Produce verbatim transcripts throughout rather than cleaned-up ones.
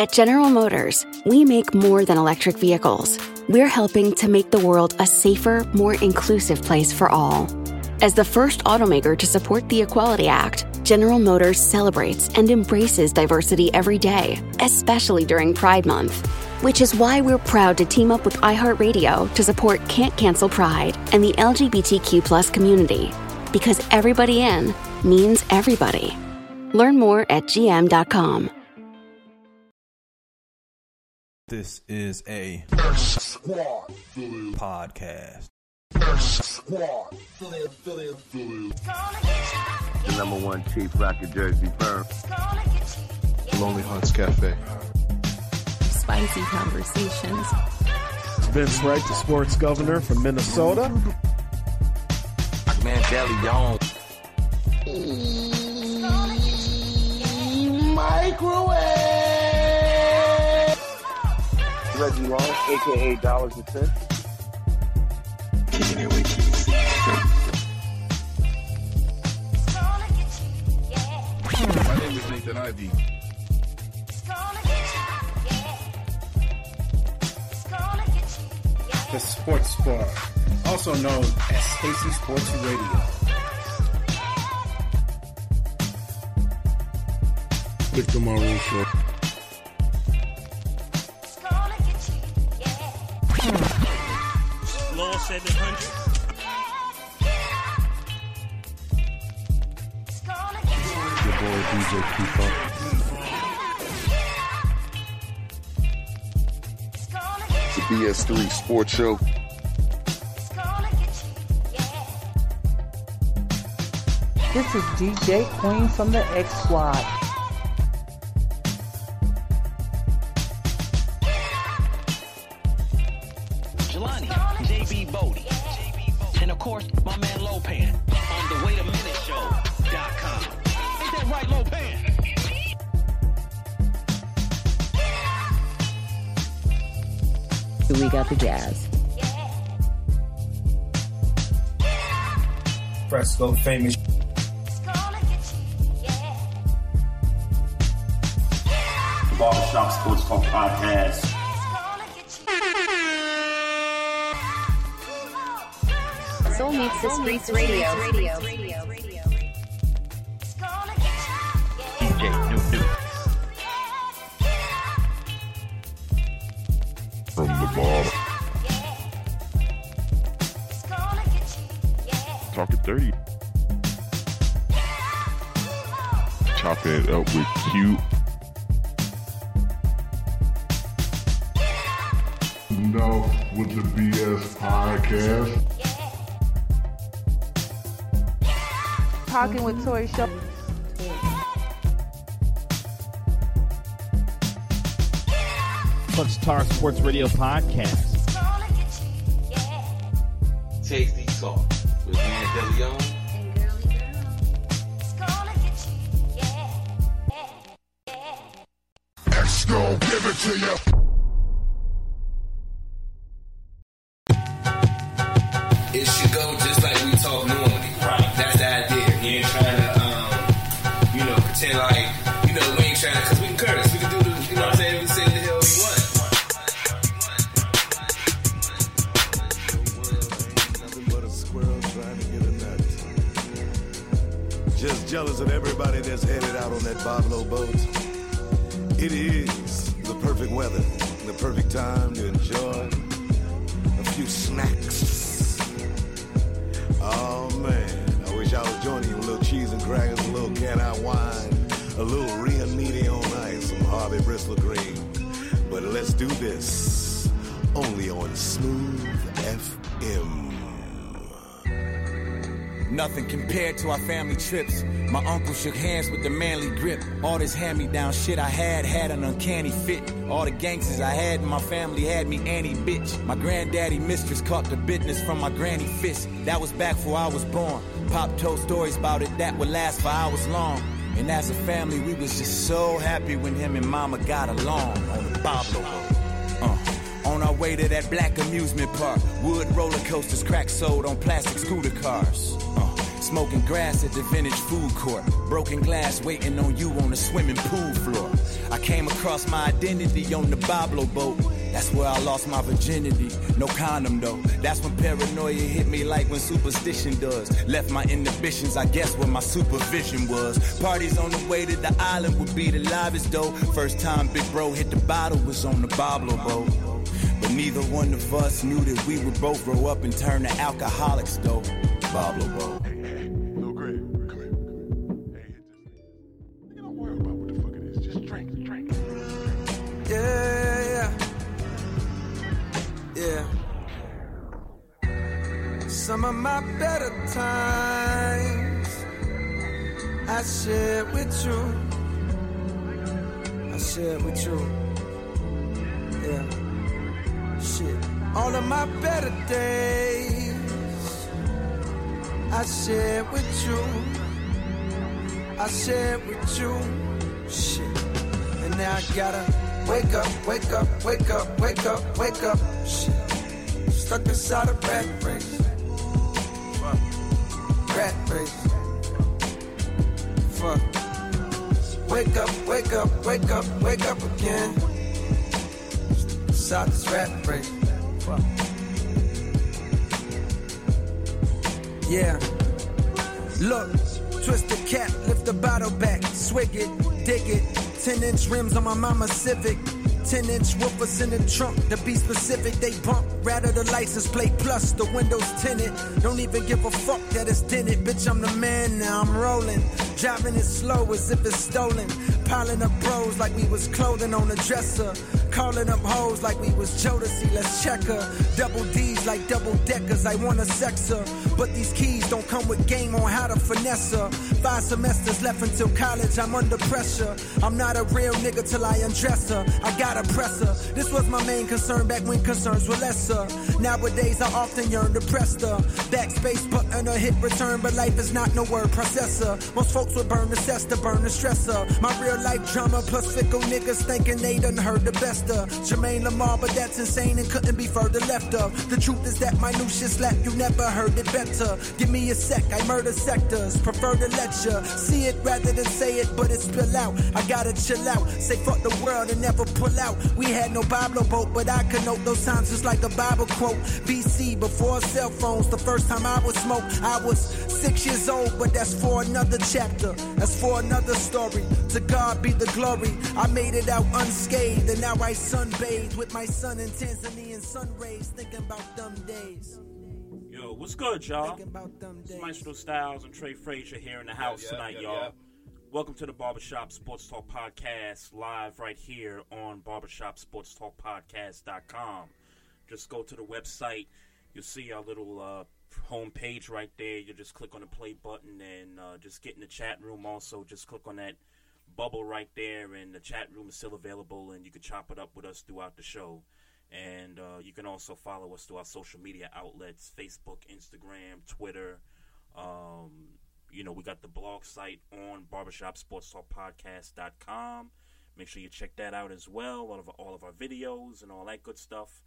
At General Motors, we make more than electric vehicles. We're helping to make the world a safer, more inclusive place for all. As the first automaker to support the Equality Act, General Motors celebrates and embraces diversity every day, especially during Pride Month, which is why we're proud to team up with iHeartRadio to support Can't Cancel Pride and the L G B T Q plus community, because everybody in means everybody. Learn more at G M dot com. This is a X Squad podcast. X Squad. The number one cheap rocket jersey firm. Lonely Hearts Cafe. Spicy conversations. Vince Wright, the sports governor from Minnesota. Mandela Young. Microwave. Reggie Long, a k a. Dollars and Cents. My name is Nathan Ivey. The Sports Bar, also known as Stacy Sports Radio. Victor Maroon Show. seven hundred. Your boy D J P-Funk. The B S three Sports Show. This is D J Queen from the X Squad. The Jazz. Fresco famous. The Barbershop Sports Talk Podcast. Soul Meets the Streets Radio. D J New New. From the bar. Talking thirty. Chopping it up with Q. No, with the B S podcast. Talking with Tori Show. Let's Talk Sports Radio podcast. Tasty Talk. Let's go, give it to you. It should go just like we talk normally. Right. That's the idea. You ain't trying to, um, you know, pretend like, you know, we ain't trying to, because we can curse. We can do the, you know what I'm saying? We say the hell we want. Just jealous of everybody that's headed out on that Boblo boat. It is the perfect weather, the perfect time to enjoy a few snacks. Oh man, I wish I was joining you with a little cheese and crackers, a little can-I wine, a little Rio Nidi on ice, some Harvey Bristol cream. But let's do this only on Smooth F M. Nothing compared to our family trips. My uncle shook hands with the manly grip. All this hand-me-down shit I had had an uncanny fit. All the gangsters I had in my family had me Annie bitch. My granddaddy mistress caught the business from my granny fist. That was back before I was born. Pop told stories about it that would last for hours long. And as a family, we was just so happy when him and mama got along on the Boblo. Uh. On our way to that black amusement park. Wood roller coasters, crack sold on plastic scooter cars. Uh, smoking grass at the vintage food court, broken glass waiting on you on the swimming pool floor. I came across my identity on the Boblo boat. That's where I lost my virginity, no condom though. That's when paranoia hit me like when superstition does. Left my inhibitions, I guess what my supervision was. Parties on the way to the island would be the livest though. First time big bro hit the bottle was on the Boblo boat. But neither one of us knew that we would both grow up and turn to alcoholics though. Boblo boat. Some of my better times I share with you. I share with you. Yeah. Shit. All of my better days I share with you. I share with you. Shit. And now I gotta wake up, wake up, wake up, wake up, wake up. Shit. Stuck inside a rat race. Rat race. Fuck. Wake up, wake up, wake up, wake up again. Stop this rat race. Fuck. Yeah. Look, twist the cap, lift the bottle back, swig it, dig it. ten inch rims on my mama Civic. ten inch woofers in the trunk, to be specific, they bump. Rather the license plate plus the windows tinted. Don't even give a fuck that it's dented. Bitch, I'm the man now, I'm rolling. Driving it slow as if it's stolen. Piling up bros like we was clothing on a dresser. Calling up hoes like we was Jodeci, let's check her. Double D's like double deckers, I wanna sex her. But these keys don't come with game on how to finesse her. Five semesters left until college, I'm under pressure. I'm not a real nigga till I undress her. I gotta press her. This was my main concern back when concerns were lesser. Nowadays I often yearn to press the backspace button or hit return, but life is not no word processor. Most folks would burn the cess to burn the stressor. My real life drama plus fickle niggas thinking they done heard the best. Jermaine Lamar, but that's insane and couldn't be further left of. The truth is that my new shit slap, you never heard it better. Give me a sec, I murder sectors, prefer to lecture. See it rather than say it, but it spill out. I gotta chill out, say fuck the world and never pull out. We had no Bible boat, but I could note those times just like a Bible quote. B C, before cell phones, the first time I would smoke, I was six years old, but that's for another chapter. That's for another story. To God be the glory, I made it out unscathed, and now I sunbathe with my son in Tanzanian sun rays, thinking about them days. Yo, what's good, y'all? It's Maestro Styles and Trey Frazier here in the house yeah, yeah, tonight, yeah, y'all. Yeah. Welcome to the Barbershop Sports Talk Podcast, live right here on barbershop sports talk podcast dot com. Just go to the website. You'll see our little uh, home page right there. You just click on the play button and uh, just get in the chat room. Also, just click on that bubble right there, and the chat room is still available, and you can chop it up with us throughout the show. And uh, you can also follow us through our social media outlets, Facebook, Instagram, Twitter. Um, you know, we got the blog site on barbershop sports talk podcast dot com. Make sure you check that out as well, all of our, all of our videos and all that good stuff.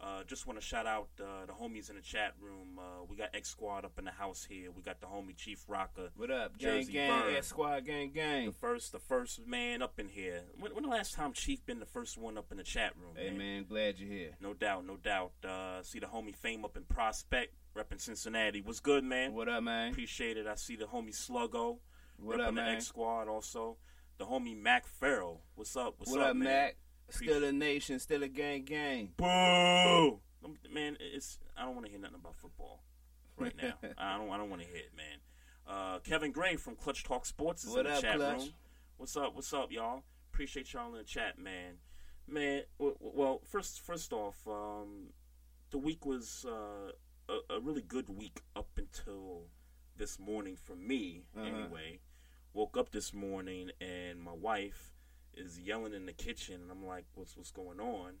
Uh, just want to shout out uh, the homies in the chat room. Uh, we got X Squad up in the house here. We got the homie Chief Rocker. What up, gang, Jersey gang, Bird. X Squad, gang, gang. The first, the first man up in here. When, when the last time Chief been the first one up in the chat room? Hey man, man glad you're here. No doubt, no doubt. Uh, see the homie Fame up in Prospect, repping Cincinnati. What's good, man? What up, man? Appreciate it. I see the homie Sluggo. What up, man? The X Squad also. The homie Mac Farrell. What's up? What's what up, up, man? Mac? Still a nation, still a gang, gang. Boo! Man, it's I don't want to hear nothing about football right now. I don't, I don't want to hear it, man. Uh, Kevin Gray from Clutch Talk Sports is what in the up, chat Clutch? Room. What's up? What's up, y'all? Appreciate y'all in the chat, man. Man, well, first, first off, um, the week was uh, a, a really good week up until this morning for me. Uh-huh. Anyway, woke up this morning and my wife is yelling in the kitchen, and I'm like, what's what's going on?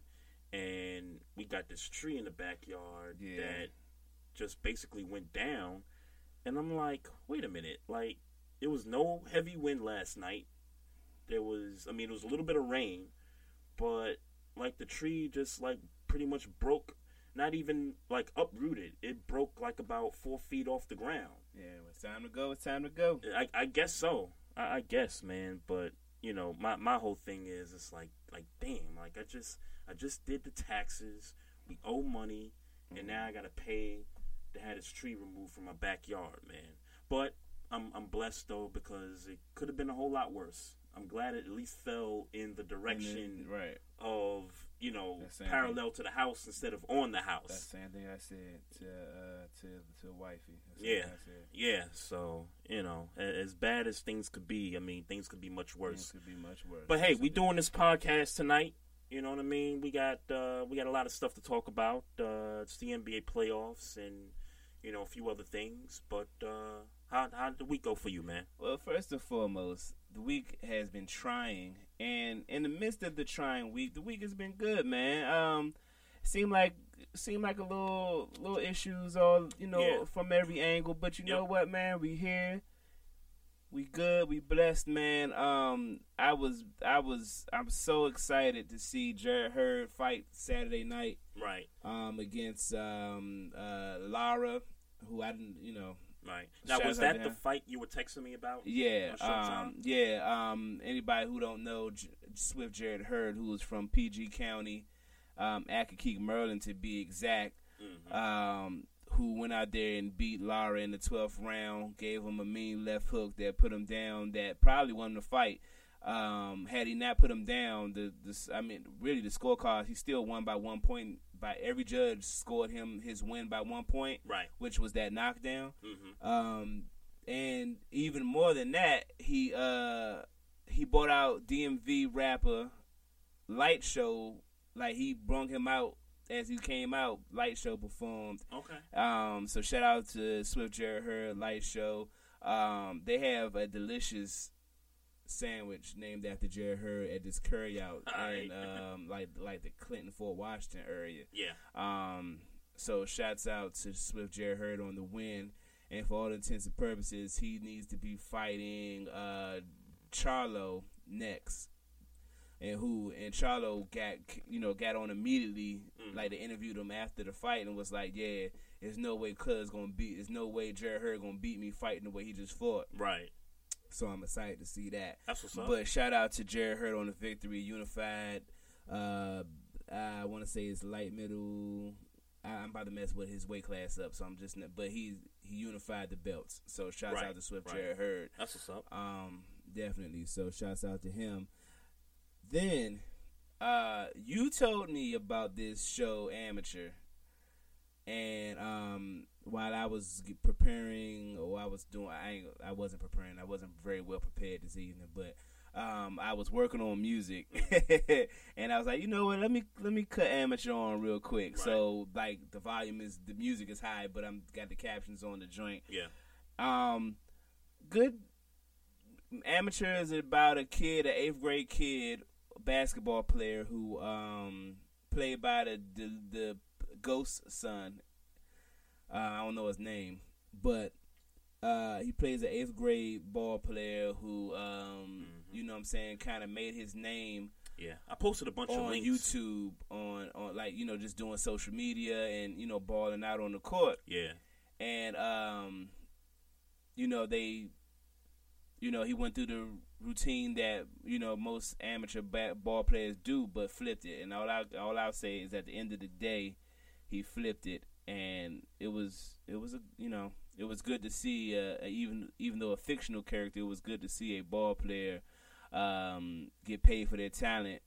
And we got this tree in the backyard yeah. that just basically went down, and I'm like, wait a minute, like, it was no heavy wind last night. There was, I mean, it was a little bit of rain, but, like, the tree just, like, pretty much broke, not even, like, uprooted. It broke, like, about four feet off the ground. Yeah, it's time to go. It's time to go. I, I guess so. I, I guess, man. But you know, my, my whole thing is, it's like like damn, like I just I just did the taxes. We owe money, mm-hmm. and now I gotta pay to have this tree removed from my backyard, man. But I'm I'm blessed though, because it could have been a whole lot worse. I'm glad it at least fell in the direction then, right. of, you know, parallel thing. To the house instead of on the house. That's the same thing I said to uh, to to wifey. Yeah, yeah. So, you know, as bad as things could be, I mean, things could be much worse. Things could be much worse. But hey, we doing this podcast tonight. You know what I mean? We got uh, we got a lot of stuff to talk about. Uh, it's the N B A playoffs and, you know, a few other things. But uh, how how did the week go for you, man? Well, first and foremost, the week has been trying, and in the midst of the trying week, the week has been good, man. Um, seemed like seemed like a little little issues, all you know, yeah. from every angle. But you yep. know what, man? We here, we good, we blessed, man. Um, I was, I was, I'm so excited to see Jarrett Hurd fight Saturday night, right? Um, against um uh Lara, who I didn't, you know. Right. Now, shout was that the fight you were texting me about? Yeah. Um, yeah. Um, anybody who don't know, J- Swift Jarrett Hurd, who is from P G County, um, Akakeek, Maryland, to be exact, mm-hmm. um, who went out there and beat Lara in the twelfth round, gave him a mean left hook that put him down, that probably won the fight. Um, had he not put him down, the, the I mean, really the scorecard, he still won by one point. By every judge scored him his win by one point, right? Which was that knockdown. Mm-hmm. Um, and even more than that, he uh, he brought out D M V rapper Light Show, like he brung him out as he came out. Light Show performed. Okay. Um, so shout out to Swift Jarrett Hurd, Light Show. Um, they have a delicious sandwich named after Jarrett Hurd at this curry out in um, like like the Clinton Fort Washington area. Yeah. Um. So shouts out to Swift Jarrett Hurd on the win, and for all intents and purposes, he needs to be fighting uh, Charlo next, and who and Charlo got you know got on immediately. Mm. Like they interviewed him after the fight and was like, yeah, there's no way Cuz gonna beat. There's no way Jarrett Hurd gonna beat me fighting the way he just fought. Right. So I'm excited to see that. That's what's up. But shout out to Jarrett Hurd on the victory. Unified, uh, I want to say it's light middle. I, I'm about to mess with his weight class up, so I'm just. But he he unified the belts. So shouts right. out to Swift right. Jarrett Hurd. That's what's up. Um, definitely. So shouts out to him. Then, uh, you told me about this show, Amateur, and um. While I was preparing, or I was doing, I ain't, I wasn't preparing. I wasn't very well prepared this evening, but um, I was working on music, and I was like, you know what? Let me let me cut Amateur on real quick. Right. So like the volume is, the music is high, but I'm got the captions on the joint. Yeah. Um, good. Amateur is about a kid, an eighth grade kid, basketball player who um played by the the, the ghost son. Uh, I don't know his name, but uh, he plays an eighth grade ball player who, um, mm-hmm. you know what I'm saying, kind of made his name. Yeah, I posted a bunch of links. On YouTube, on, on like, you know, just doing social media and, you know, balling out on the court. Yeah. And, um, you know, they, you know, he went through the routine that, you know, most amateur ball players do, but flipped it. And all, I, all I'll say is at the end of the day, he flipped it. And it was, it was a, you know, it was good to see, uh, even even though a fictional character, it was good to see a ball player um, get paid for their talent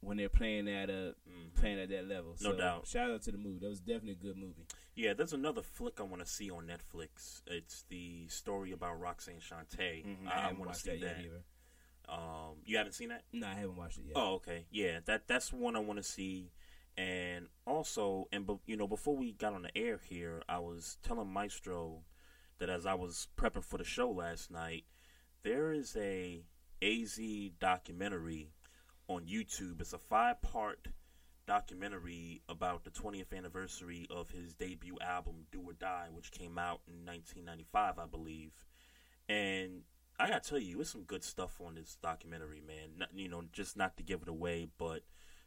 when they're playing at a mm. playing at that level. No so, doubt. Shout out to the movie. That was definitely a good movie. Yeah, there's another flick I want to see on Netflix. It's the story about Roxanne Shante. Mm-hmm. I, I want to see that. Yet that. Either. Um, you haven't seen that? No, I haven't watched it yet. Oh, okay. Yeah, that that's one I want to see. And also, and be, you know, before we got on the air here, I was telling Maestro that as I was prepping for the show last night, there is a A Z documentary on YouTube. It's a five-part documentary about the twentieth anniversary of his debut album, Do or Die, which came out in nineteen ninety-five, I believe. And I got to tell you, it's some good stuff on this documentary, man. Not, you know, just not to give it away, but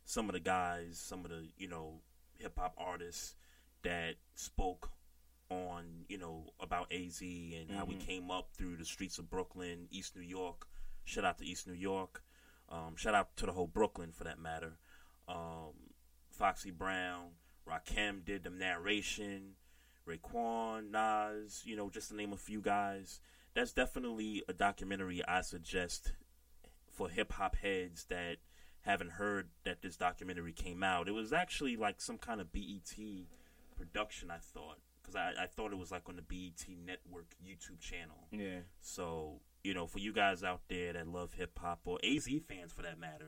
some of the guys, some of the, you know, hip-hop artists that spoke on, you know, about A Z and mm-hmm. how we came up through the streets of Brooklyn, East New York. Shout out to East New York. Um, shout out to the whole Brooklyn, for that matter. Um, Foxy Brown, Rakim did the narration, Raekwon, Nas, you know, just to name a few guys. That's definitely a documentary I suggest for hip-hop heads that haven't heard that this documentary came out. It was actually like some kind of B E T production, I thought, because I, I thought it was like on the B E T Network YouTube channel. Yeah. So, you know, for you guys out there that love hip-hop, or A Z fans for that matter,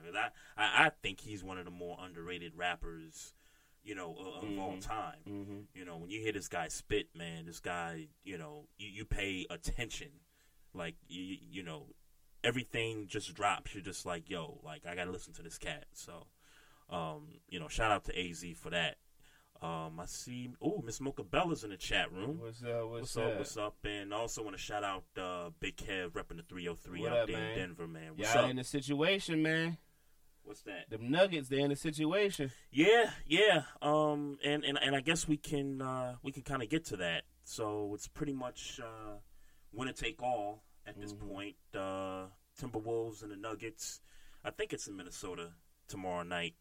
I, I, I think he's one of the more underrated rappers, you know, of mm-hmm. all time. Mm-hmm. You know, when you hear this guy spit, man, this guy, you know, you, you pay attention. Like, you, you know, everything just drops. You're just like, yo, like, I got to listen to this cat. So, um, you know, shout out to A Z for that. Um, I see, oh, Miss Mocha Bella's in the chat room. What's up, what's, what's up? up? What's up? And I also want to shout out uh, Big Kev repping the three oh three what out up, there man? in Denver, man. What's Y'all up? in the situation, man. What's that? The Nuggets, they're in the situation. Yeah, yeah. Um, and, and, and I guess we can uh, we can kind of get to that. So it's pretty much uh, winner take all at this mm-hmm. point. Uh, Timberwolves and the Nuggets. I think it's in Minnesota tomorrow night.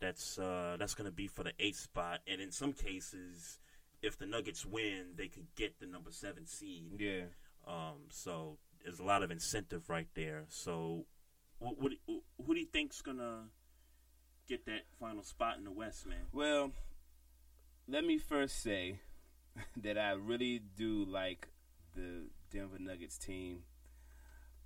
That's uh, that's going to be for the eighth spot. And in some cases, if the Nuggets win, they could get the number seven seed. Yeah. Um. So there's a lot of incentive right there. So. What, what, who do you think's gonna get that final spot in the West, man? Well, let me first say that I really do like the Denver Nuggets team.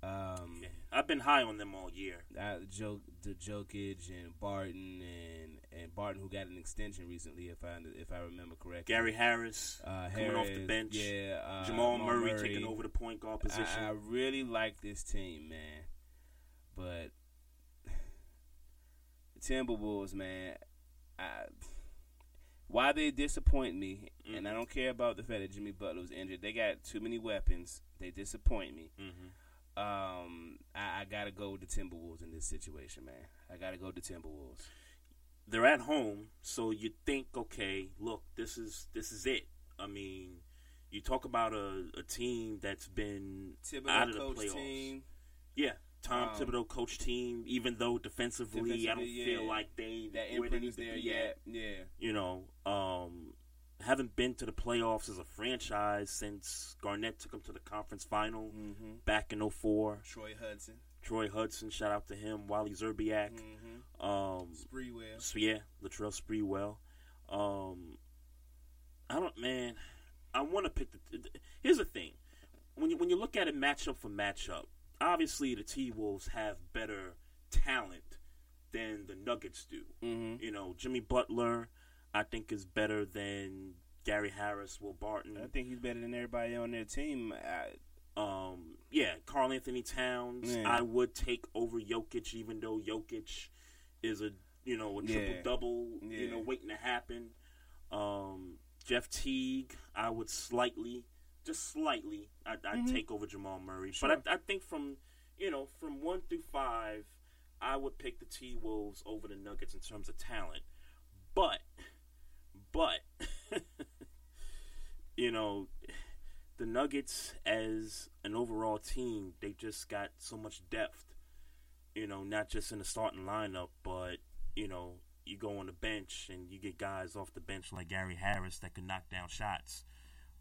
Um, yeah, I've been high on them all year. I, Joe, the Jokic and Barton and, and Barton, who got an extension recently, if I if I remember correctly. Gary Harris uh, coming Harris, off the bench. Yeah, uh, Jamal Murray, Murray taking over the point guard position. I, I really like this team, man. But the Timberwolves, man, I, why they disappoint me, mm-hmm. and I don't care about the fact that Jimmy Butler was injured. They got too many weapons. They disappoint me. Mm-hmm. Um, I, I got to go with the Timberwolves in this situation, man. I got to go with the Timberwolves. They're at home, so you think, okay, look, this is this is it. I mean, you talk about a, a team that's been Thibodeau out of the playoffs. Team. Yeah. Tom um, Thibodeau coach team, even though defensively, defensively I don't yeah, feel like they that imprint is there yet. Yeah, you know, um, haven't been to the playoffs as a franchise since Garnett took them to the conference final mm-hmm. back in oh four. Troy Hudson, Troy Hudson, shout out to him. Wally Zerbiak, mm-hmm. um, Sprewell, so yeah, Latrell Sprewell. Um, I don't, man. I want to pick the. Here's the thing, when you when you look at it matchup for matchup. Obviously, the T-Wolves have better talent than the Nuggets do. Mm-hmm. You know, Jimmy Butler, I think, is better than Gary Harris, Will Barton. I think he's better than everybody on their team. I, um, yeah, Karl Anthony Towns. Yeah. I would take over Jokic, even though Jokic is a you know a triple yeah. double, yeah. you know, waiting to happen. Um, Jeff Teague, I would slightly. Just slightly, I, I mm-hmm. take over Jamal Murray. Sure. But I, I think from, you know, from one through five, I would pick the T-Wolves over the Nuggets in terms of talent. But, but, you know, the Nuggets as an overall team, they just got so much depth. You know, not just in the starting lineup, but, you know, you go on the bench and you get guys off the bench like Gary Harris that can knock down shots.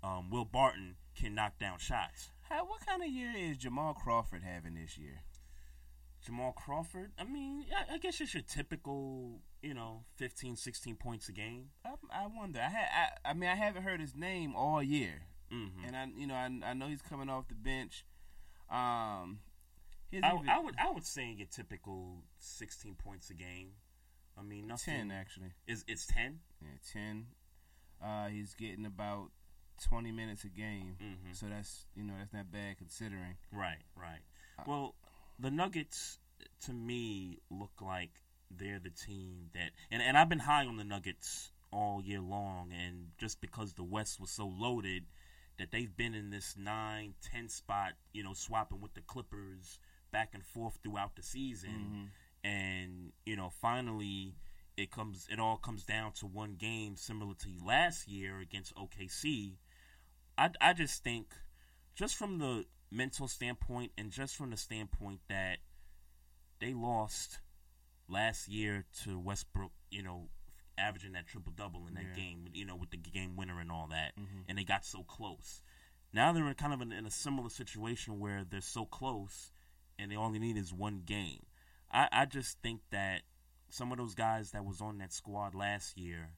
Um, Will Barton can knock down shots. How, what kind of year is Jamal Crawford having this year? Jamal Crawford? I mean, I, I guess it's your typical, you know, fifteen, sixteen points a game. I, I wonder. I, ha, I I mean, I haven't heard his name all year. Mm-hmm. And, I, you know, I, I know he's coming off the bench. Um, I, even, I would I would say your typical sixteen points a game. I mean, nothing. ten, actually. Is, it's ten? Yeah, ten. Uh, he's getting about twenty minutes a game, mm-hmm. so that's you know that's not bad considering. Right, right. Uh, well, the Nuggets to me look like they're the team that, and, and I've been high on the Nuggets all year long, and just because the West was so loaded that they've been in this nine, ten spot, you know, swapping with the Clippers back and forth throughout the season, mm-hmm. and you know finally. It comes. It all comes down to one game, similar to last year against O K C, I, I just think, just from the mental standpoint and just from the standpoint that they lost last year to Westbrook, you know, averaging that triple-double in that yeah. game, you know, with the game winner and all that, mm-hmm. and they got so close. Now they're in kind of an, in a similar situation where they're so close and they only need is one game. I, I just think that some of those guys that was on that squad last year,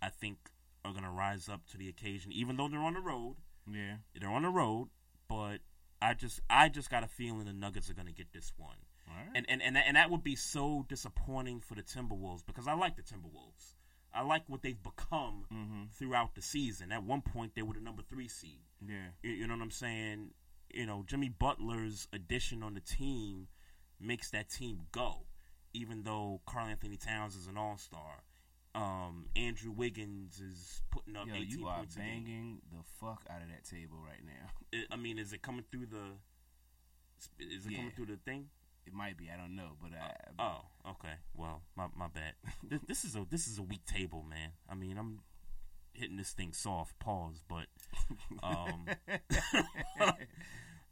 I think, are going to rise up to the occasion, even though they're on the road. Yeah. They're on the road, but I just I just got a feeling the Nuggets are going to get this one. All right. And, and, and, that, and that would be so disappointing for the Timberwolves because I like the Timberwolves. I like what they've become mm-hmm. throughout the season. At one point, they were the number three seed. Yeah. You, you know what I'm saying? You know, Jimmy Butler's addition on the team makes that team go, even though Karl-Anthony Towns is an all-star. Um, Andrew Wiggins is putting up Yo, eighteen points a game. You are banging the fuck out of that table right now. It, I mean, is it coming through the Is it yeah. coming through the thing? It might be. I don't know, but I, uh, oh, okay. Well, my my bad. this, this is a this is a weak table, man. I mean, I'm hitting this thing soft. Pause, but um,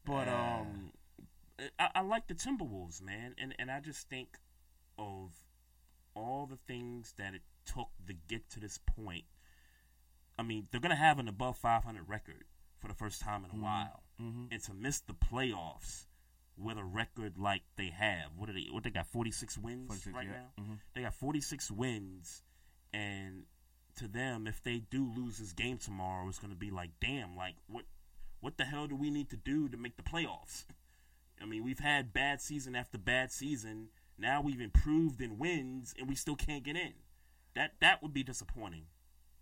but um, I, I like the Timberwolves, man, and and I just think of all the things that it took to get to this point. I mean, they're gonna have an above five hundred record for the first time in a mm-hmm. while, mm-hmm. and to miss the playoffs with a record like they have. What are they? What they got? forty-six wins forty-six, right yeah. now. Mm-hmm. They got forty-six wins, and to them, if they do lose this game tomorrow, it's going to be like, damn, like what? What the hell do we need to do to make the playoffs? I mean, we've had bad season after bad season. Now we've improved in wins, and we still can't get in. That that would be disappointing.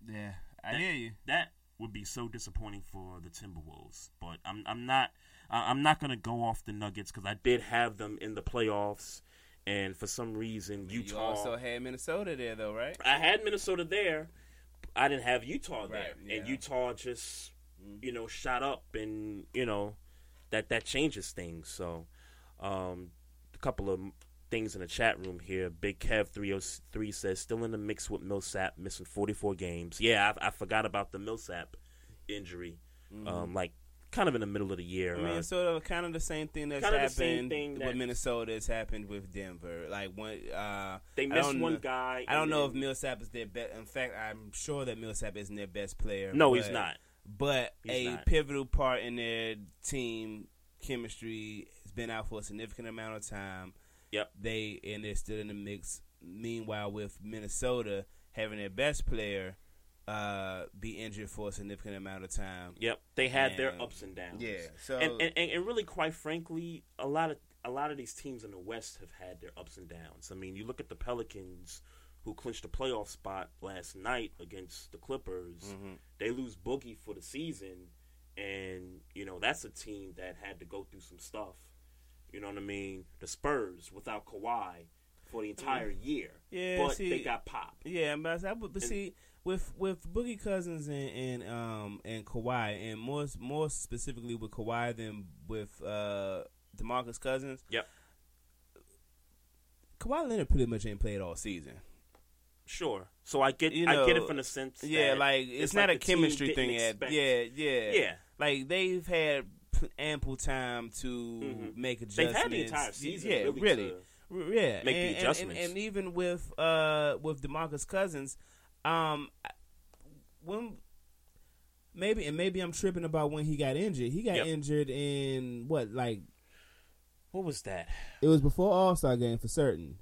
Yeah, I that, hear you. That would be so disappointing for the Timberwolves, but I'm I'm not. I'm not going to go off the Nuggets because I did have them in the playoffs, and for some reason, Utah. You also had Minnesota there, though, right? I had Minnesota there. I didn't have Utah there. Right, yeah. And Utah just, you know, shot up, and, you know, that, that changes things. So, um, a couple of things in the chat room here. Big Kev three oh three says, still in the mix with Millsap, missing forty-four games. Yeah, I, I forgot about the Millsap injury. Mm-hmm. Um, like, kind of in the middle of the year. I mean, right? sort of kind of the same thing that's kind of happened thing that's with Minnesota has happened with Denver. Like one, uh, they missed one know, guy. I don't know if Millsap is their best. In fact, I'm sure that Millsap isn't their best player. No, but, he's not. But he's a not. pivotal part in their team chemistry has been out for a significant amount of time. Yep. They and they're still in the mix. Meanwhile, with Minnesota having their best player Uh, be injured for a significant amount of time. Yep, they had and, their ups and downs. Yeah, so and, and and really, quite frankly, a lot of a lot of these teams in the West have had their ups and downs. I mean, you look at the Pelicans, who clinched the playoff spot last night against the Clippers. Mm-hmm. They lose Boogie for the season, and you know that's a team that had to go through some stuff. You know what I mean? The Spurs without Kawhi for the entire mm-hmm. year. Yeah, but see, they got popped. Yeah, but but see. And, With with Boogie Cousins and and, um, and Kawhi, and more more specifically with Kawhi than with uh, DeMarcus Cousins. Yep. Kawhi Leonard pretty much ain't played all season. Sure. So I get you know, I get it from the sense. Yeah, that like it's, it's not like a chemistry thing. At, yeah, yeah, yeah. Like they've had ample time to mm-hmm. make adjustments. They've had the entire season. Yeah, really. really. To yeah, make and, the adjustments, and, and, and even with uh, with DeMarcus Cousins. Um, when maybe and maybe I'm tripping about when he got injured. He got yep. injured in what like what was that? It was before All-Star game for certain.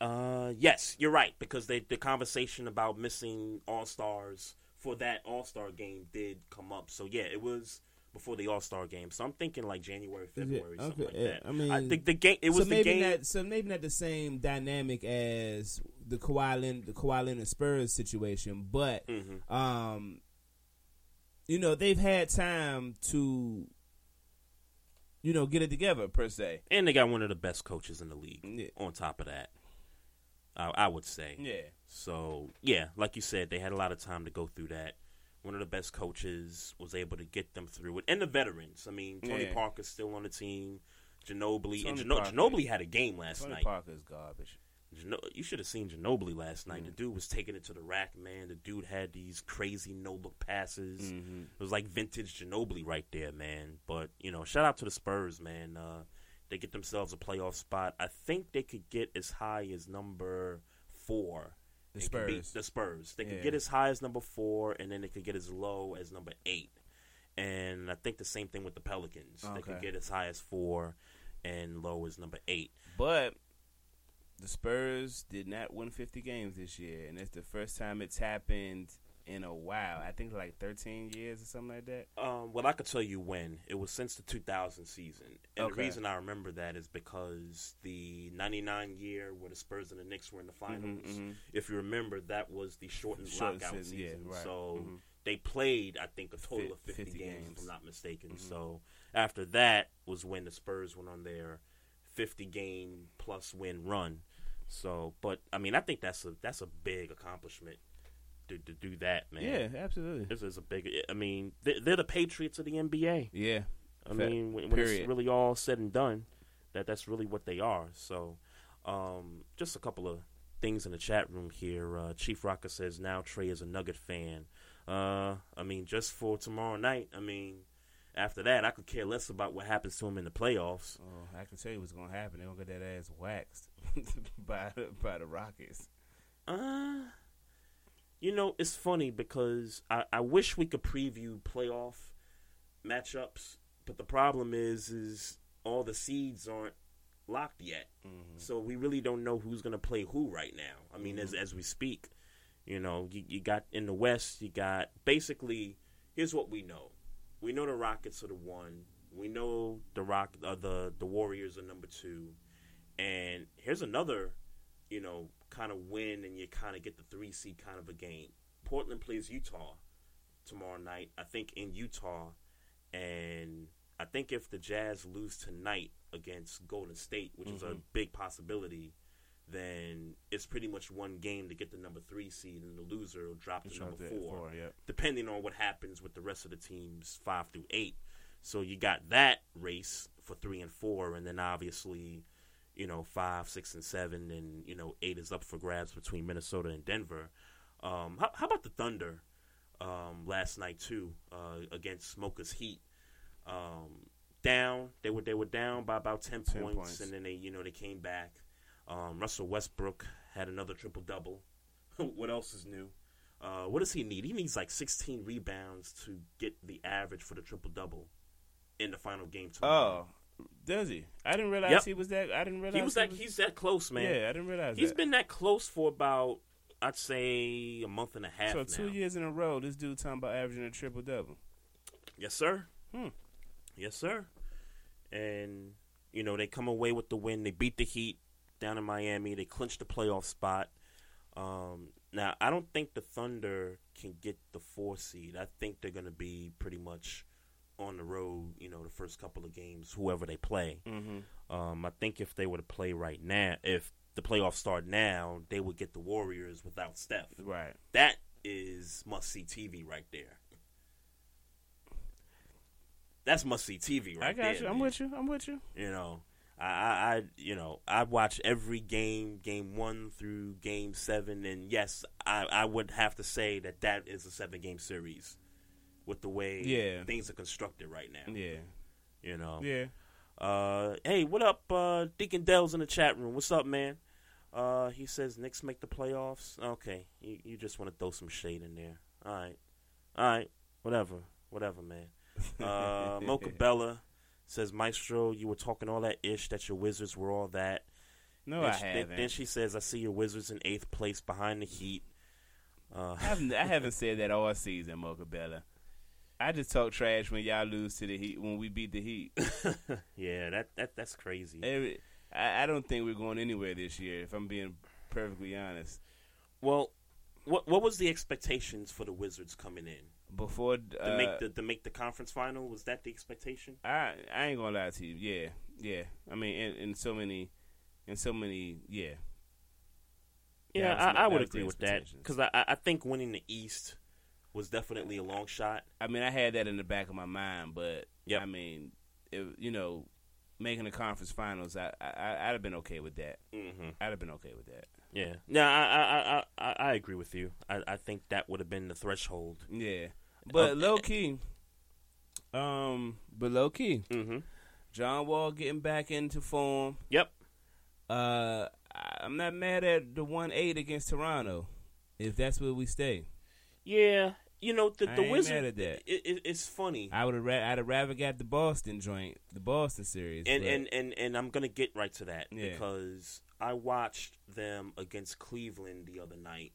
Uh, yes, you're right because they, the conversation about missing All-Stars for that All-Star game did come up. So yeah, it was before the All-Star game. So I'm thinking like January, February, okay, something like yeah, that. I mean, I think the game it so was maybe the game. Not, so maybe not the same dynamic as the Kawhi Leonard, the Kawhi Leonard Spurs situation, but mm-hmm. um, you know they've had time to, you know, get it together per se. And they got one of the best coaches in the league. Yeah. On top of that, I, I would say, yeah. So yeah, like you said, they had a lot of time to go through that. One of the best coaches was able to get them through it, and the veterans. I mean, Tony yeah. Parker's still on the team. Ginobili Tony and Gino- Ginobili had a game last Tony night. Tony Parker's garbage. Gino- you should have seen Ginobili last night. Mm-hmm. The dude was taking it to the rack, man. The dude had these crazy no-look passes. Mm-hmm. It was like vintage Ginobili right there, man. But, you know, shout out to the Spurs, man. Uh, they get themselves a playoff spot. I think they could get as high as number four. The they Spurs. Beat the Spurs. They yeah. could get as high as number four, and then they could get as low as number eight. And I think the same thing with the Pelicans. Okay. They could get as high as four and low as number eight. But the Spurs did not win fifty games this year, and it's the first time it's happened in a while. I think like thirteen years or something like that. Um, well, I could tell you when. It was since the two thousand season. And okay. the reason I remember that is because the ninety-nine year where the Spurs and the Knicks were in the finals, mm-hmm, mm-hmm. if you remember, that was the shortened Short lockout season. season. Yeah, right. So mm-hmm. they played, I think, a total of fifty, fifty games, games, if I'm not mistaken. Mm-hmm. So after that was when the Spurs went on their fifty-game plus-win run. So, but, I mean, I think that's a that's a big accomplishment to, to do that, man. Yeah, absolutely. This is a big – I mean, they're, they're the Patriots of the N B A. Yeah. I Fair. mean, when, when it's really all said and done, that that's really what they are. So, um, just a couple of things in the chat room here. Uh, Chief Rocker says, now Trey is a Nugget fan. Uh, I mean, just for tomorrow night, I mean – after that, I could care less about what happens to him in the playoffs. Oh, I can tell you what's going to happen. They're going to get that ass waxed by, by the Rockets. Uh, you know, it's funny because I, I wish we could preview playoff matchups, but the problem is is all the seeds aren't locked yet. Mm-hmm. So we really don't know who's going to play who right now. I mean, mm-hmm. as as we speak, you know, you, you got in the West, you got basically, here's what we know. We know the Rockets are the one. We know the Rock, uh, the the Warriors are number two. And here's another, you know, kind of win, and you kind of get the three seed kind of a game. Portland plays Utah tomorrow night, I think, in Utah. And I think if the Jazz lose tonight against Golden State, which mm-hmm. is a big possibility, then it's pretty much one game to get the number three seed, and the loser will drop to number four, four yeah. depending on what happens with the rest of the teams five through eight. So you got that race for three and four, and then obviously, you know, five, six, and seven, and, you know, eight is up for grabs between Minnesota and Denver. Um, how, how about the Thunder um, last night, too, uh, against Smoker's Heat? Um, down, they were they were down by about ten, ten points, points, and then they, you know, they came back. Um, Russell Westbrook had another triple-double. What else is new? Uh, what does he need? He needs like sixteen rebounds to get the average for the triple-double in the final game tomorrow. Oh, does he? I didn't realize yep. he was that. I didn't realize he was that. He was... He's that close, man. Yeah, I didn't realize. He's that. been that close for about, I'd say, a month and a half. So now. two years in a row, this dude talking about averaging a triple-double. Yes, sir. Hmm. Yes, sir. And you know they come away with the win. They beat the Heat down in Miami. They clinched the playoff spot. Um, now, I don't think the Thunder can get the four seed. I think they're going to be pretty much on the road, you know, the first couple of games, whoever they play. Mm-hmm. Um, I think if they were to play right now, if the playoffs start now, they would get the Warriors without Steph. Right. That is must-see T V right there. That's must-see T V right there. I got you. I'm with you. I'm with you. You know. I, I, you know, I watch every game, game one through game seven, and yes, I, I would have to say that that is a seven-game series with the way yeah. things are constructed right now. Yeah. You know? Yeah. Uh, hey, what up? Uh, Deacon Dell's in the chat room. What's up, man? Uh, he says Knicks make the playoffs. Okay. You, you just want to throw some shade in there. All right. All right. Whatever. Whatever, man. Uh, Mocha Bella says, Maestro, you were talking all that ish that your Wizards were all that. No, then I she, haven't. Then she says, I see your Wizards in eighth place behind the Heat. Uh, I, haven't, I haven't said that all season, Mocha Bella. I just talk trash when y'all lose to the Heat, when we beat the Heat. yeah, that, that that's crazy. Every, I, I don't think we're going anywhere this year, if I'm being perfectly honest. Well, what what was the expectations for the Wizards coming in? Before uh, to make the to make the conference final, was that the expectation? I I ain't gonna lie to you. Yeah, yeah. I mean, in, in so many, in so many, yeah. Yeah, yeah I, I would agree with that because I I think winning the East was definitely a long shot. I mean, I had that in the back of my mind, but yep. I mean, it, you know, making the conference finals, I, I, I'd have been okay with that. Mm-hmm. I'd have been okay with that. Yeah. No, I I, I, I agree with you. I, I think that would have been the threshold. Yeah. But um, low key, um, but low key, mm-hmm. John Wall getting back into form. Yep. Uh, I'm not mad at the one eight against Toronto, if that's where we stay. Yeah. You know, the, the Wizards, it, it, it's funny. I would have ra- I'd have rather got the Boston joint, the Boston series. And, and, and, and I'm going to get right to that yeah. because I watched them against Cleveland the other night,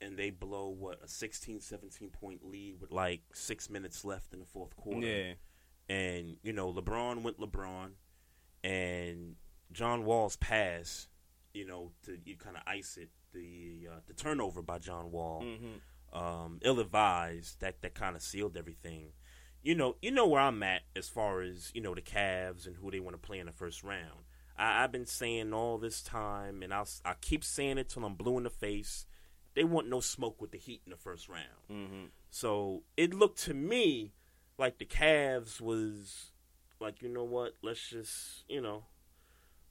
and they blow, what, a sixteen, seventeen-point lead with, like, six minutes left in the fourth quarter. Yeah. And, you know, LeBron went LeBron, and John Wall's pass, you know, to you kind of ice it, the, uh, the turnover by John Wall. Mm-hmm. Um, ill-advised, that, that kind of sealed everything. You know you know where I'm at as far as, you know, the Cavs and who they want to play in the first round. I, I've been saying all this time, and I'll, I keep saying it till I'm blue in the face, they want no smoke with the Heat in the first round. Mm-hmm. So it looked to me like the Cavs was like, you know what, let's just, you know,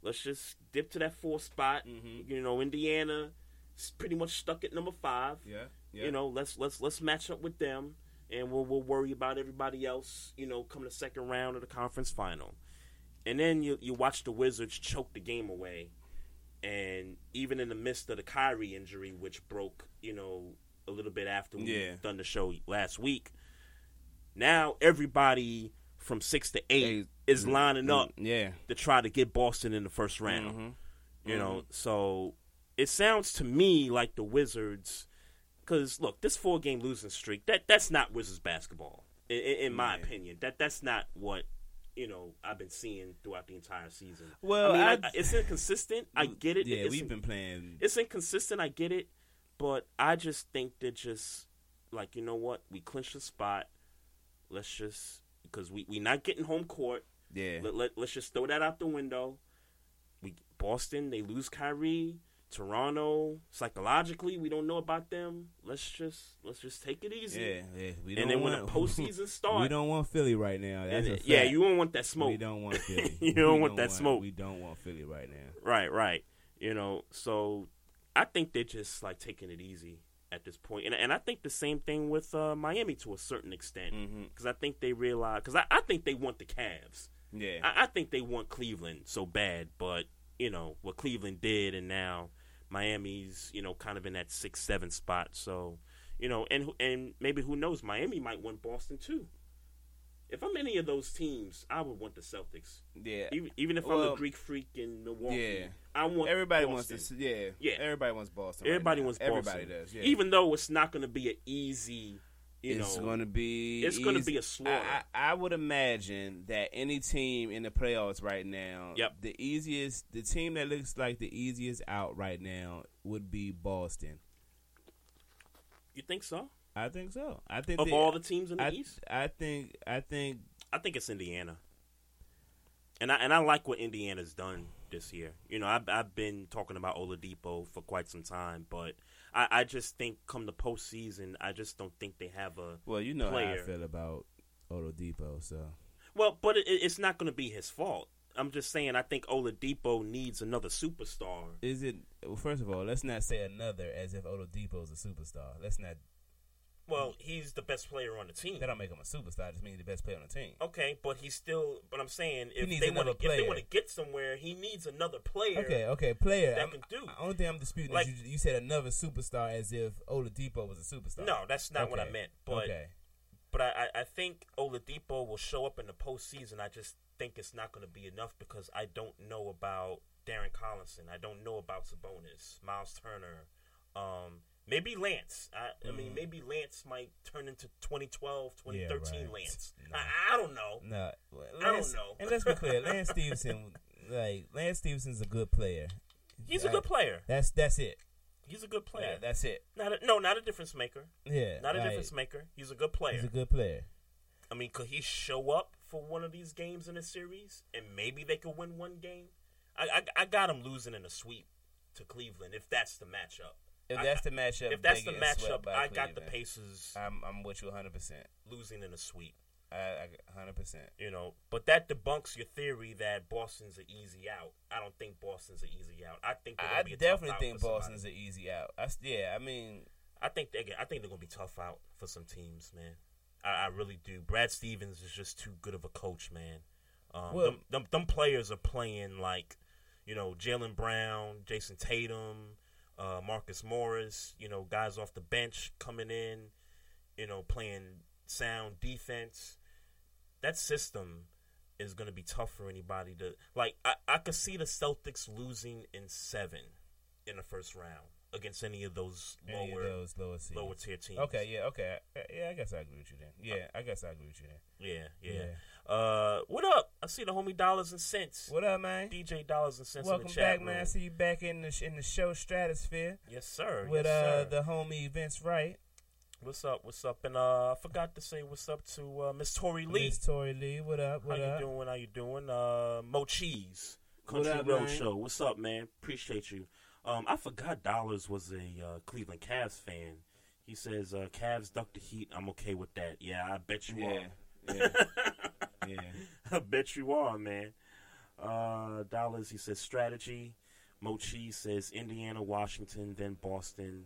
let's just dip to that fourth spot. Mm-hmm. You know, Indiana is pretty much stuck at number five. Yeah. Yeah. You know, let's let's let's match up with them, and we'll we'll worry about everybody else. You know, come the second round of the conference final, and then you you watch the Wizards choke the game away, and even in the midst of the Kyrie injury, which broke, you know, a little bit after we yeah. done the show last week. Now everybody from six to eight hey, is lining mm, up, yeah. to try to get Boston in the first round. Mm-hmm. You mm-hmm. know, so it sounds to me like the Wizards. Because, look, this four-game losing streak, that that's not Wizards basketball, in, in my yeah. opinion. That That's not what, you know, I've been seeing throughout the entire season. Well, I mean, I, I, it's inconsistent. I get it. Yeah, it's we've in, been playing. It's inconsistent. I get it. But I just think they're just, like, you know what? We clinched the spot. Let's just, because we, we're not getting home court. Yeah. Let, let, let's just throw that out the window. We Boston, they lose Kyrie. Toronto, psychologically, we don't know about them. Let's just let's just take it easy. Yeah, yeah. We don't and then want, when the postseason starts, we don't want Philly right now. That's a fact. Yeah, you don't want that smoke. We don't want Philly. you don't, don't want that want, smoke. We don't want Philly right now. Right, right. You know, so I think they're just like taking it easy at this point, and and I think the same thing with uh, Miami to a certain extent, because mm-hmm. I think they realize because I, I think they want the Cavs. Yeah, I, I think they want Cleveland so bad, but you know what Cleveland did, and now. Miami's, you know, kind of in that six seven spot. So, you know, and and maybe who knows, Miami might want Boston too. If I'm any of those teams, I would want the Celtics. Yeah. Even, even if well, I'm a Greek freak in Milwaukee, yeah. I want everybody Boston. Wants to, yeah. Yeah. Everybody wants Boston. Everybody right wants Boston. Everybody does. Yeah. Even though it's not going to be an easy, you it's know. It's going to be It's going to be a slaughter. I, I would imagine that any team in the playoffs right now, yep. the easiest the team that looks like the easiest out right now would be Boston. You think so? I think so. I think Of they, all the teams in the I, East? I think I think I think it's Indiana. And I and I like what Indiana's done this year. You know, I've I've been talking about Oladipo for quite some time, but I, I just think come the postseason, I just don't think they have a well, you know player. How I feel about Oladipo, so well, but it, it's not going to be his fault. I'm just saying, I think Oladipo needs another superstar. Is it? Well, first of all, let's not say another as if Oladipo's a superstar. Let's not. Well, he's the best player on the team. That don't make him a superstar. I just mean he's the best player on the team. Okay, but he's still. But I'm saying if they want to, if they want to get somewhere, he needs another player. Okay, okay, player that I'm, can do. The only thing I'm disputing like, is you, you said another superstar as if Oladipo was a superstar. No, that's not okay. what I meant. But okay. but I, I think Oladipo will show up in the postseason. I just think it's not going to be enough because I don't know about Darren Collison. I don't know about Sabonis, Miles Turner. Um, Maybe Lance. I, I mean, maybe Lance might turn into twenty twelve, twenty thirteen yeah, right. Lance. No. I, I don't know. No, Lance, I don't know. And let's be clear, Lance Stevenson, like Lance Stevenson's a good player. He's I, a good player. That's that's it. He's a good player. Yeah, that's it. Not a, no, not a difference maker. Yeah, not a like, difference maker. He's a good player. He's a good player. I mean, could he show up for one of these games in a series, and maybe they could win one game? I I, I got him losing in a sweep to Cleveland if that's the matchup. If that's the matchup, if that's the matchup, I got the Pacers. I'm, I'm with you one hundred percent. Losing in a sweep. one hundred percent. You know, but that debunks your theory that Boston's an easy out. I don't think Boston's an easy out. I think I be a definitely think Boston's an easy out. I, yeah, I mean, I think they I think they're gonna be tough out for some teams, man. I, I really do. Brad Stevens is just too good of a coach, man. Um, well, them, them them players are playing like, you know, Jaylen Brown, Jason Tatum, uh, Marcus Morris. You know, guys off the bench coming in. You know, playing sound defense. That system is going to be tough for anybody to – like, I, I could see the Celtics losing in seven in the first round against any of those lower, those lower, lower tier teams. Okay, yeah, okay. Yeah, I guess I agree with you then. Yeah, I guess I agree with you then. Yeah, yeah. yeah. Uh, what up? I see the homie Dollars and Cents. What up, man? D J Dollars and Cents Welcome in the chat back, room. Man. I see you back in the, in the show stratosphere. Yes, sir. With yes, uh, sir. the homie Vince Wright. What's up? What's up? And uh, I forgot to say what's up to uh, Miss Tori Lee. Miss Tori Lee, what up? What How up? you doing? How you doing? Uh, Mo Cheese, Country Road Show. What's up, man? Appreciate you. Um, I forgot Dollars was a uh, Cleveland Cavs fan. He says, uh, Cavs duck the heat. I'm okay with that. Yeah, I bet you yeah, are. Yeah. yeah. I bet you are, man. Uh, Dollars, he says strategy. Mo Cheese says Indiana, Washington, then Boston.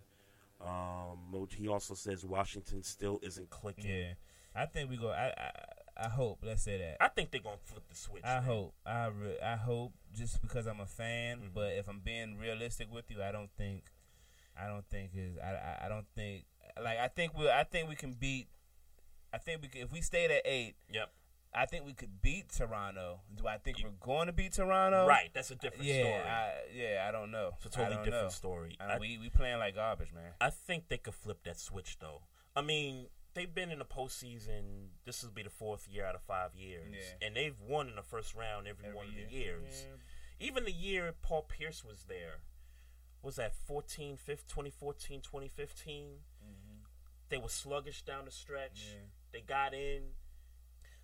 Um, he also says Washington still isn't clicking. Yeah, I think we go. I I, I hope. Let's say that. I think they're gonna flip the switch. I man. hope. I re- I hope. Just because I'm a fan, mm-hmm. but if I'm being realistic with you, I don't think. I don't think is. I, I I don't think. Like I think we. I think we can beat. I think we can, if we stayed at eight. Yep. I think we could beat Toronto. Do I think you, we're going to beat Toronto? Right, that's a different yeah, story. I, yeah, I don't know. It's a totally different know. story. I, I, we we playing like garbage, man. I think they could flip that switch, though. I mean, they've been in the postseason. This will be the fourth year out of five years. Yeah. And they've won in the first round every, every one year. of the years. Yeah. Even the year Paul Pierce was there, was that fourteen, fifth, twenty fourteen, twenty fifteen? Mm-hmm. They were sluggish down the stretch. Yeah. They got in.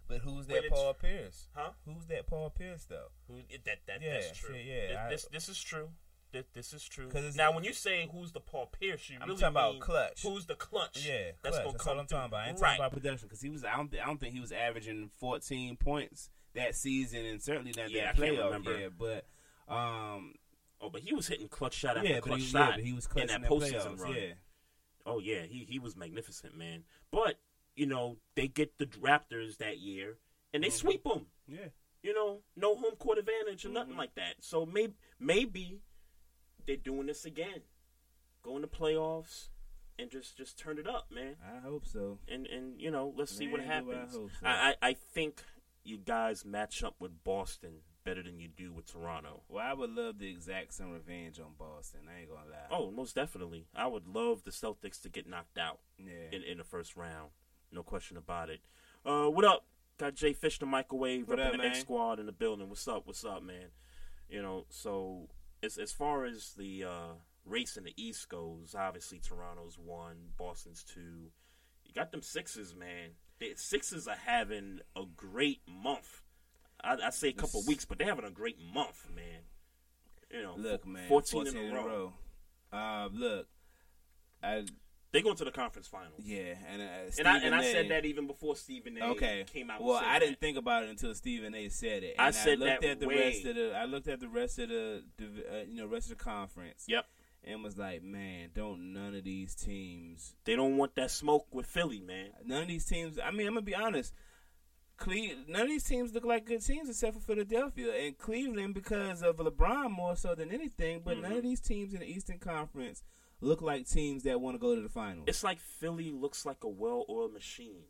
But who's that Paul Pierce? Huh? Who's that Paul Pierce though? Who, that that yeah, that's true. Yeah, yeah, this, I, this this is true. This, this is true. Now, like, when you say who's the Paul Pierce, you I'm really talking mean about clutch. Who's the clutch? Yeah, that's clutch. gonna that's come what I'm through. talking about. I ain't right. talking about production because he was. I don't. I don't think he was averaging fourteen points that season, and certainly not yeah, that I playoff. Yeah, but um, oh, but he was hitting clutch shot after yeah, clutch he, shot. Yeah, he was clutch in that postseason run. Yeah. Oh yeah, he he was magnificent, man. But. You know, they get the Raptors that year, and they mm-hmm. sweep them. Yeah. You know, no home court advantage or mm-hmm. nothing like that. So maybe, maybe they're doing this again. Go in the playoffs and just, just turn it up, man. I hope so. And, and you know, let's man, see what happens. I, hope so. I, I, I think you guys match up with Boston better than you do with Toronto. Well, I would love the exact same revenge on Boston. I ain't going to lie. Oh, most definitely. I would love the Celtics to get knocked out yeah. in, in the first round. No question about it. Uh, what up? Got Jay Fish the microwave up in the X Squad in the building. What's up? What's up, man? You know, so as as far as the uh, race in the East goes, obviously Toronto's one, Boston's two. You got them Sixers, man. The Sixers are having a great month. I, I say a couple it's, weeks, but they're having a great month, man. You know, look, man, fourteen, fourteen in a row. In a row. Uh, look, I. They go to the conference finals. Yeah, and uh, and I and I said that even before Stephen A. Okay. came out. Well, I didn't that. think about it until Stephen A. said it. And I said I looked that at the way. rest of the. I looked at the rest of the, the uh, you know, rest of the conference. Yep. And was like, man, don't none of these teams. They don't want that smoke with Philly, man. None of these teams. I mean, I'm gonna be honest. Cleveland, none of these teams look like good teams except for Philadelphia and Cleveland because of LeBron more so than anything. But mm-hmm. none of these teams in the Eastern Conference look like teams that want to go to the finals. It's like Philly looks like a well-oiled machine.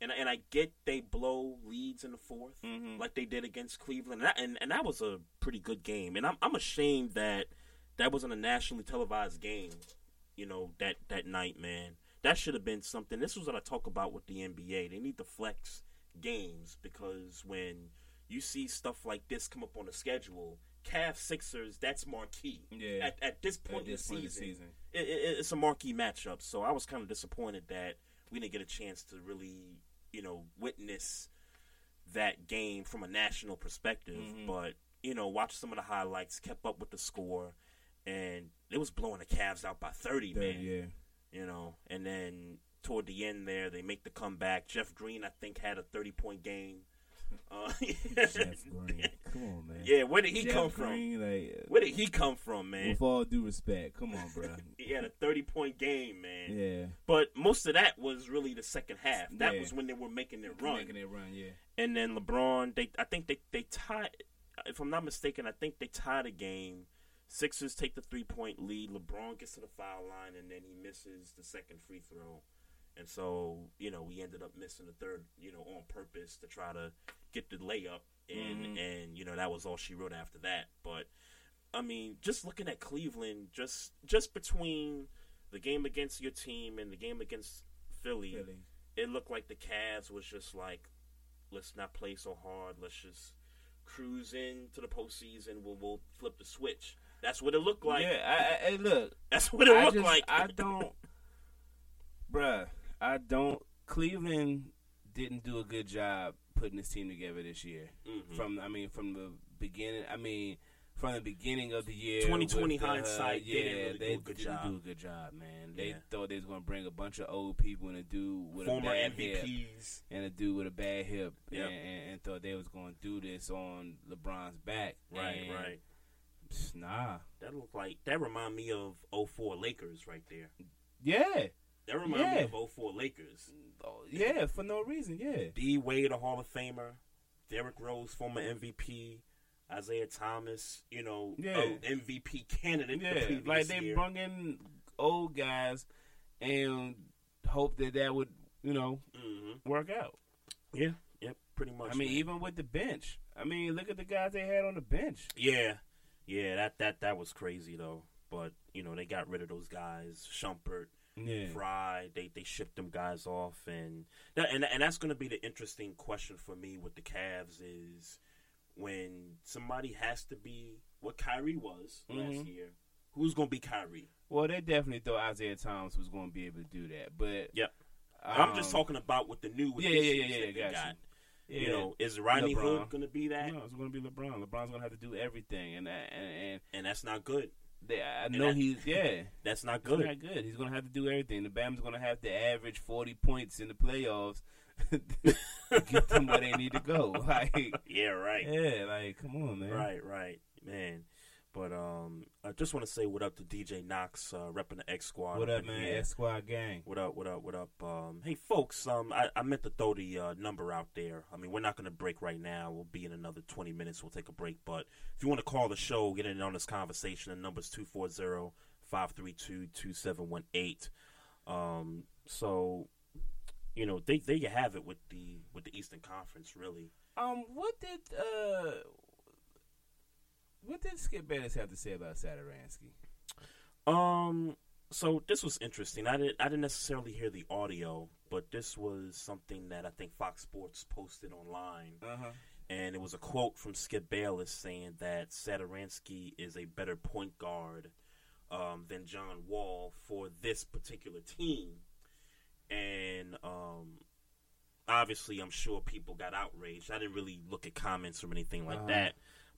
And, and I get they blow leads in the fourth, mm-hmm. like they did against Cleveland. And, I, and, and that was a pretty good game. And I'm I'm ashamed that that wasn't a nationally televised game, you know, that, that night, man. That should have been something. This was what I talk about with the N B A. They need to flex games because when you see stuff like this come up on the schedule, Cavs Sixers, that's marquee. Yeah. At, at this point at this in the season, season. It, it, it's a marquee matchup. So I was kind of disappointed that we didn't get a chance to really, you know, witness that game from a national perspective. Mm-hmm. But you know, watched some of the highlights, kept up with the score, and it was blowing the Cavs out by thirty, thirty man. Yeah. you know. And then toward the end there, they make the comeback. Jeff Green, I think, had a thirty-point game. Uh, Jeff Green, come on, man. Yeah, where did he Jeff come Green, from? Like, where did he come from, man? With all due respect, come on, bro. He had a thirty-point game, man. Yeah. But most of that was really the second half. That yeah. was when they were making their run. Making their run, yeah. And then LeBron, they I think they, they tied, if I'm not mistaken, I think they tied a game. Sixers take the three-point lead. LeBron gets to the foul line, and then he misses the second free throw. And so, you know, we ended up missing the third, you know, on purpose to try to get the layup in. Mm-hmm. And, you know, that was all she wrote after that. But, I mean, just looking at Cleveland, just just between the game against your team and the game against Philly, Philly. It looked like the Cavs was just like, let's not play so hard. Let's just cruise into the postseason. We'll, we'll flip the switch. That's what it looked like. Yeah, I, I, look. That's what it I looked just, like. I don't. Bruh. I don't – Cleveland didn't do a good job putting this team together this year. Mm-hmm. From I mean, from the beginning – I mean, from the beginning of the year. twenty twenty the, hindsight, uh, yeah, didn't really they do a good didn't job. do a good job, man. They yeah. thought they was going to bring a bunch of old people and a dude with Former a bad M V Ps. Hip. And a dude with a bad hip. Yep. And, and, and thought they was going to do this on LeBron's back. Right, and, right. Nah. That looked like – that remind me of oh four Lakers right there. Yeah. That reminds yeah. me of oh four Lakers. Oh, yeah. yeah, for no reason, yeah. D. Wade, a Hall of Famer. Derrick Rose, former M V P. Isaiah Thomas, you know, yeah. M V P candidate. Yeah, the like they year. Brung in old guys and hoped that that would, you know, mm-hmm. work out. Yeah, yeah, pretty much. I mean, man. Even with the bench. I mean, look at the guys they had on the bench. Yeah, yeah, that, that, that was crazy, though. But, you know, they got rid of those guys. Shumpert. Yeah. Fry, they they shipped them guys off, and and and that's going to be the interesting question for me with the Cavs is when somebody has to be what Kyrie was mm-hmm. last year. Who's going to be Kyrie? Well, they definitely thought Isaiah Thomas was going to be able to do that, but yep. Um, I'm just talking about what the new yeah yeah yeah, yeah that they got. got. You. Yeah. you know, is Rodney Hood going to be that? No, it's going to be LeBron. LeBron's going to have to do everything, and that, and, and and that's not good. They, I know that, he's yeah. That's not good. That's not good. He's gonna have to do everything. The Bam's gonna have to average forty points in the playoffs to get them where they need to go. Like yeah, right. Yeah, like come on, man. Right, right, man. But um, I just want to say what up to D J Knox, uh, repping the X Squad. What up, man? X Squad gang. What up? What up? What up? Um, hey folks, um, I, I meant to throw the uh, number out there. I mean, we're not gonna break right now. We'll be in another twenty minutes. We'll take a break. But if you want to call the show, get in on this conversation. The number's two four zero, five three two, two seven one eight. Um, so you know, they there you have it with the with the Eastern Conference, really. Um, what did uh. What did Skip Bayless have to say about Saturansky? Um, so this was interesting. I didn't, I didn't necessarily hear the audio, but this was something that I think Fox Sports posted online, uh-huh. and it was a quote from Skip Bayless saying that Saturansky is a better point guard um, than John Wall for this particular team, and um, obviously, I'm sure people got outraged. I didn't really look at comments or anything like uh-huh. that.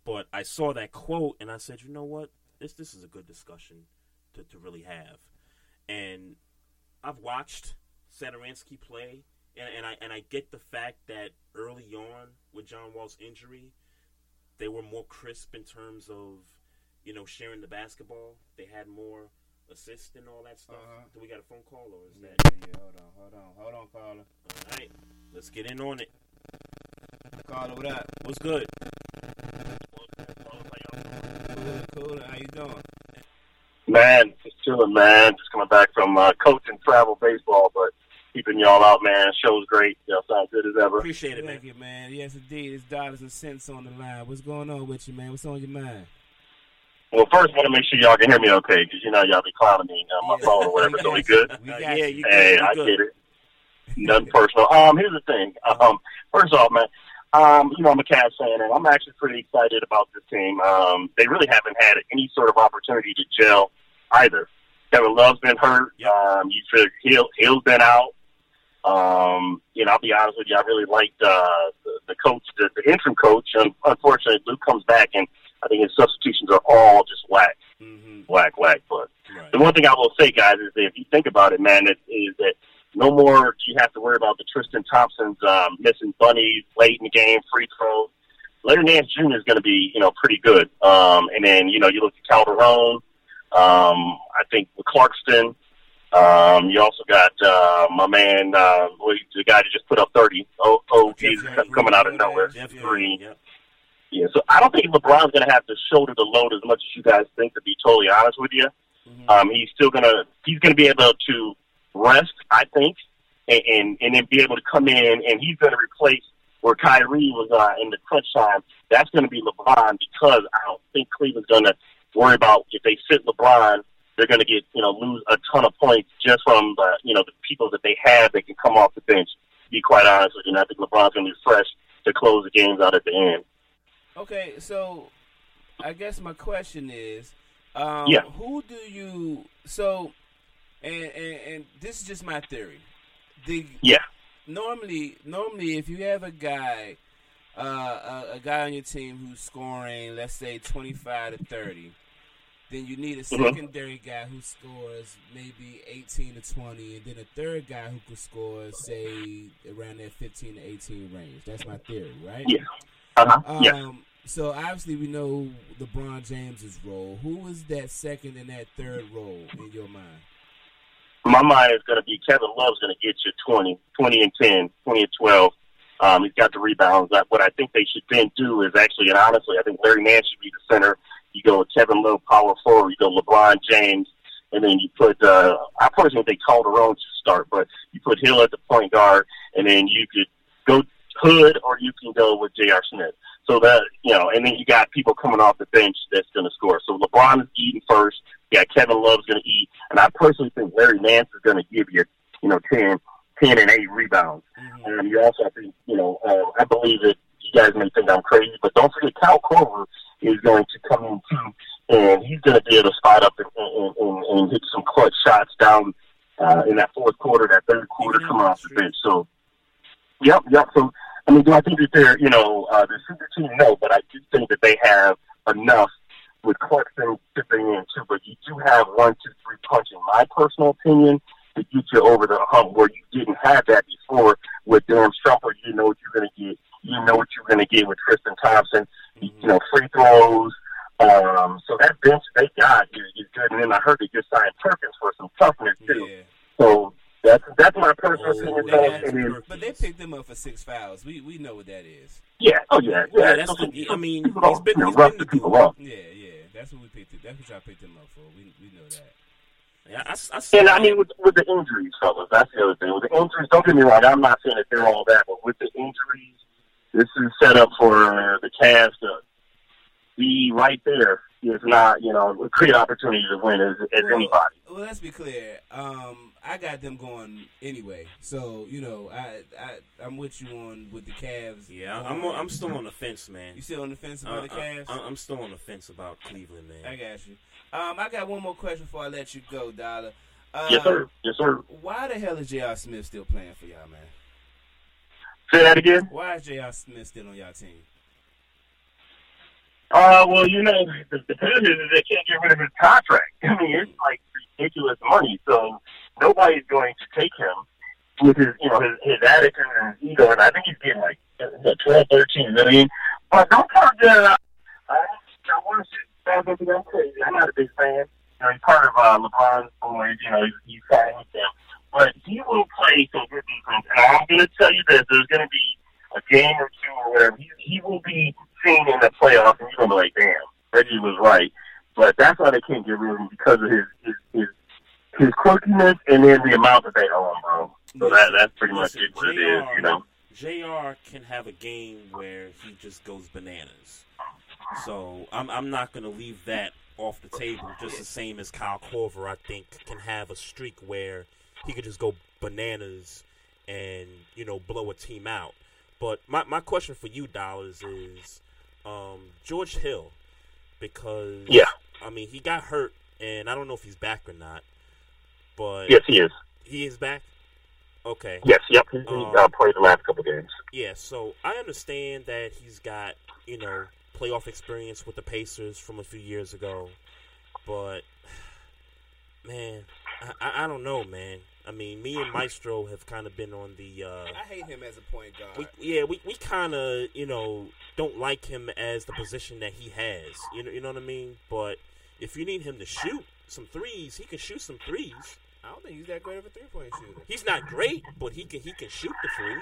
But I saw that quote, and I said, you know what? This this is a good discussion to, to really have. And I've watched Saturansky play, and, and, I, and I get the fact that early on with John Wall's injury, they were more crisp in terms of, you know, sharing the basketball. They had more assists and all that stuff. Uh-huh. Do we got a phone call, or is yeah, that? Yeah, hold on, hold on, hold on, caller. All right, let's get in on it. Caller, what up? What's good? Cool. How you doing? Man, just chilling, man. Just coming back from uh, coaching travel baseball, but keeping y'all out, man. Show's great. Y'all sound good as ever. Appreciate it, man. Thank you, man. Yes, indeed. It's dollars and cents on the line. What's going on with you, man? What's on your mind? Well, first, I want to make sure y'all can hear me okay, because you know y'all be clowning me on my yeah. phone or whatever. So we good? We got yeah, you hey, good. I get it. Nothing personal. Um, here's the thing. Um, first off, man. Um, you know, I'm a Cavs fan, and I'm actually pretty excited about this team. Um, they really haven't had any sort of opportunity to gel either. Kevin Love's been hurt. Um, you figure Hill, Hill's been out. Um, you know, I'll be honest with you, I really liked uh, the, the coach, the, the interim coach. Um, unfortunately, Luke comes back, and I think his substitutions are all just whack. mm-hmm. whack, whack. But right. the one thing I will say, guys, is that if you think about it, man, is, is that no more do you have to worry about the Tristan Thompsons um, missing bunnies late in the game, free throws. Leonard Nance Junior is going to be, you know, pretty good. Um, and then, you know, you look at Calderon, um, I think Clarkston. Um, you also got uh, my man, uh, the guy that just put up thirty. Oh, oh he's coming out of nowhere. Green. Yeah. Yeah, so I don't think LeBron's going to have to shoulder the load as much as you guys think, to be totally honest with you. Mm-hmm. Um, he's still going to he's going to be able to rest, I think, and, and, and then be able to come in, and he's going to replace where Kyrie was uh, in the crunch time. That's going to be LeBron, because I don't think Cleveland's going to worry about if they sit LeBron, they're going to get, you know, lose a ton of points just from the, you know, the people that they have that can come off the bench, to be quite honest with you. And I think LeBron's going to be fresh to close the games out at the end. Okay, so I guess my question is, um, yeah. who do you – so, and, and and this is just my theory. The, yeah. Normally, normally, if you have a guy, uh, a, a guy on your team who's scoring, let's say, twenty-five to thirty, then you need a secondary mm-hmm. guy who scores maybe eighteen to twenty, and then a third guy who could score, say, around that fifteen to eighteen range. That's my theory, right? Yeah. Uh-huh. Um, yeah. So, obviously, we know LeBron James's role. Who is that second and that third role in your mind? My mind is going to be Kevin Love's going to get you twenty, twenty and ten, twenty and twelve. Um, he's got the rebounds. What I think they should then do is actually, and honestly, I think Larry Nance should be the center. You go with Kevin Love, power forward. You go LeBron James. And then you put, uh, I personally think Calderon should start, but you put Hill at the point guard, and then you could go Hood, or you can go with J R. Smith. So that, you know, and then you got people coming off the bench that's going to score. So LeBron is eating first. Yeah, Kevin Love's going to eat. And I personally think Larry Nance is going to give you, you know, ten, ten and eight rebounds. Mm-hmm. And you also, I think, you know, uh, I believe that you guys may think I'm crazy, but don't forget Kyle Korver is going to come in too, and he's going to be able to spot up and, and, and, and hit some clutch shots down uh, in that fourth quarter, that third quarter, mm-hmm. coming off the bench. So, yep, yep. So, I mean, do I think that they're, you know, uh, the super team? No, but I do think that they have enough with Clarkson tipping in, too. But you do have one, two, three punch, in my personal opinion, to get you over the hump where you didn't have that before with Durham Strumper. You know what you're going to get. You know what you're going to get with Tristan Thompson, you know, free throws. Um, so that bench they got is, is good. And then I heard they just signed Perkins for some toughness, too. Yeah. So, That's that's my personal opinion. Oh, but they picked him up for six fouls. We we know what that is. Yeah. Oh yeah. Yeah. yeah that's so, what, I mean, he's been, he's been the people up. Yeah, yeah. That's what we picked. It. That's what y'all picked him up for. We we know that. Yeah. I, I, I and I mean, with, with the injuries, fellas, that's the other thing. With the injuries, don't get me wrong. I'm not saying that they're all that, but with the injuries, this is set up for the Cavs to be right there. It's not, you know, a great opportunity to win as, as well, anybody. Well, let's be clear. Um, I got them going anyway, so you know, I I I'm with you on with the Cavs. Yeah, I'm on, I'm still on the fence, man. You still on the fence about uh, the Cavs? I, I'm still on the fence about Cleveland, man. I got you. Um, I got one more question before I let you go, Dollar. Uh, yes, sir. Yes, sir. Why the hell is J R. Smith still playing for y'all, man? Say that again. Why is J R. Smith still on y'all team? Uh, well, you know, the thing is they can't get rid of his contract. I mean, it's like ridiculous money, so nobody's going to take him with his, you know, his, his attitude and his ego. And I think he's getting like twelve, thirteen million. But don't talk to uh, I, I want to say, I'm crazy. I'm not a big fan. You know, he's part of uh, LeBron's boys. You know, he's, he's fighting with them. But he will play some good defense. And I'm going to tell you this: there's going to be a game or two or whatever. He, he will be seen in the playoffs, and you're going to be like, damn, Reggie was right. But that's why they can't get rid of him, because of his his, his, his quirkiness and then the amount that they own, bro. So that, that's pretty much it, what it is, you know. J R can have a game where he just goes bananas. So I'm I'm not going to leave that off the table, just the same as Kyle Korver, I think, can have a streak where he could just go bananas and, you know, blow a team out. But my, my question for you, Dollars, is um, George Hill, because, yeah. I mean, he got hurt, and I don't know if he's back or not. But yes, he is. He is back? Okay. Yes, yep. He um, uh, played the last couple games. Yeah, so I understand that he's got, you know, playoff experience with the Pacers from a few years ago. But, man, I, I don't know, man. I mean, me and Maestro have kind of been on the... Uh, I hate him as a point guard. We, yeah, we, we kind of, you know, don't like him as the position that he has. You know, you know what I mean? But if you need him to shoot some threes, he can shoot some threes. I don't think he's that great of a three-point shooter. He's not great, but he can he can shoot the three.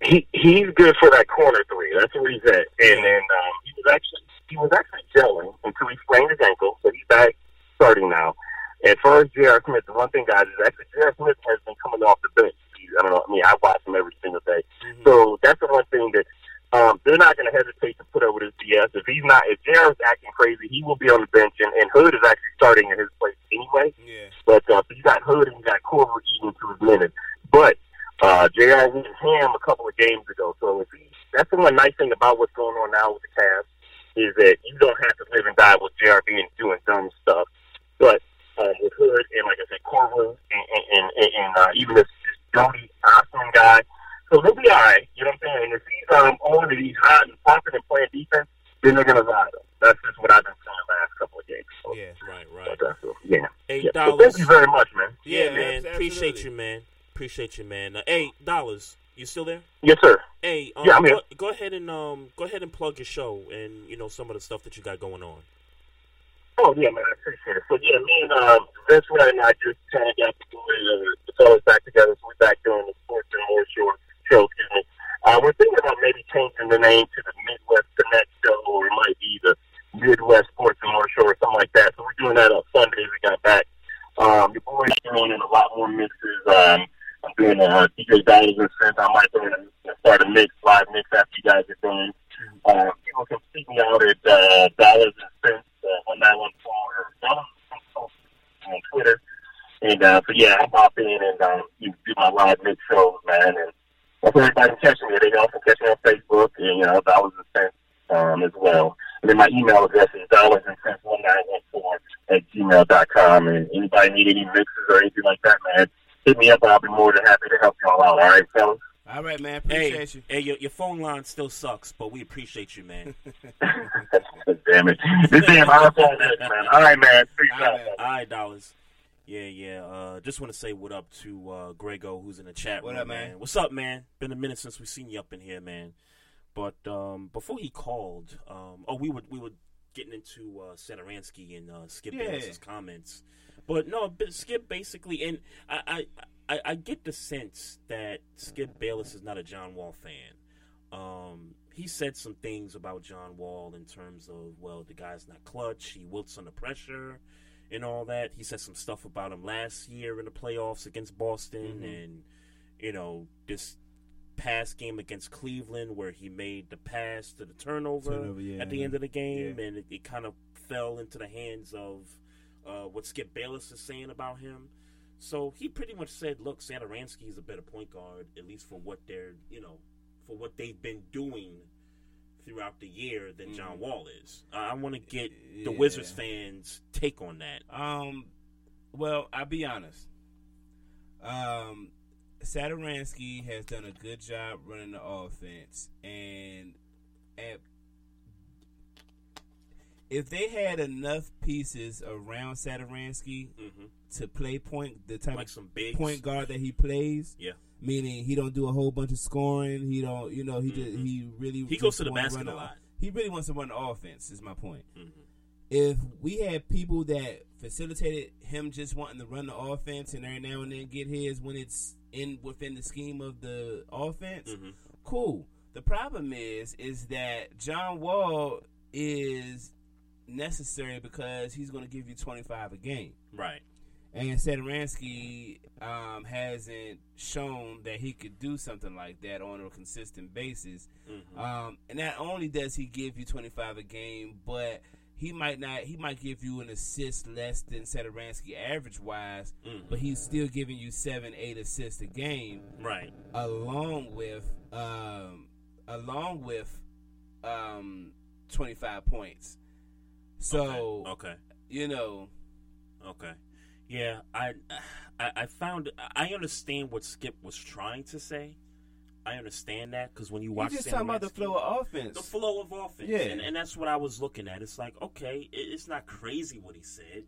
He he's good for that corner three. That's where he's at. And then um, he was actually he was actually gelling until he sprained his ankle, so he's back starting now. As far as J R. Smith, the one thing, guys, is actually J R. Smith has been coming off the bench. He's, I don't know. I mean, I watch him every single day. Mm-hmm. So that's the one thing that um, they're not going to hesitate to put up with his B S. If he's not, if J R's acting crazy, he will be on the bench. And, and Hood is actually starting in his place anyway. Yeah. But uh, so you got Hood and you got Corver eating to his minutes. But uh, J R needed him a couple of games ago. So if he, that's the one nice thing about what's going on now with the Cavs is that you don't have to live and die with J R being doing dumb stuff. But Um, with Hood and, like I said, Corver and, and, and, and uh, even this, this dummy, awesome guy. So they'll be all right. You know what I'm saying? And if he's um, on and he's hot and popping and playing defense, then they're going to ride him. That's just what I've been saying the last couple of games. So, yeah, right, right. So that's, yeah. eight dollars. Yeah. So thank you very much, man. Yeah, yeah man. Absolutely. Appreciate you, man. Appreciate you, man. Uh, eight dollars. You still there? Yes, sir. Hey, um, yeah, I'm here. Go, go ahead and um, go ahead and plug your show and, you know, some of the stuff that you got going on. Oh, yeah, man, I appreciate it. So, yeah, me and um, Vince Wright and I just kind of got the, uh, the fellas back together, so we're back doing the Sports and More Show, show excuse me. Uh, we're thinking about maybe changing the name to the Midwest Connect Show, or it might be the Midwest Sports and More Show or something like that. So we're doing that on Sundays. We got back. Um, the boys are doing a lot more mixes. Um, I'm doing a D J Dinos and Sense. I might throw in a, start a mix, live mix after you guys are done. Uh, people can seek me out at uh, Dollars and Cents. On Twitter, and uh, so yeah, I pop in and um, you do my live mix shows, man, and that's where everybody can catch me. They can also catch me on Facebook, and you know, Dollars and Cents um, as well. And then my email address is dollars and cents one nine one four at gmail dot com. And anybody need any mixes or anything like that, man, hit me up. I'll be more than happy to help y'all out. All right, fellas. All right, man. Appreciate hey, you. Hey, your, your phone line still sucks, but we appreciate you, man. Damn it. This damn our phone is, man. All right, man. All right, man. All right, Dollars. Yeah, yeah. Uh, just want to say what up to uh, Grego, who's in the chat room, what up, man? man. What's up, man? Been a minute since we've seen you up in here, man. But um, before he called, um, oh, we were we were getting into uh, Sadaransky and uh, Skip yeah. Bayless's comments. But no, Skip basically, and I, I I, I get the sense that Skip Bayless is not a John Wall fan. Um, he said some things about John Wall in terms of, well, the guy's not clutch, he wilts under pressure, and all that. He said some stuff about him last year in the playoffs against Boston, mm-hmm. and, you know, this past game against Cleveland where he made the pass to the turnover, turnover yeah, at the yeah. end of the game, yeah. and it, it kind of fell into the hands of uh, what Skip Bayless is saying about him. So he pretty much said, look, Sadaransky is a better point guard, at least for what they're, you know, for what they've been doing throughout the year than mm-hmm. John Wall is. Uh, I want to get yeah. the Wizards fans' take on that. Um, well, I'll be honest. Um, Sadaransky has done a good job running the offense. And at, if they had enough pieces around Sadaransky, mm-hmm. to play point, the type like some bigs. Point guard that he plays. Yeah. Meaning he don't do a whole bunch of scoring. He don't, you know, he mm-hmm. just, he really he goes to the basket a lot. He really wants to run the offense, is my point. Mm-hmm. If we had people that facilitated him just wanting to run the offense and every now and then get his when it's in within the scheme of the offense, mm-hmm. cool. The problem is is that John Wall is necessary because he's going to give you twenty-five a game. Right. And Sadaransky um, hasn't shown that he could do something like that on a consistent basis. Mm-hmm. Um, and not only does he give you twenty-five a game, but he might not. He might give you an assist less than Sadaransky average-wise, mm-hmm. but he's still giving you seven, eight assists a game. Right. Along with, um, along with, um, twenty-five points. So okay. okay. You know. Okay. Yeah, I, I, I found I understand what Skip was trying to say. I understand that, because when you watch, you just talking about the flow of offense, the flow of offense, yeah, and, and that's what I was looking at. It's like, okay, it, it's not crazy what he said,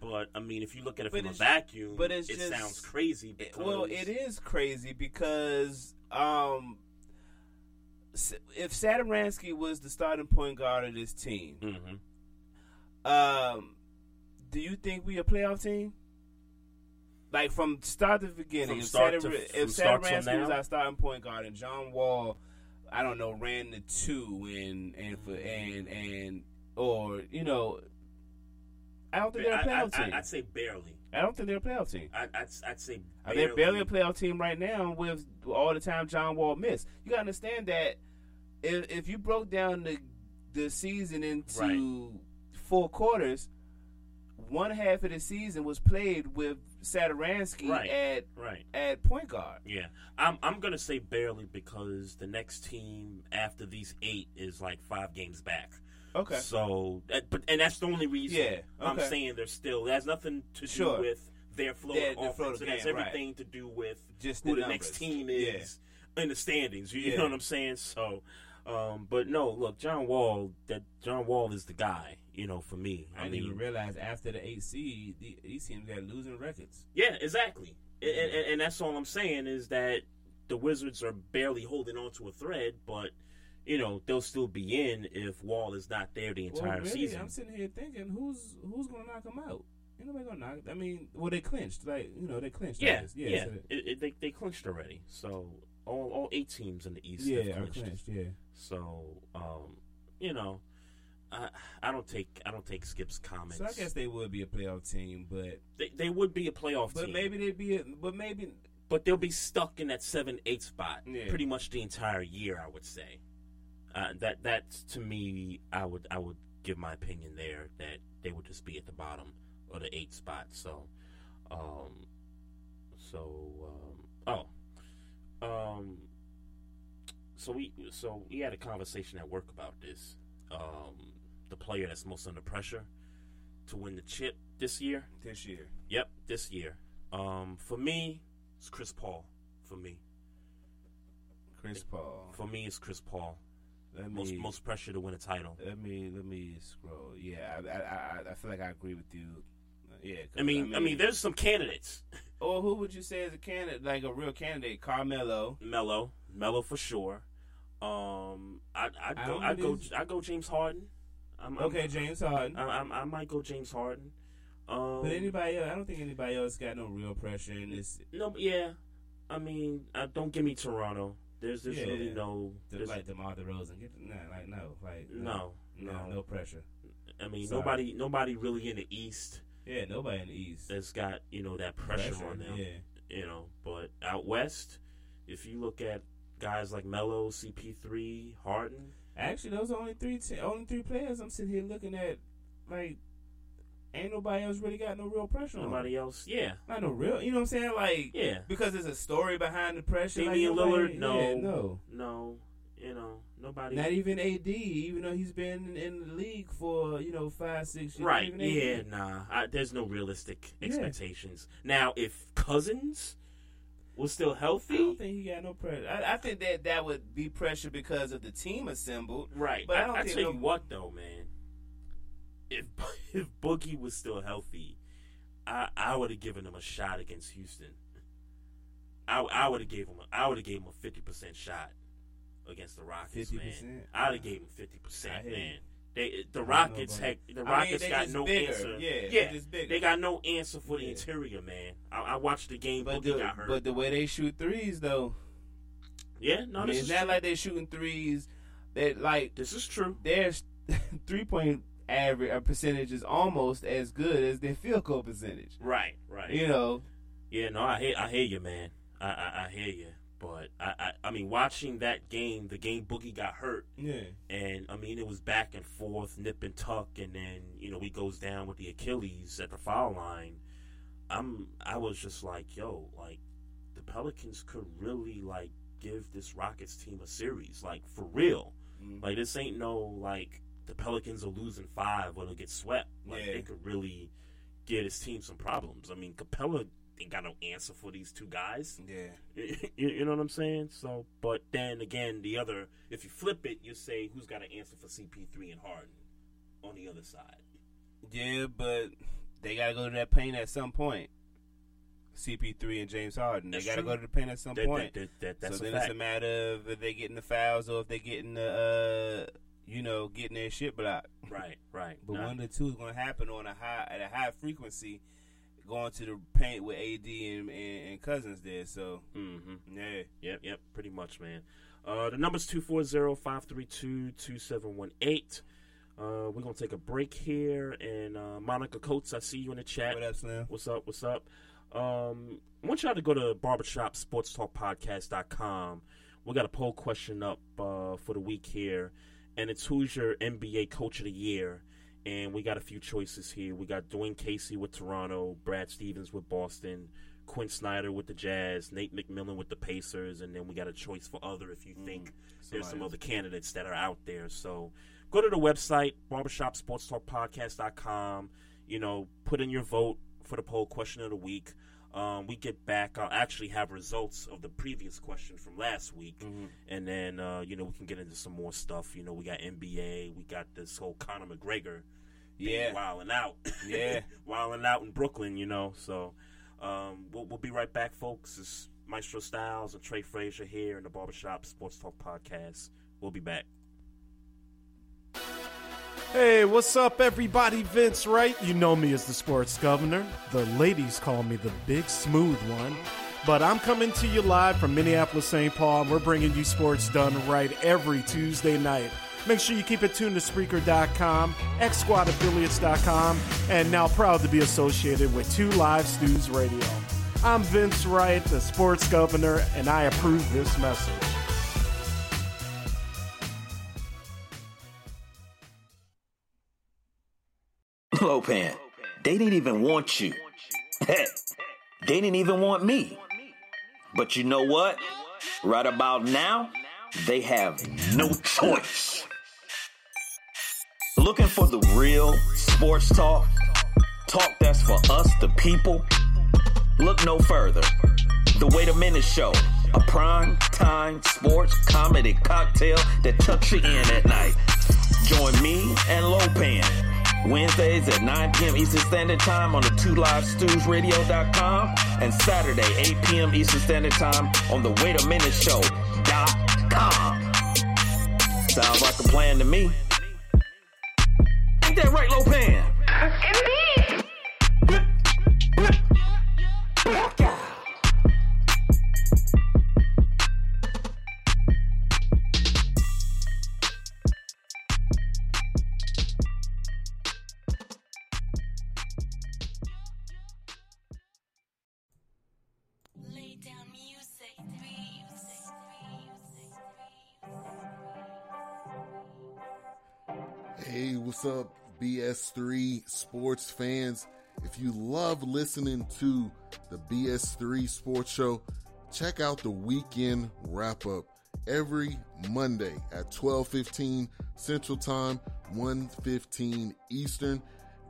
but I mean, if you look at it but from a vacuum, but it's it just, sounds crazy. Because, well, it is crazy because um, if Satoransky was the starting point guard of this team, mm-hmm. um, do you think we a playoff team? Like, from start to beginning, if Satoransky was our starting point guard and John Wall, I don't know, ran the two and and for, and and or you know, I don't think they're a playoff I, I, team. I, I'd say barely. I don't think they're a playoff team. I, I'd I'd say barely. They're barely a playoff team right now with all the time John Wall missed. You gotta understand that if if you broke down the the season into right. four quarters. One half of the season was played with Satoransky right, at right. at point guard. Yeah, I'm I'm gonna say barely because the next team after these eight is like five games back. Okay. So, that, but and that's the only reason yeah, okay. I'm saying they're still. That has nothing to do sure. with their flow yeah, of offense. Flow of game, it has everything right. to do with just who the, the next team is yeah. in the standings. You, yeah. you know what I'm saying? So, um, but no, look, John Wall. That John Wall is the guy. You know, for me, I, I didn't mean, even realize after the eight seed, the, these teams got losing records. Yeah, exactly, and, and, and that's all I'm saying is that the Wizards are barely holding on to a thread, but you know they'll still be in if Wall is not there the entire well, really, season. I'm sitting here thinking, who's who's gonna knock them out? Ain't nobody gonna knock. I mean, well, they clinched, like you know, they clinched. Yeah, yeah, yeah. So they, it, it, they they clinched already. So all all eight teams in the East, yeah, have clinched. Are clinched. Yeah. So, um, you know. I, I don't take I don't take Skip's comments. So I guess they would be a playoff team, but they they would be a playoff but team. But maybe they'd be, a, but maybe, but they'll be stuck in that seven eight spot yeah. pretty much the entire year. I would say uh, that that to me, I would I would give my opinion there that they would just be at the bottom or the eight spot. So, um, so um, oh, um, so we so we had a conversation at work about this. Um. The player that's most under pressure to win the chip this year. This year. Yep, this year. Um, for me, it's Chris Paul. For me, Chris Paul. For me, it's Chris Paul. Let me, most most pressure to win a title. Let me let me scroll. Yeah, I I, I feel like I agree with you. Yeah. I mean, I mean, I mean, there's some candidates. Or who would you say is a candidate, like a real candidate? Carmelo. Melo. Melo for sure. Um, I I'd go I go I go James Harden. I'm, okay, I'm, James Harden. I, I, I might go James Harden. Um, but anybody else? I don't think anybody else got no real pressure in this. No, yeah. I mean, uh, don't give me Toronto. There's, there's yeah. really no. There's, like DeMar DeRozan. Nah, like no, like no, no, no, no pressure. I mean, Sorry. nobody, nobody really in the East. Yeah, nobody in the East that's got you know that pressure, pressure on them. Yeah. You know, but out West, if you look at guys like Melo, C P three, Harden. Actually, those are only three t- only three players I'm sitting here looking at. Like, ain't nobody else really got no real pressure on. Nobody else, yeah. Not no real, you know what I'm saying? Like, yeah. Because there's a story behind the pressure. Damian like, Lillard, no. Yeah, no. No, you know, nobody. Not even A D, even though he's been in, in the league for, you know, five, six years. Right, yeah, nah. I, there's no realistic expectations. Yeah. Now, if Cousins was still healthy. I don't think he got no pressure. I, I think that that would be pressure because of the team assembled. Right. But I, I don't I think tell no... you what, though, man. If if Boogie was still healthy, I, I would have given him a shot against Houston. I, I would have gave him a, I would have gave him a fifty percent shot against the Rockets, fifty percent man. I would have gave him fifty percent, man. They the Rockets had the Rockets I mean, got no bigger. answer. Yeah, yeah. They got no answer for the yeah. interior, man. I, I watched the game, but the, got hurt. But the way they shoot threes, though. Yeah, no, I mean, this it's is not true. Like they're shooting threes. That like this is true. Their three point average or percentage is almost as good as their field goal percentage. Right, right. You know. Yeah, no, I hear, I hear you, man. I, I, I hear you. But, I, I I mean, watching that game, the game Boogie got hurt. Yeah. And, I mean, it was back and forth, nip and tuck, and then, you know, he goes down with the Achilles at the foul line. I'm, I was just like, yo, like, the Pelicans could really, like, give this Rockets team a series. Like, for real. Mm-hmm. Like, this ain't no, like, the Pelicans are losing five or they'll get swept. Like, yeah. They could really give this team some problems. I mean, Capella ain't got no answer for these two guys. Yeah. You, you know what I'm saying? So, but then again, the other, if you flip it, you say who's got an answer for C P three and Harden on the other side. Yeah, but they got to go to that paint at some point. C P three and James Harden. They got to go to the paint at some that, point. That, that, that, that's so then fact. It's a matter of if they're getting the fouls or if they're getting the, uh, you know, getting their shit blocked. Right, right. But nah. one of the two is going to happen on a high at a high frequency going to the paint with A D and, and, and Cousins there. So, mm-hmm. yeah. Yep, yep, pretty much, man. Uh, the number's two four zero, five three two, two seven one eight. Uh, we're going to take a break here. And uh, Monica Coates, I see you in the chat. What up, Slim? What's up, what's up? Um, I want y'all to go to barbershop sports talk podcast dot com. We got a poll question up uh, for the week here, and it's who's your N B A Coach of the Year? And we got a few choices here. We got Dwayne Casey with Toronto, Brad Stevens with Boston, Quinn Snyder with the Jazz, Nate McMillan with the Pacers, and then we got a choice for other if you mm, think there's some other candidates that are out there. So go to the website, barbershop sports talk podcast dot com. You know, put in your vote for the poll question of the week. Um, we get back, I'll actually have results of the previous question from last week, mm-hmm. and then uh, you know, we can get into some more stuff. You know, we got N B A, we got this whole Conor McGregor yeah wilding out yeah wilding out in Brooklyn, you know. So um, we'll, we'll be right back, folks. It's Maestro Styles and Trey Frazier here in the Barbershop Sports Talk Podcast. We'll be back. Hey, what's up, everybody? Vince Wright. You know me as the sports governor. The ladies call me the big smooth one. But I'm coming to you live from Minneapolis, Saint Paul, and we're bringing you sports done right every Tuesday night. Make sure you keep it tuned to Spreaker dot com, X Squad Affiliates dot com, and now proud to be associated with Two Live Stews Radio. I'm Vince Wright, the sports governor, and I approve this message. Lo Pan, they didn't even want you. Heck, they didn't even want me. But you know what? Right about now, they have no choice. Looking for the real sports talk? Talk that's for us, the people? Look no further. The Wait a Minute Show, a prime time sports comedy cocktail that tucks you in at night. Join me and Lo Pan Wednesdays at nine p.m. Eastern Standard Time on the two live stews radio dot com and Saturday, eight p.m. Eastern Standard Time on the Wait a Minute Show dot com. Sounds like a plan to me. Ain't that right, Lo Pan? Indeed. Hey, what's up, B S three sports fans? If you love listening to the B S three Sports Show, check out the Weekend Wrap-Up every Monday at twelve fifteen Central Time, one fifteen Eastern,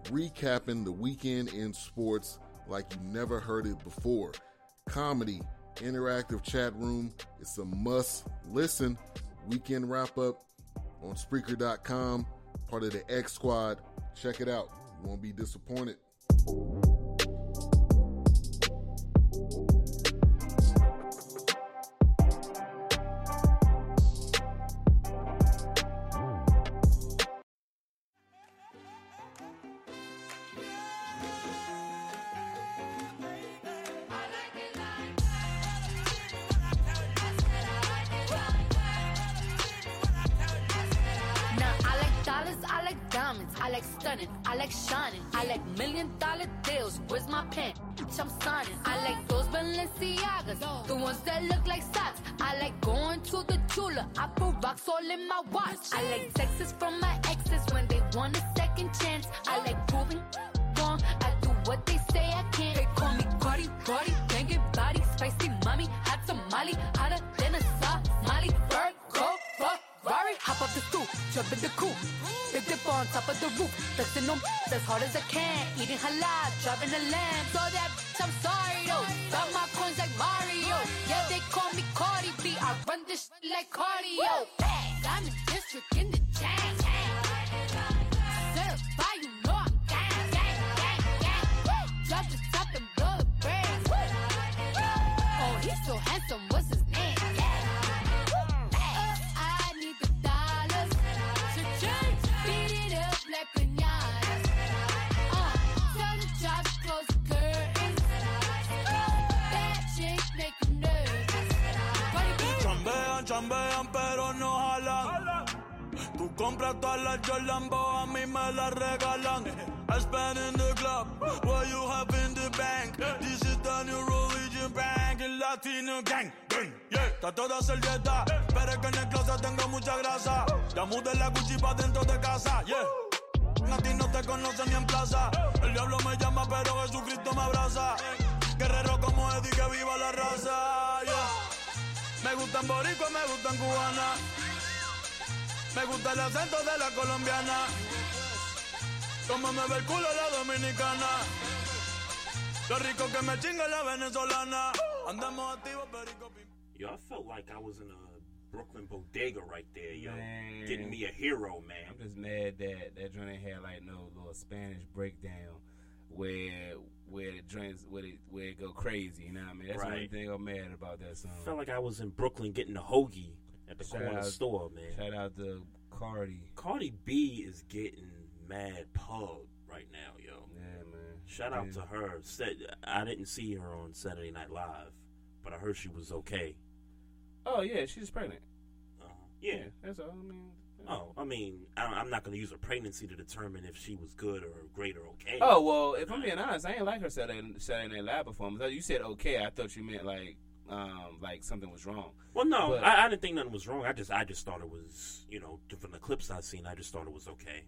recapping the weekend in sports like you never heard it before. Comedy, interactive chat room, it's a must-listen. Weekend Wrap-Up on Spreaker dot com. Part of the X Squad. Check it out. You won't be disappointed. Eating halal, driving a lamb, so that bitch, I'm sorry though. like cardio. I'm in district in the jazz. Set up fire, you know I'm down. Drop the top and blow the brand. Oh, he's so handsome, what's his name? Oh, I need the dollars. So change, beat it up like pinatas. Uh, tell the job to close the curtains. That chick make you nervous. Chambean, chambean, pero no jalan. Tú compras todas las Jordan, a mí me las regalan. I spend in the club, what you have in the bank. This is the new religion bank, el latino gang. Yeah. Está toda servieta, pero es que en el closet tengo mucha grasa. Ya mudé la Gucci pa' dentro de casa. Yeah. A ti no te conoce ni en plaza. El diablo me llama, pero Jesucristo me abraza. Guerrero como Eddie, que viva la raza. Yeah. Me gustan boricua, me gustan cubana. Me gusta el acento de la colombiana. Tómame el culo la dominicana. Lo rico que me chinga la venezolana. Andamos activos, perico. Yo, I felt like I was in a Brooklyn bodega right there, yo. Man. Getting me a hero, man. I'm just mad that that joint had like no little Spanish breakdown where where the drinks where it where it go crazy. You know what I mean? That's right. The only thing I'm mad about that song. I felt like I was in Brooklyn getting a hoagie at the shout corner out, store, man. Shout out to Cardi. Cardi B is getting mad pub right now, yo. Yeah, man. Shout out yeah. to her. Said I didn't see her on Saturday Night Live, but I heard she was okay. Oh yeah, she's pregnant. Uh, yeah. yeah, that's all. I mean. Yeah. Oh, I mean, I, I'm not gonna use her pregnancy to determine if she was good or great or okay. Oh well, if I'm being honest, I ain't like her Saturday, Saturday Night Live performance. You said okay, I thought you meant like um like something was wrong. Well, no, but, I, I didn't think nothing was wrong. I just I just thought it was, you know, from the clips I've seen, I just thought it was okay.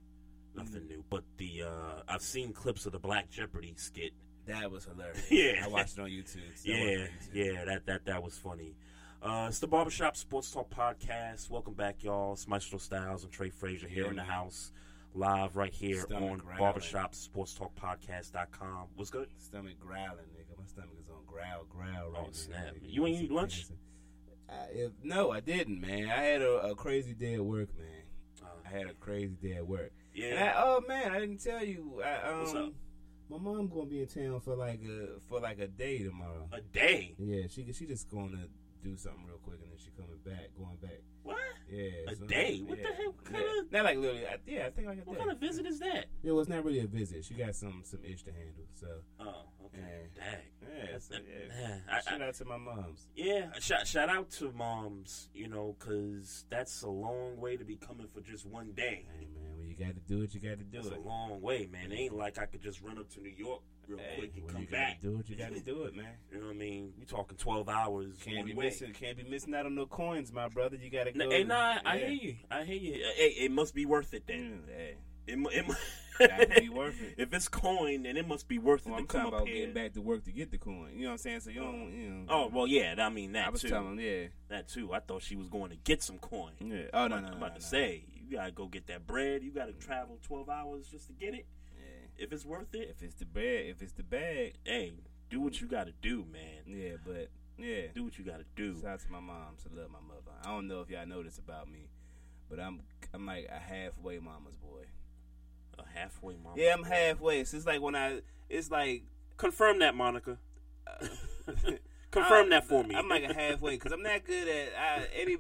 Nothing new, but the uh, I've seen clips of the Black Jeopardy skit. That was hilarious. Yeah, I watched it on YouTube. So yeah, on YouTube. yeah, that that that was funny. Uh, it's the Barbershop Sports Talk Podcast. Welcome back, y'all. It's Maestro Styles and Trey Frazier here yeah, in the man. house, live right here stomach on growling. Barbershop Sports Talk Podcast dot com. What's good? Stomach growling, nigga. My stomach is on growl, growl right now. Oh snap! Nigga. You ain't eat lunch? I, if, no, I didn't, man. I had a, a crazy day at work, man. Uh, I had a crazy day at work. Yeah. I, oh man, I didn't tell you. I, um, What's up? My mom gonna be in town for like a for like a day tomorrow. A day? Yeah. She she just going to do something real quick and then she coming back, going back. What? Yeah. A so day? Like, what yeah. the hell? What kind yeah. of? Not like literally. I, yeah, I think like a What day. kind of visit is that? Yeah, well, it's not really a visit. She got some some ish to handle. So. Oh. Okay. Yeah. Dang. Yeah. So, yeah. I, shout I, out to my moms. Yeah. Shout shout out to moms. You know, cause that's a long way to be coming for just one day. Hey, man. You got to do it. You got to do That's it. It's a long way, man. It ain't like I could just run up to New York real hey, quick and well, come you back. You got to do it. You got to do it, man. You know what I mean? You talking twelve hours. Can't be way. missing. Can't be missing out on no coins, my brother. You got to go. Hey, nah, yeah. I hear you. I hear you. Hey, it must be worth it then. Mm, hey. It it gotta be worth it. If it's coin, then it must be worth well, it. I'm talking about here. getting back to work to get the coin. You know what I'm saying? So you don't. You know. Oh well, yeah. I mean that I was too. Telling, yeah, that too. I thought she was going to get some coin. Yeah. Oh no, no. I'm no, about no, to no. say you gotta go get that bread. You gotta travel twelve hours just to get it. Yeah. If it's worth it. If it's the bag. If it's the bag. Hey, do what you gotta do, man. Yeah, but yeah, do what you gotta do. Shout out to my mom. So love my mother. I don't know if y'all know this about me, but I'm I'm like a halfway mama's boy. A halfway mama. Yeah, I'm halfway. So it's like when I, it's like confirm that, Monica. Uh, confirm I'm, that for me. I'm like a halfway because I'm not good at. I, any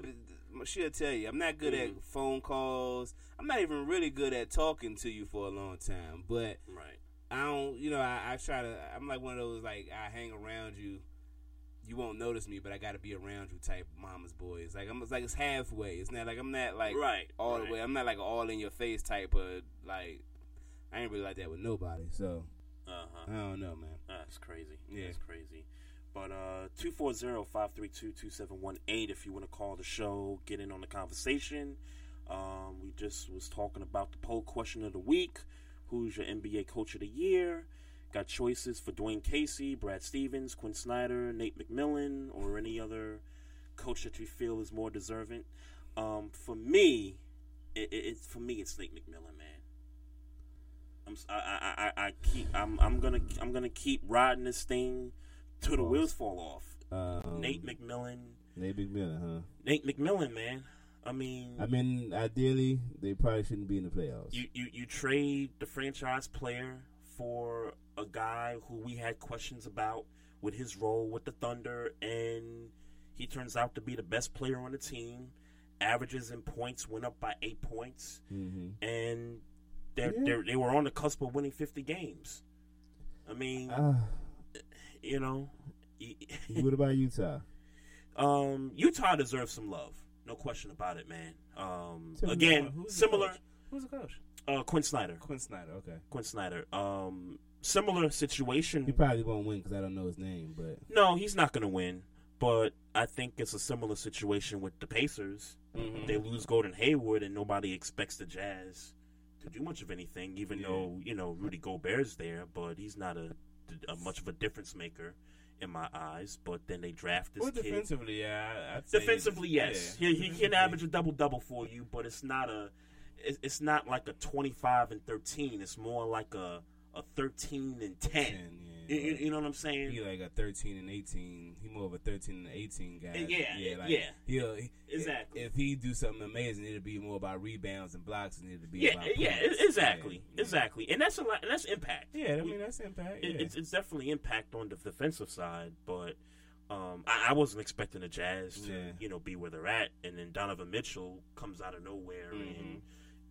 she'll tell you I'm not good mm. at phone calls. I'm not even really good at talking to you for a long time. But right. I don't. You know, I, I try to. I'm like one of those like I hang around you. You won't notice me, but I got to be around you type mama's boys. Like I'm it's like it's halfway. It's not like I'm not like right, all right. the way. I'm not like all in your face type of like. I ain't really like that with nobody. So uh-huh. I don't know, man. Uh, it's crazy. Yeah, it's crazy. But uh, two four zero five three two two seven one eight. If you want to call the show, get in on the conversation. Um, we just was talking about the poll question of the week. Who's your N B A coach of the year? Got choices for Dwayne Casey, Brad Stevens, Quinn Snyder, Nate McMillan, or any other coach that you feel is more deserving. Um, for me, it, it, it's for me it's Nate McMillan, man. I'm I I, I keep I'm I'm gonna I'm gonna keep riding this thing till the wheels fall off. Um, Nate McMillan Nate McMillan, huh? Nate McMillan, man. I mean, I mean, ideally, they probably shouldn't be in the playoffs. You, you, you trade the franchise player for a guy who we had questions about with his role with the Thunder, and he turns out to be the best player on the team. Averages in points went up by eight points, mm-hmm. and they're, yeah. they're, they were on the cusp of winning fifty games. I mean, uh, you know. What about Utah? Um, Utah deserves some love. No question about it, man. Um, again, who's similar. The who's the coach? Uh, Quinn Snyder. Quinn Snyder, okay. Quinn Snyder. Um, similar situation. He probably won't win because I don't know his name. But no, he's not going to win. But I think it's a similar situation with the Pacers. Mm-hmm. They lose Gordon Hayward, and nobody expects the Jazz to do much of anything, even yeah. though, you know, Rudy Gobert's there, but he's not a, a much of a difference maker in my eyes. But then they draft this well, kid. Defensively, yeah. I'd defensively, say yes. Yeah. He, he can average a double-double for you, but it's not a, it's not like a twenty-five and thirteen. It's more like a, a thirteen and ten. ten, yeah. you, you know what I'm saying? He like a thirteen and eighteen. He more of a thirteen and eighteen guy. Yeah, yeah. Like yeah. He'll, he, exactly. If he do something amazing, it'll be more about rebounds and blocks, and it'll be yeah, about yeah, points. exactly, yeah. exactly. And that's a lot. And that's impact. Yeah, I mean that's impact. Yeah. It, it's it's definitely impact on the defensive side, but um, I, I wasn't expecting the Jazz to yeah. you know be where they're at, and then Donovan Mitchell comes out of nowhere mm-hmm. and.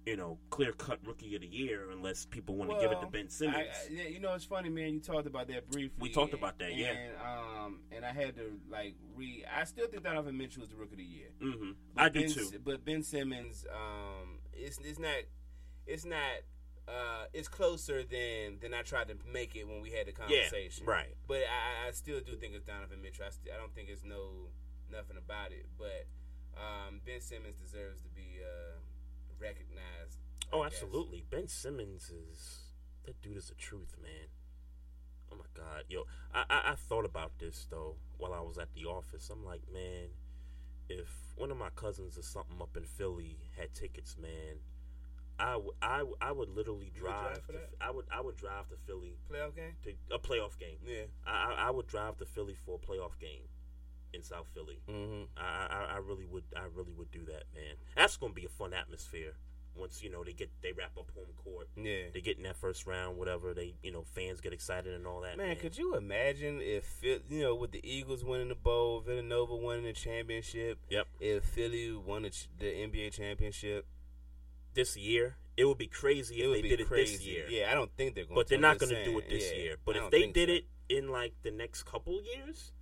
You know, clear-cut rookie of the year unless people want to well, give it to Ben Simmons. I, I, you know, it's funny, man. You talked about that briefly. We talked and, about that, yeah. And, um, and I had to, like, re... I still think Donovan Mitchell was the rookie of the year. Mm-hmm. I do, ben, too. But Ben Simmons, um, it's, it's not... It's not... Uh, it's closer than, than I tried to make it when we had the conversation. Yeah, right. But I, I still do think it's Donovan Mitchell. I, st- I don't think it's no... Nothing about it. But um, Ben Simmons deserves to be... Uh, recognized. Oh, absolutely. Ben Simmons is... That dude is the truth, man. Oh, my God. Yo, I, I, I thought about this, though, while I was at the office. I'm like, man, if one of my cousins or something up in Philly had tickets, man, I, w- I, w- I would literally drive... Would drive to, I would I would drive to Philly... Playoff game? To, a playoff game. Yeah. I, I would drive to Philly for a playoff game in South Philly. Mm-hmm. I, I I really would I really would do that, man. That's gonna be a fun atmosphere once, you know, they get they wrap up home court. Yeah. They get in that first round, whatever, they you know, fans get excited and all that. Man, man. Could you imagine if it, you know, with the Eagles winning the bowl, Villanova winning the championship, yep. if Philly won the, the N B A championship this year? It would be crazy it if they did it crazy. This year. Yeah, I don't think they're gonna But they're not gonna saying. do it this yeah, year. But if they did so. it in like the next couple years,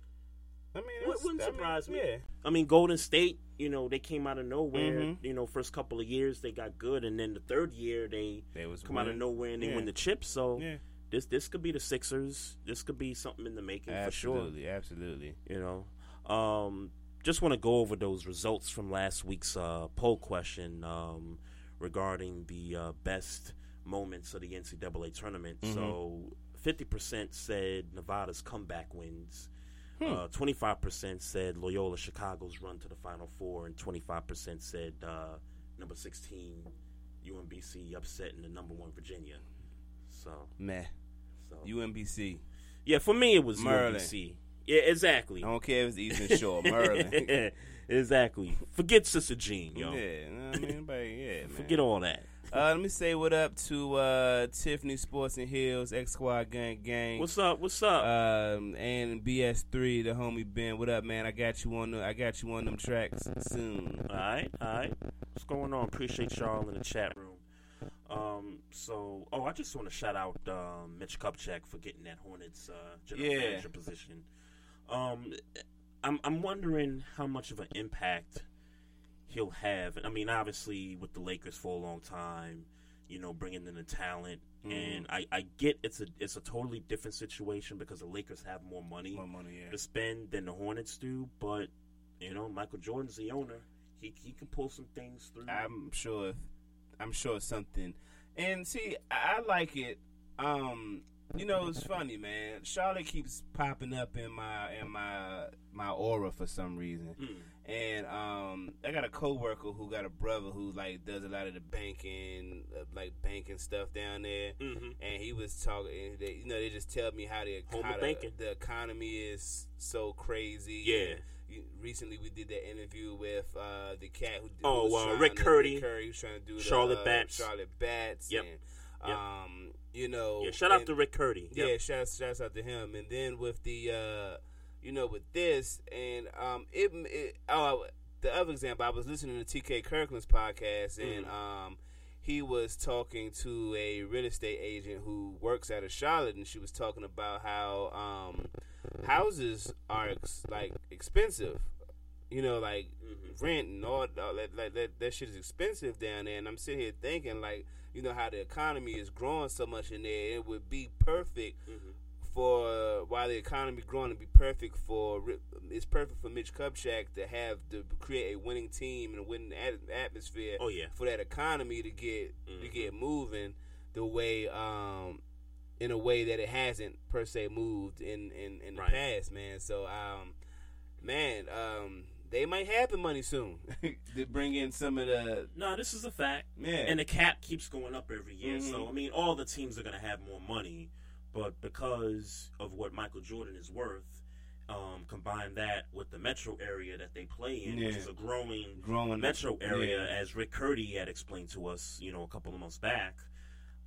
I mean, it wouldn't surprise I mean, me. Yeah. I mean, Golden State, you know, they came out of nowhere. Mm-hmm. You know, first couple of years they got good, and then the third year they, they was come winning. out of nowhere and they yeah. win the chip. So yeah. this this could be the Sixers. This could be something in the making absolutely, for sure. Absolutely, absolutely. You know, um, just want to go over those results from last week's uh, poll question um, regarding the uh, best moments of the N C A A tournament. Mm-hmm. So, fifty percent said Nevada's comeback wins. Uh, twenty-five percent said Loyola Chicago's run to the Final Four, and twenty-five percent said uh, number sixteen U M B C upsetting the number one Virginia. So meh. So. U M B C. Yeah, for me it was Maryland. U M B C. Yeah, exactly. I don't care if it's Eastern Shore, Maryland. Exactly. Forget Sister Jean, yo. Yeah, no, I mean, but yeah, man. Forget all that. Uh, let me say what up to uh, Tiffany Sports and Hills, X Squad Gang Gang. What's up? What's up? Um, and B S three, the homie Ben. What up, man? I got you on the I got you on them tracks soon. All right, all right. What's going on? Appreciate y'all in the chat room. Um, so, oh, I just want to shout out uh, Mitch Kupchak for getting that Hornets uh, general yeah. manager position. Um, I'm I'm wondering how much of an impact he'll have. I mean, obviously, with the Lakers for a long time, you know, bringing in the talent, mm-hmm. and I, I get it's a it's a totally different situation because the Lakers have more money, more money yeah. to spend than the Hornets do. But you know, Michael Jordan's the owner; he he can pull some things through. I'm sure, I'm sure something. And see, I like it. Um, You know, it's funny, man. Charlotte keeps popping up in my in my my aura for some reason. Mm. And um, I got a coworker who got a brother who like does a lot of the banking, uh, like banking stuff down there. Mm-hmm. And he was talking. They, you know, they just tell me how the how the, the economy is so crazy. Yeah. And recently, we did that interview with uh, the cat who. Oh, who was uh, Rick Curry. Rick Curry was trying to do Charlotte the, uh, Batts. Charlotte Batts. Yep. And, Yep. Um, you know, yeah, shout out and, to Rick Curdy. Yep. Yeah, shout shouts out to him. And then with the, uh, you know, with this and um, it, it oh, the other example, I was listening to T K Kirkland's podcast, and mm. um, he was talking to a real estate agent who works out of Charlotte, and she was talking about how um, houses are ex- like expensive. You know, like mm-hmm. rent and all, all that, like that, that shit is expensive down there. And I'm sitting here thinking, like, you know, how the economy is growing so much in there. It would be perfect mm-hmm. for, while the economy growing, it'd be perfect for, it's perfect for Mitch Kupchak to have, to create a winning team and a winning atmosphere. Oh, yeah. For that economy to get, mm-hmm. to get moving the way, um, in a way that it hasn't, per se, moved in, in, in the right. past, man. So, um, man, um, they might have the money soon to bring in some of the... No, this is a fact. Yeah. And the cap keeps going up every year. Mm-hmm. So, I mean, all the teams are going to have more money. But because of what Michael Jordan is worth, um, combine that with the metro area that they play in, yeah. which is a growing, growing metro area, yeah. as Rick Curdy had explained to us, you know, a couple of months back.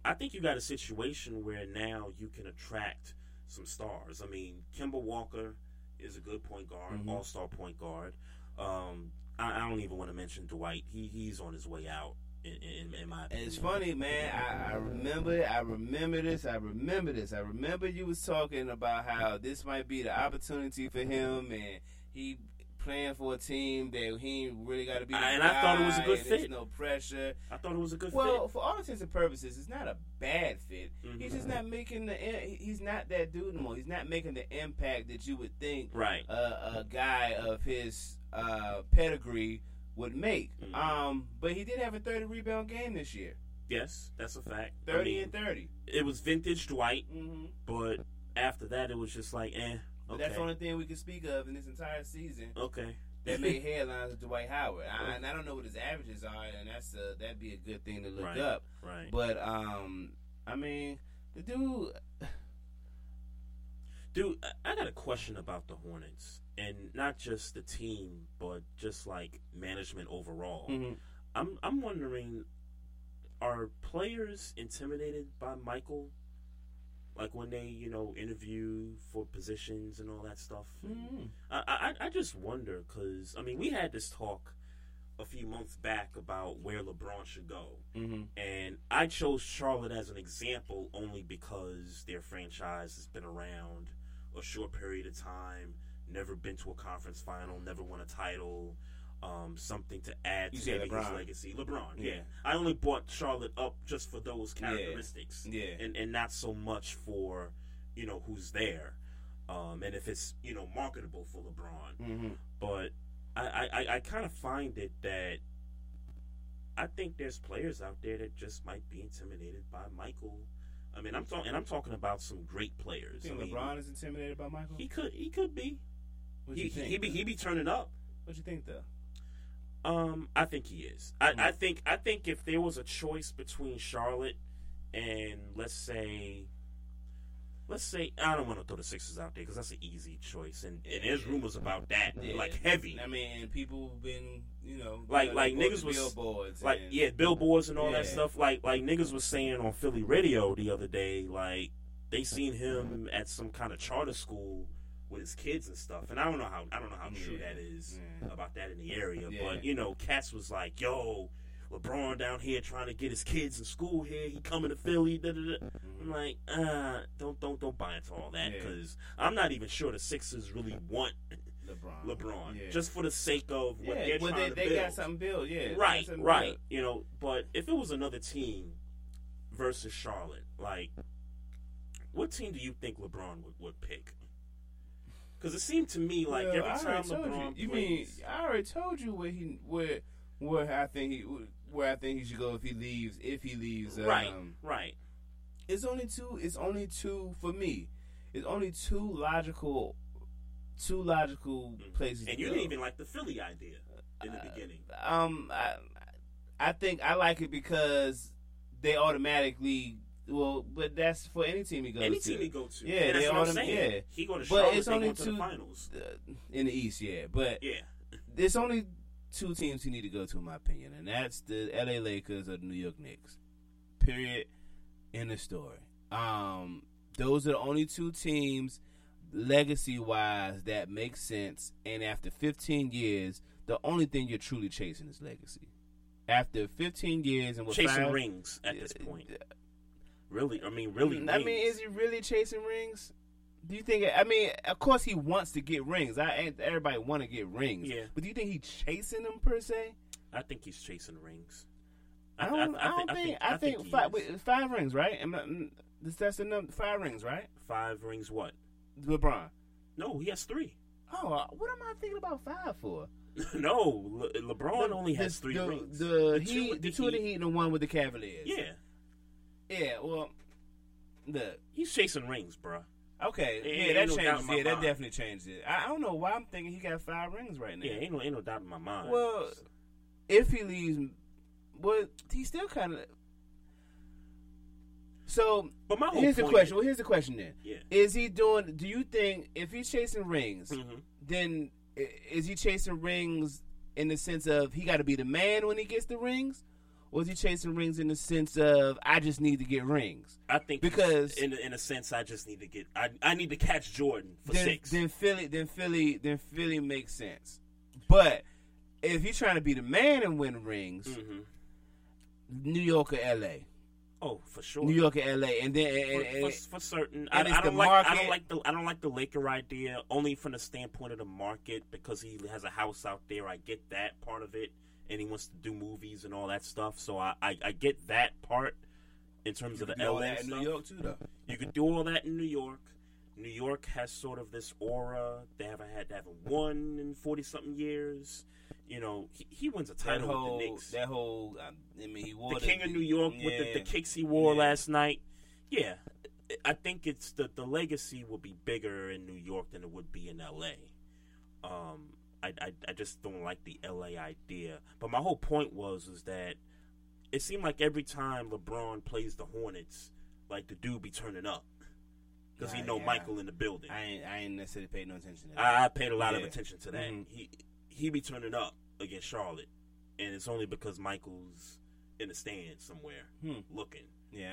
I think you got a situation where now you can attract some stars. I mean, Kemba Walker is a good point guard, mm-hmm. all-star point guard. Um, I, I don't even want to mention Dwight. He he's on his way out. In, in, in my opinion. It's funny, man. I, I remember. I remember this. I remember this. I remember you was talking about how this might be the opportunity for him, and he playing for a team that he ain't really got to be. I, and guy, I thought it was a good fit. No pressure. I thought it was a good well, fit. Well, for all intents and purposes, it's not a bad fit. Mm-hmm. He's just not making the. He's not that dude anymore. He's not making the impact that you would think right. a, a guy of his. Uh, pedigree would make, mm-hmm. um, but he did have a thirty rebound game this year. Yes, that's a fact. Thirty I mean, and thirty. It was vintage Dwight, mm-hmm. but after that, it was just like, eh. Okay. That's the only thing we can speak of in this entire season. Okay, that made headlines with Dwight Howard, I, and I don't know what his averages are, and that's a, that'd be a good thing to look right. up. Right. But um, I mean, the dude, dude, I got a question about the Hornets. And not just the team, but just like management overall. Mm-hmm. I'm I'm wondering, are players intimidated by Michael? Like when they, you know, interview for positions and all that stuff. Mm-hmm. I, I I just wonder because I mean we had this talk a few months back about where LeBron should go, mm-hmm. and I chose Charlotte as an example only because their franchise has been around a short period of time. Never been to a conference final, never won a title, um, something to add you to maybe LeBron. His legacy. LeBron, yeah. yeah. I only brought Charlotte up just for those characteristics, yeah. Yeah. And, and not so much for, you know, who's there, um, and if it's, you know, marketable for LeBron. Mm-hmm. But I, I, I kind of find it that I think there's players out there that just might be intimidated by Michael. I mean, I'm talking, and I'm talking about some great players. You think I mean, LeBron is intimidated by Michael? He could, he could be. What you he, think? He be he be turning up. What you think though? Um, I think he is. I, mm-hmm. I think I think if there was a choice between Charlotte and let's say, let's say I don't want to throw the Sixers out there because that's an easy choice, and, and there's rumors about that, yeah. like heavy. I mean, and people been you know like like niggas was billboards like and, yeah billboards and all yeah. that stuff. Like like niggas was saying on Philly radio the other day, like they seen him at some kind of charter school. With his kids and stuff, and I don't know how I don't know how yeah. true that is yeah. about that in the area, yeah. but you know, Katz was like, "Yo, LeBron down here trying to get his kids in school here. He coming to Philly." Da, da, da. Mm-hmm. I'm like, uh, don't don't don't buy into all that because yeah. I'm not even sure the Sixers really want LeBron, LeBron yeah. just for the sake of what yeah. they're well, trying they, to they build. Got something built, yeah, right, right. Built. You know, but if it was another team versus Charlotte, like, what team do you think LeBron would, would pick? Because it seemed to me like well, every time LeBron you, you plays, mean, I already told you where he where where I think he where I think he should go if he leaves if he leaves. Um, right, right. It's only two. It's only two for me. It's only two logical, two logical places. And you to go. Didn't even like the Philly idea in the uh, beginning. Um, I, I think I like it because they automatically. Well, but that's for any team he goes any to. Any team he goes to. Yeah, and that's they what I'm saying. Yeah. He going to Charlotte, but it's only two, to the finals. Uh, in the East, yeah. But yeah. There's only two teams he need to go to, in my opinion, and that's the L A Lakers or the New York Knicks. Period. End of story. Um, those are the only two teams, legacy-wise, that make sense. And after fifteen years, the only thing you're truly chasing is legacy. After fifteen years and we're chasing five, rings at this point. Uh, Really, I mean, really. I rings. mean, is he really chasing rings? Do you think? I mean, of course he wants to get rings. I everybody want to get rings. Yeah. But do you think he's chasing them per se? I think he's chasing rings. I don't. I, I, I, I don't think. I think, I think, I think five, wait, five rings, right? Am I, that's the number. Five rings, right? Five rings. What? LeBron. No, he has three. Oh, what am I thinking about five for? no, Le- LeBron the, only has the, three the, rings. The, the, the two, the, the two of the Heat and the one with the Cavaliers. Yeah. Yeah, well, look. He's chasing rings, bro. Okay, yeah, that changes it. That definitely changed it. I, I don't know why I'm thinking he got five rings right now. Yeah, ain't no, ain't no doubt in my mind. Well, if he leaves, well, he's still kind of. So, but my whole here's the question. Well, here's the question then. Yeah. Is he doing, do you think, if he's chasing rings, mm-hmm. then is he chasing rings in the sense of he got to be the man when he gets the rings? Or is he chasing rings in the sense of I just need to get rings? I think because in in a sense I just need to get I I need to catch Jordan for then, six. Then Philly, then Philly, then Philly makes sense. But if he's trying to be the man and win rings, mm-hmm. New York or L A. Oh, for sure. New York or L A, and then and, and, for, for, for certain, I, I don't like market. I don't like the I don't like the Laker idea only from the standpoint of the market because he has a house out there. I get that part of it. And he wants to do movies and all that stuff. So I, I, I get that part in terms of the L A stuff. You can do all that in New York, too, though. You can do all that in New York. New York has sort of this aura. They haven't had they haven't won in forty-something years. You know, he, he wins a title whole, with the Knicks. That whole, I mean, he wore the, the King of New York yeah, with the, the kicks he wore yeah. last night. Yeah. I think it's the, the legacy will be bigger in New York than it would be in L A. Um... I, I, I just don't like the L A idea. But my whole point was is that it seemed like every time LeBron plays the Hornets, like the dude be turning up because nah, he know yeah. Michael in the building. I ain't, I ain't necessarily paid no attention to that. I, I paid a lot yeah. of attention to that. Mm-hmm. He he be turning up against Charlotte, and it's only because Michael's in the stands somewhere hmm. looking. Yeah,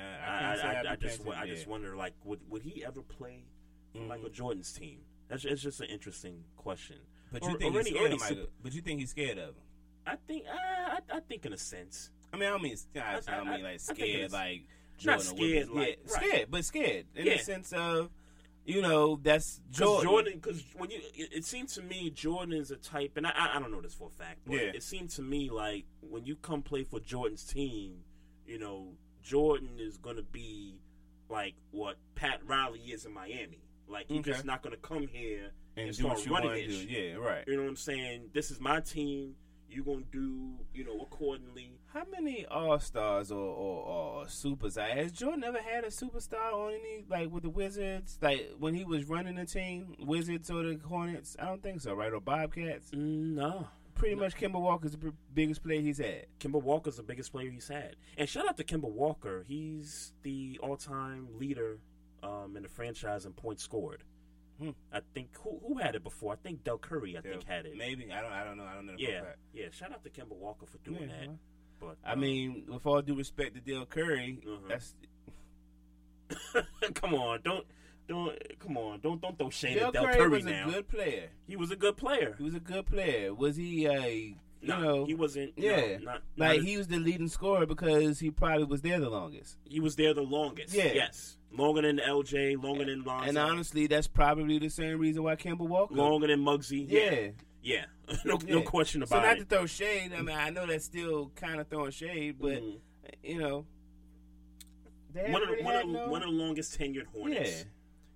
I I, I, I, I just I just wonder like would would he ever play mm-hmm. Michael Jordan's team? That's it's just an interesting question. But you, or, think or he's scared of Michael, but you think he's scared of him? I think, uh, I, I think in a sense. I mean, I don't mean, I, I don't I, mean like scared, like Jordan. Not scared, like, yeah, right. Scared, but scared in yeah. the sense of, you know, that's Jordan. Jordan, because when you, it, it seemed to me Jordan is a type, and I, I don't know this for a fact, but yeah. it seemed to me like when you come play for Jordan's team, you know, Jordan is going to be like what Pat Riley is in Miami. Like he's okay. just not going to come here. And, and do start what you running want to do. Yeah, right. You know what I'm saying? This is my team. You're going to do, you know, accordingly. How many all-stars or, or, or supers? Has Jordan ever had a superstar on any, like, with the Wizards? Like, when he was running the team, Wizards or the Hornets? I don't think so, right? Or Bobcats? Mm, no. Pretty no. much Kemba Walker's the b- biggest player he's had. Kemba Walker's the biggest player he's had. And shout out to Kemba Walker. He's the all-time leader um, in the franchise in points scored. Hmm. I think who who had it before? I think Del Curry. I Del, think had it. Maybe I don't. I don't know. I don't know. Yeah, yeah. Shout out to Kemba Walker for doing yeah, that. Huh? But I um, mean, with all due respect to Del Curry, uh-huh. that's come on. Don't don't come on. Don't don't throw shade Del at Del Curry, Curry was now. A good player. He was a good player. He was a good player. Was he a? You no, know, he wasn't. Yeah, no, not, like not a, he was the leading scorer because he probably was there the longest. He was there the longest. Yeah. Yes. Longer than L J, longer and, than Lonzo. And honestly, that's probably the same reason why Kemba Walker. Longer than Muggsy. Yeah. Yeah. yeah. no yeah. no question about it. So not it. to throw shade. I mean, I know that's still kind of throwing shade, but, mm. you know. One of, really one, of, no... one of the longest tenured Hornets.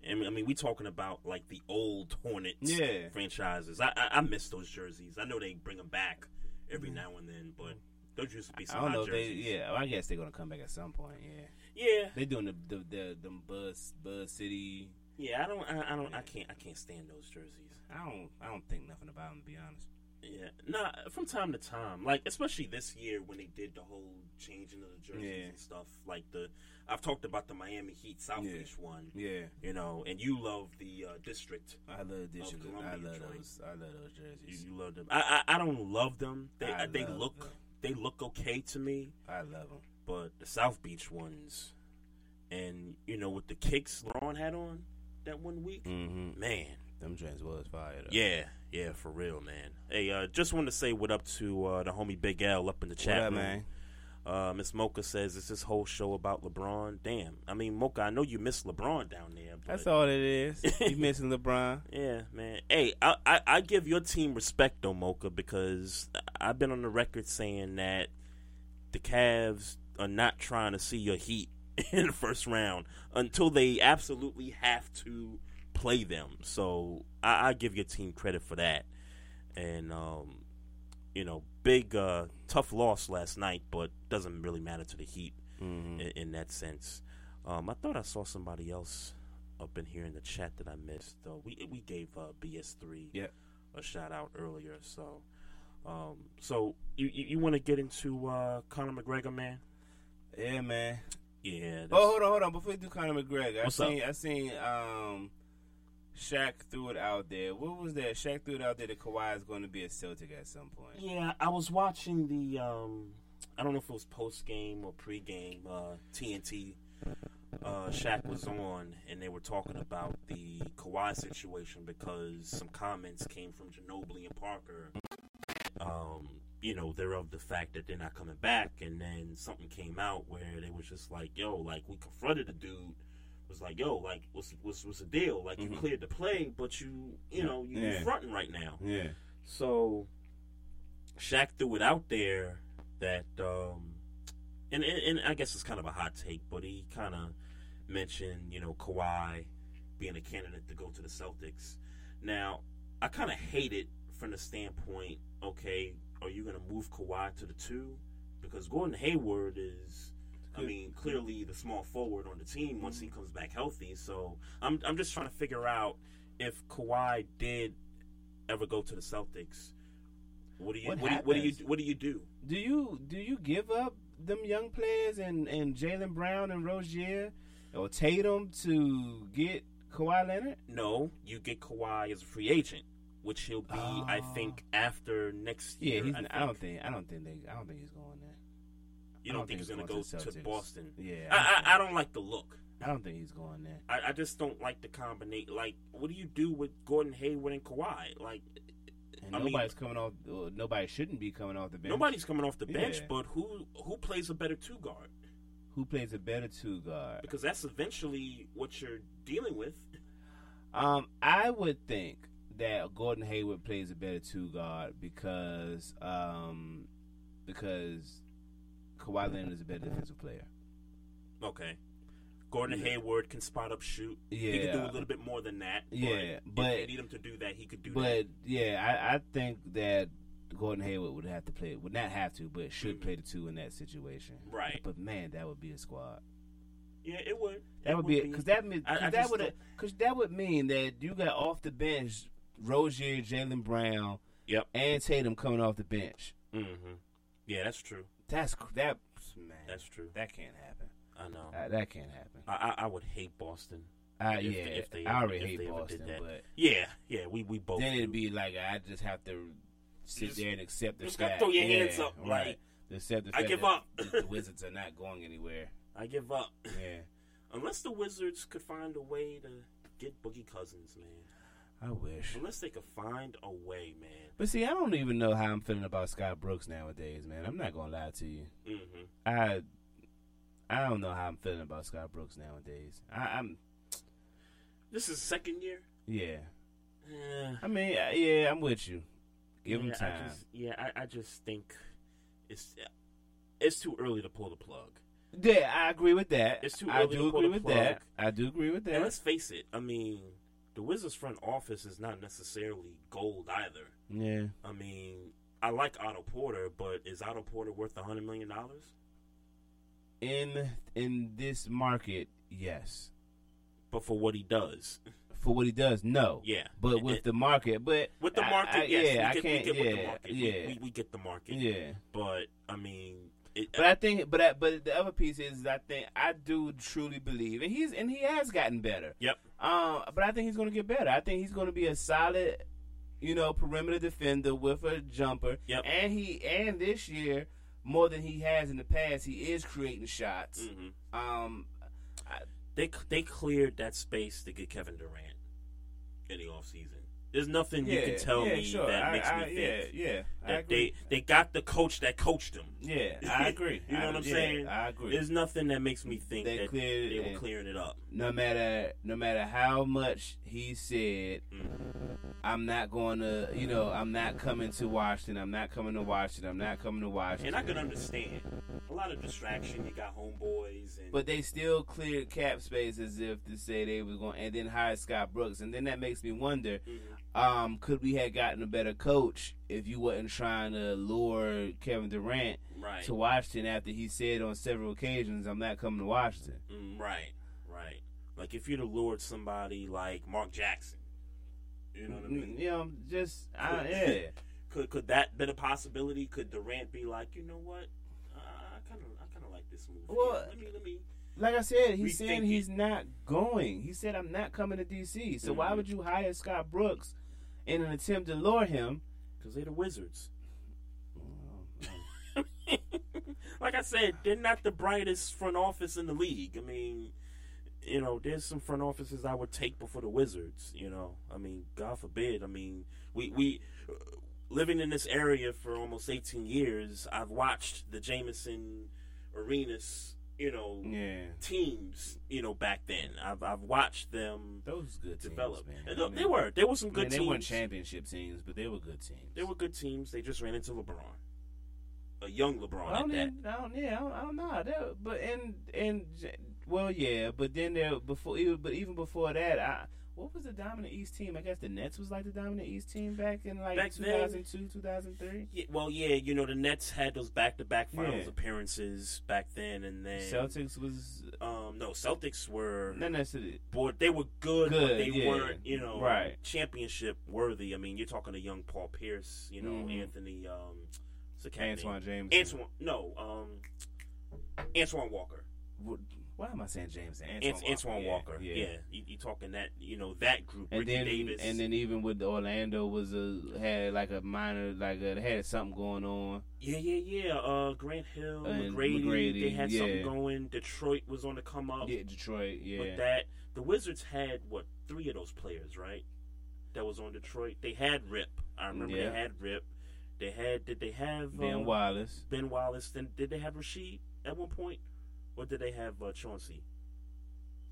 Yeah. And, I mean, we talking about, like, the old Hornets yeah. franchises. I, I I miss those jerseys. I know they bring them back every mm. now and then, but those used to be some I don't hot know jerseys. They, yeah, well, I guess they're gonna come back at some point. Yeah, yeah. They're doing the the, the them Buzz Buzz City. Yeah, I don't, I, I don't, yeah. I can't, I can't stand those jerseys. I don't, I don't think nothing about them, to be honest. Yeah, nah. From time to time, like especially this year when they did the whole changing of the jerseys yeah. and stuff. Like the, I've talked about the Miami Heat South yeah. Beach one. Yeah, you know, and you love the uh, District. I love District. I love those. I love those jerseys. You, you love them. I, I, I don't love them. They, I they love look, them. They look okay to me. I love them. But the South Beach ones, and you know, with the kicks Ron had on that one week, mm-hmm. man. Them joints was fire, though. Yeah, yeah, for real, man. Hey, uh, just want to say what up to uh, the homie Big L up in the chat, what up, man. Uh, Miss Mocha says, is this whole show about LeBron? Damn. I mean, Mocha, I know you miss LeBron down there. But... that's all it is. You missing LeBron. Yeah, man. Hey, I, I, I give your team respect, though, Mocha, because I've been on the record saying that the Cavs are not trying to see your Heat in the first round until they absolutely have to play them, so I, I give your team credit for that. And um, you know, big uh, tough loss last night, but doesn't really matter to the Heat mm-hmm. in, in that sense. Um, I thought I saw somebody else up in here in the chat that I missed. Though we we gave uh, B S three yeah. a shout out earlier, so um, so you you, you want to get into uh, Conor McGregor, man? Yeah, man. Yeah. Oh, hold on, hold on. Before we do Conor McGregor, What's I seen up? I seen. Um, Shaq threw it out there. What was that? Shaq threw it out there that Kawhi is going to be a Celtic at some point. Yeah, I was watching the, um, I don't know if it was post-game or pre-game, uh, T N T. Uh, Shaq was on, and they were talking about the Kawhi situation because some comments came from Ginobili and Parker. Um, you know, they're of the fact that they're not coming back, and then something came out where they was just like, yo, like, we confronted the dude. Was like, yo, like, what's what's what's the deal? Like, mm-hmm. you cleared the play, but you, you know, you yeah. fronting right now. Yeah. So, Shaq threw it out there that, um, and, and, and I guess it's kind of a hot take, but he kind of mentioned, you know, Kawhi being a candidate to go to the Celtics. Now, I kind of hate it from the standpoint, okay, are you going to move Kawhi to the two? Because Gordon Hayward is... I mean, clearly the small forward on the team once he comes back healthy. So I'm I'm just trying to figure out if Kawhi did ever go to the Celtics, what do you what, what, do, what do you what do you do? Do you do you give up them young players and, and Jaylen Brown and Rozier or Tatum to get Kawhi Leonard? No, you get Kawhi as a free agent, which he'll be, oh. I think, after next year. Yeah, he's, I, think. I don't think I don't think they I don't think he's going there. You don't, don't think, think he's going to go to Boston? Yeah. I, I I don't like the look. I don't think he's going there. I, I just don't like the combination. Like, what do you do with Gordon Hayward and Kawhi? Like, and I nobody's mean, coming off. Nobody shouldn't be coming off the bench. Nobody's coming off the bench. Yeah. But who who plays a better two guard? Who plays a better two guard? Because that's eventually what you're dealing with. Um, I would think that Gordon Hayward plays a better two guard because um because. Kawhi Leonard is a better defensive player. Okay. Gordon yeah. Hayward can spot up shoot. Yeah. He can do a little bit more than that. Yeah. But, but if they need him to do that, he could do but, that. But, yeah, I, I think that Gordon Hayward would have to play, would not have to, but should mm-hmm. play the two in that situation. Right. But, man, that would be a squad. Yeah, it would. That it would be, because that, that, that would mean that you got off the bench Rozier, Jaylen Brown, yep. and Tatum coming off the bench. Mm-hmm. Yeah, that's true. That's that man. That's true. That can't happen. I know. Uh, that can't happen. I, I I would hate Boston. Uh, if, yeah, if they, I already if hate they Boston. Did that. But yeah, yeah, we, we both. Then do. It'd be like I just have to sit just, there and accept the just fact. Just throw your yeah, hands up, right? Like, accept the fact I give that, up. The Wizards are not going anywhere. I give up. Yeah, unless the Wizards could find a way to get Boogie Cousins, man. I wish. Unless they could find a way, man. But see, I don't even know how I'm feeling about Scott Brooks nowadays, man. I'm not gonna lie to you. Mm-hmm. I I don't know how I'm feeling about Scott Brooks nowadays. I, I'm. This is second year. Yeah. Uh, I mean, yeah, I'm with you. Give yeah, him time. I just, yeah, I, I just think it's it's too early to pull the plug. Yeah, I agree with that. It's too early I do to agree pull with the plug. that. I do agree with that. And let's face it. I mean. The Wizards front office is not necessarily gold either. Yeah. I mean, I like Otto Porter, but is Otto Porter worth one hundred million dollars? In in this market, yes. But for what he does. For what he does, no. Yeah. But with it, the market. But with the market, I, I, yes. Yeah, we get, I can't. We get yeah, with the market. Yeah. We, we, we get the market. Yeah. But, I mean. It, but I think, but I, but the other piece is, I think I do truly believe, and he's and he has gotten better. Yep. Um, but I think he's going to get better. I think he's going to be a solid, you know, perimeter defender with a jumper. Yep. And he and this year more than he has in the past, he is creating shots. Mm-hmm. Um, I, they they cleared that space to get Kevin Durant in the offseason. There's nothing yeah, you can tell yeah, me sure. that I, makes I, me think yeah, yeah, that they, they got the coach that coached him. Yeah, I agree. you know I, what I'm yeah, saying? I agree. There's nothing that makes me think they that cleared, they were clearing it up. No matter no matter how much he said, mm. I'm not going to, you know, I'm not coming to Washington. I'm not coming to Washington. I'm not coming to Washington. And I can understand. A lot of distraction. You got homeboys. And but they still cleared cap space as if to say they were going, and then hired Scott Brooks. And then that makes me wonder, mm-hmm. um, could we have gotten a better coach if you wasn't trying to lure Kevin Durant right. to Washington after he said on several occasions, I'm not coming to Washington. Right, right. Like if you'd have lured somebody like Mark Jackson. You know what I mean? You know, just, I, could, yeah. Could could that been a possibility? Could Durant be like, you know what? Uh, I kind of I kind of like this move. Well, let me, let me. Like I said, he's saying he's not going. He said, I'm not coming to D C. So mm-hmm. why would you hire Scott Brooks in an attempt to lure him? Because they're the Wizards. Oh, like I said, they're not the brightest front office in the league. I mean, you know, there's some front offices I would take before the Wizards, you know. I mean, God forbid. I mean, we, we uh, living in this area for almost eighteen years, I've watched the Jamison Arenas, you know, yeah. teams, you know, back then. I've I've watched them Those good develop. Teams, man. They I mean, were. They were some good I mean, they teams. They weren't championship teams, but they were good teams. They were good teams. They just ran into LeBron. A young LeBron I don't at even, that. I don't, yeah, I don't, I don't know. That, but in... in Well, yeah, but then there before, even, but even before that, I, what was the dominant East team? I guess the Nets was like the dominant East team back in like back two thousand two, then, two thousand three. Yeah, well, yeah, you know the Nets had those back-to-back finals yeah. appearances back then, and then Celtics was um, no Celtics were not necessarily bored. They were good, good but they yeah. weren't, you know, right. championship worthy. I mean, you're talking to young Paul Pierce, you know, mm-hmm. Anthony, um, what's the cat Antoine name? James, Antoine, no, um, Antoine Walker. What? Why am I saying James? Antoine, Ant- Antoine Walker. Walker. Yeah, yeah. yeah. You, you talking that, you know, that group, and Ricky then, Davis. And then even with the Orlando was a, had like a minor, like a, had something going on. Yeah, yeah, yeah. Uh, Grant Hill, McGrady, McGrady, they had yeah. something going. Detroit was on the come up. Yeah, Detroit, yeah. But that, the Wizards had, what, three of those players, right? That was on Detroit. They had Rip. I remember yeah. they had Rip. They had, did they have? Ben um, Wallace. Ben Wallace. Then did they have Rasheed at one point? Or did they have uh, Chauncey?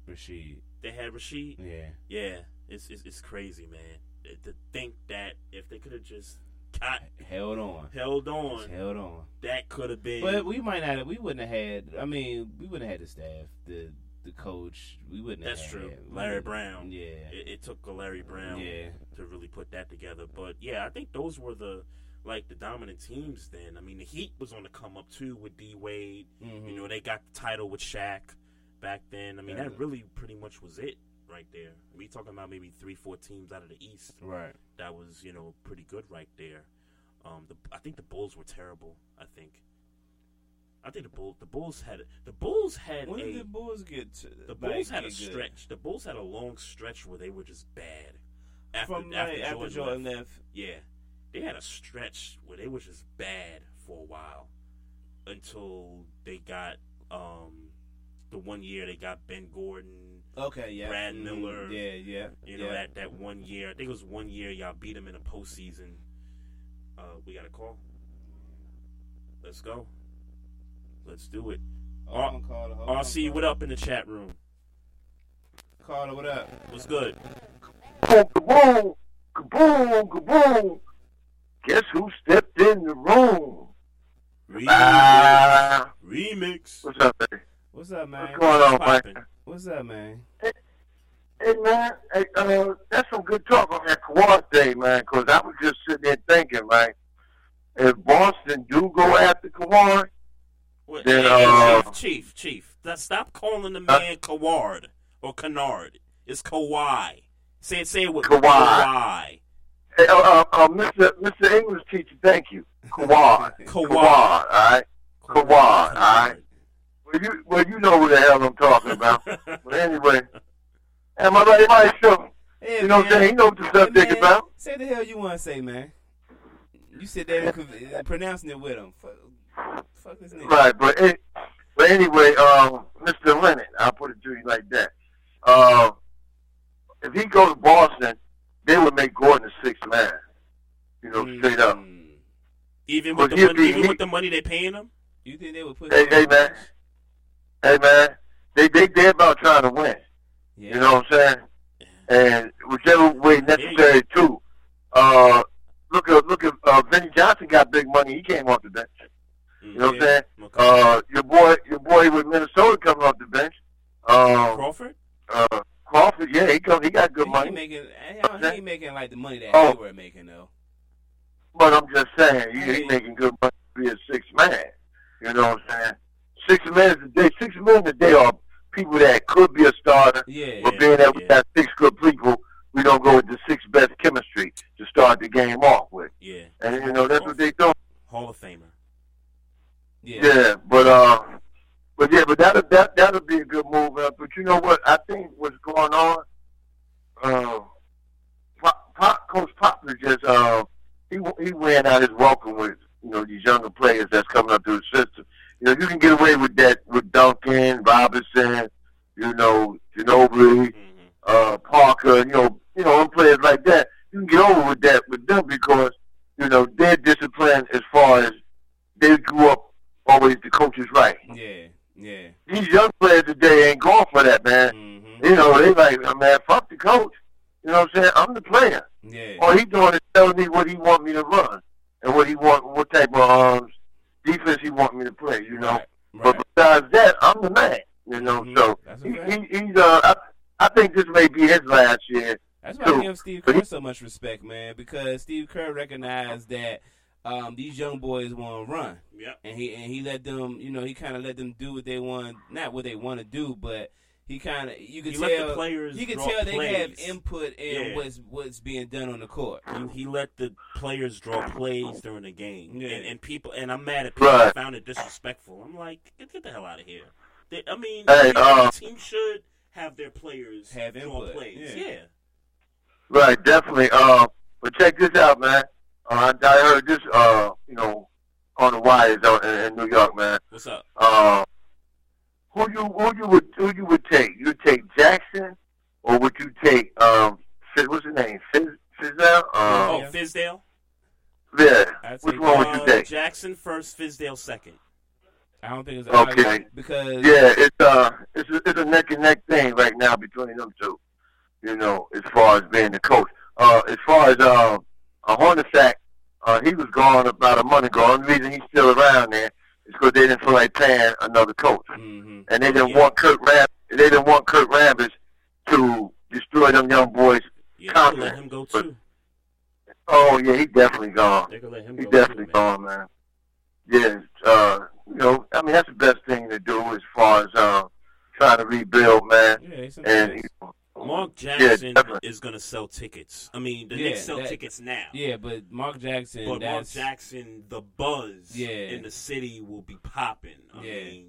Rasheed. They had Rasheed? Yeah. Yeah. It's it's, it's crazy, man. To think that if they could have just got... Held on. Held on. Just held on. That could have been... But we might not have... We wouldn't have had... I mean, we wouldn't have had the staff, the the coach. We wouldn't have That's had... That's true. Had, Larry Brown. Yeah. It, it took Larry Brown yeah. to really put that together. But, yeah, I think those were the... like the dominant teams then. I mean, the Heat was on the come up too with D Wade. Mm-hmm. You know, they got the title with Shaq back then. I mean, yeah. that really pretty much was it right there. We talking about maybe three, four teams out of the East. Right. That was, you know, pretty good right there. Um, the, I think the Bulls were terrible. I think. I think the Bulls. The Bulls had. The Bulls had. When a, did the Bulls get? To, the Bulls had a stretch. Good. The Bulls had a long stretch where they were just bad. After, From after, after Jordan, Jordan left. left. Yeah. They had a stretch where they was just bad for a while until they got um, the one year they got Ben Gordon, okay, yeah, Brad Miller, yeah, yeah, you know yeah. that that one year. I think it was one year y'all beat them in the postseason. Uh, we got a call. Let's go. Let's do it. Hold on, Carter. Hold on, R C, what up in the chat room? Carter, what up? What's good? Kaboom! Kaboom! Kaboom! Guess who stepped in the room? Remix. Ah. Remix. What's up, man? What's up, man? What's going on, What's man? What's up, man? Hey, hey man. Hey, uh, that's some good talk on that Kawhi thing, man, because I was just sitting there thinking, like, if Boston do go after Kawhi, well, then uh, Chief, Chief, Chief, stop calling the man uh, Kawhi or Kennard. It's Kawhi. Say it, say it with Kawhi. Kawhi. Hey, uh, uh, Mister Mister English teacher, thank you. Kawhi. Kawhi. Kawhi. All right. Kawhi. All right. Well, you well you know what the hell I'm talking about. But anyway, am I right? Right, sure. Hey, you know what I'm saying? You know what the subject hey, about. Say the hell you want to say, man. You sit there and pronouncing it with him. Fuck, fuck his name. Right, but it, but anyway, uh, Mister Lennon, I'll put it to you like that. Uh, if he goes to Boston, they would make Gordon a sixth man. You know, mm. straight up. Even with the money, be, even he, with the money they paying him, you think they would put? Hey, hey man, hey man, they they they about trying to win. Yeah. You know what I'm saying? Yeah. And whichever way necessary too. Uh, look at look at uh, Vinny Johnson got big money. He came off the bench. Mm, you know yeah. what I'm saying? Okay. Uh, your boy your boy with Minnesota coming off the bench. Um, Crawford. Uh, Crawford, yeah, he come, he got good he money. Making, he ain't making like the money that oh. they were making though. But I'm just saying, he ain't making good money to be a six man. You know what I'm saying? Six men a day, six men a day are people that could be a starter. Yeah, but being yeah, that we yeah. got six good people, we don't go with the six best chemistry to start the game off with. Yeah, and you know that's Hall what they do. Hall of Famer. Yeah, yeah, but uh, but yeah, but that'll that that'll be a good move. Uh, but you know what? I think what's going on, uh, Pop, Pop, Coach Poplar just uh. He he ran out his welcome with you know these younger players that's coming up through the system. You know you can get away with that with Duncan, Robinson, you know Ginobili, mm-hmm. uh, Parker, you know you know players like that. You can get over with that with them because you know they're disciplined as far as they grew up always the coach's right. Yeah, yeah. These young players today ain't going for that, man. Mm-hmm. You know they like oh, man, fuck the coach. You know what I'm saying? I'm the player. Yeah. All he doing is telling me what he want me to run and what he want, what type of um, defense he want me to play. You know. Right. Right. But besides that, I'm the man. You know. Mm-hmm. So he, okay. he, he's. Uh, I, I think this may be his last year. That's why I give Steve Kerr so much respect, man, because Steve Kerr recognized that um, these young boys want to run. Yep. And he and he let them. You know, he kind of let them do what they want, not what they want to do, but. He kind of you could he tell the players you could tell plays. They have input in yeah. what's what's being done on the court. He, he let the players draw plays during the game, yeah. and, and people and I'm mad at people right. found it disrespectful. I'm like, get, get the hell out of here. They, I mean, hey, the um, team should have their players have input. Draw plays. Yeah. yeah, right, definitely. Uh, but check this out, man. Uh, I heard this, uh, you know, on the wires out in, in New York, man. What's up? Uh, Who you who you would who you would take? You would take Jackson, or would you take um? What's his name? Fiz, Fizdale. Um, oh, Fizdale. Yeah. I'd Which one uh, would you take? Jackson first, Fizdale second. I don't think it's okay because yeah, it's uh, it's a, it's a neck and neck thing right now between them two. You know, as far as being the coach. Uh, as far as uh, a Hornacek, uh, he was gone about a month ago. The only reason he's still around there. It's because they didn't feel like paying another coach, mm-hmm. and they didn't yeah. want Kurt Rab. They didn't want Kurt Rambis to destroy them young boys' yeah, confidence. Let him go too. But, oh yeah, he definitely gone. They let him he go definitely too, man. gone, man. Yeah, uh, you know, I mean that's the best thing to do as far as uh, trying to rebuild, man. Yeah, he's and you know, Mark Jackson yeah, is gonna sell tickets. I mean, the yeah, Knicks sell that, tickets now. Yeah, but Mark Jackson. But Mark Jackson, the buzz yeah. in the city will be popping. I yeah. mean,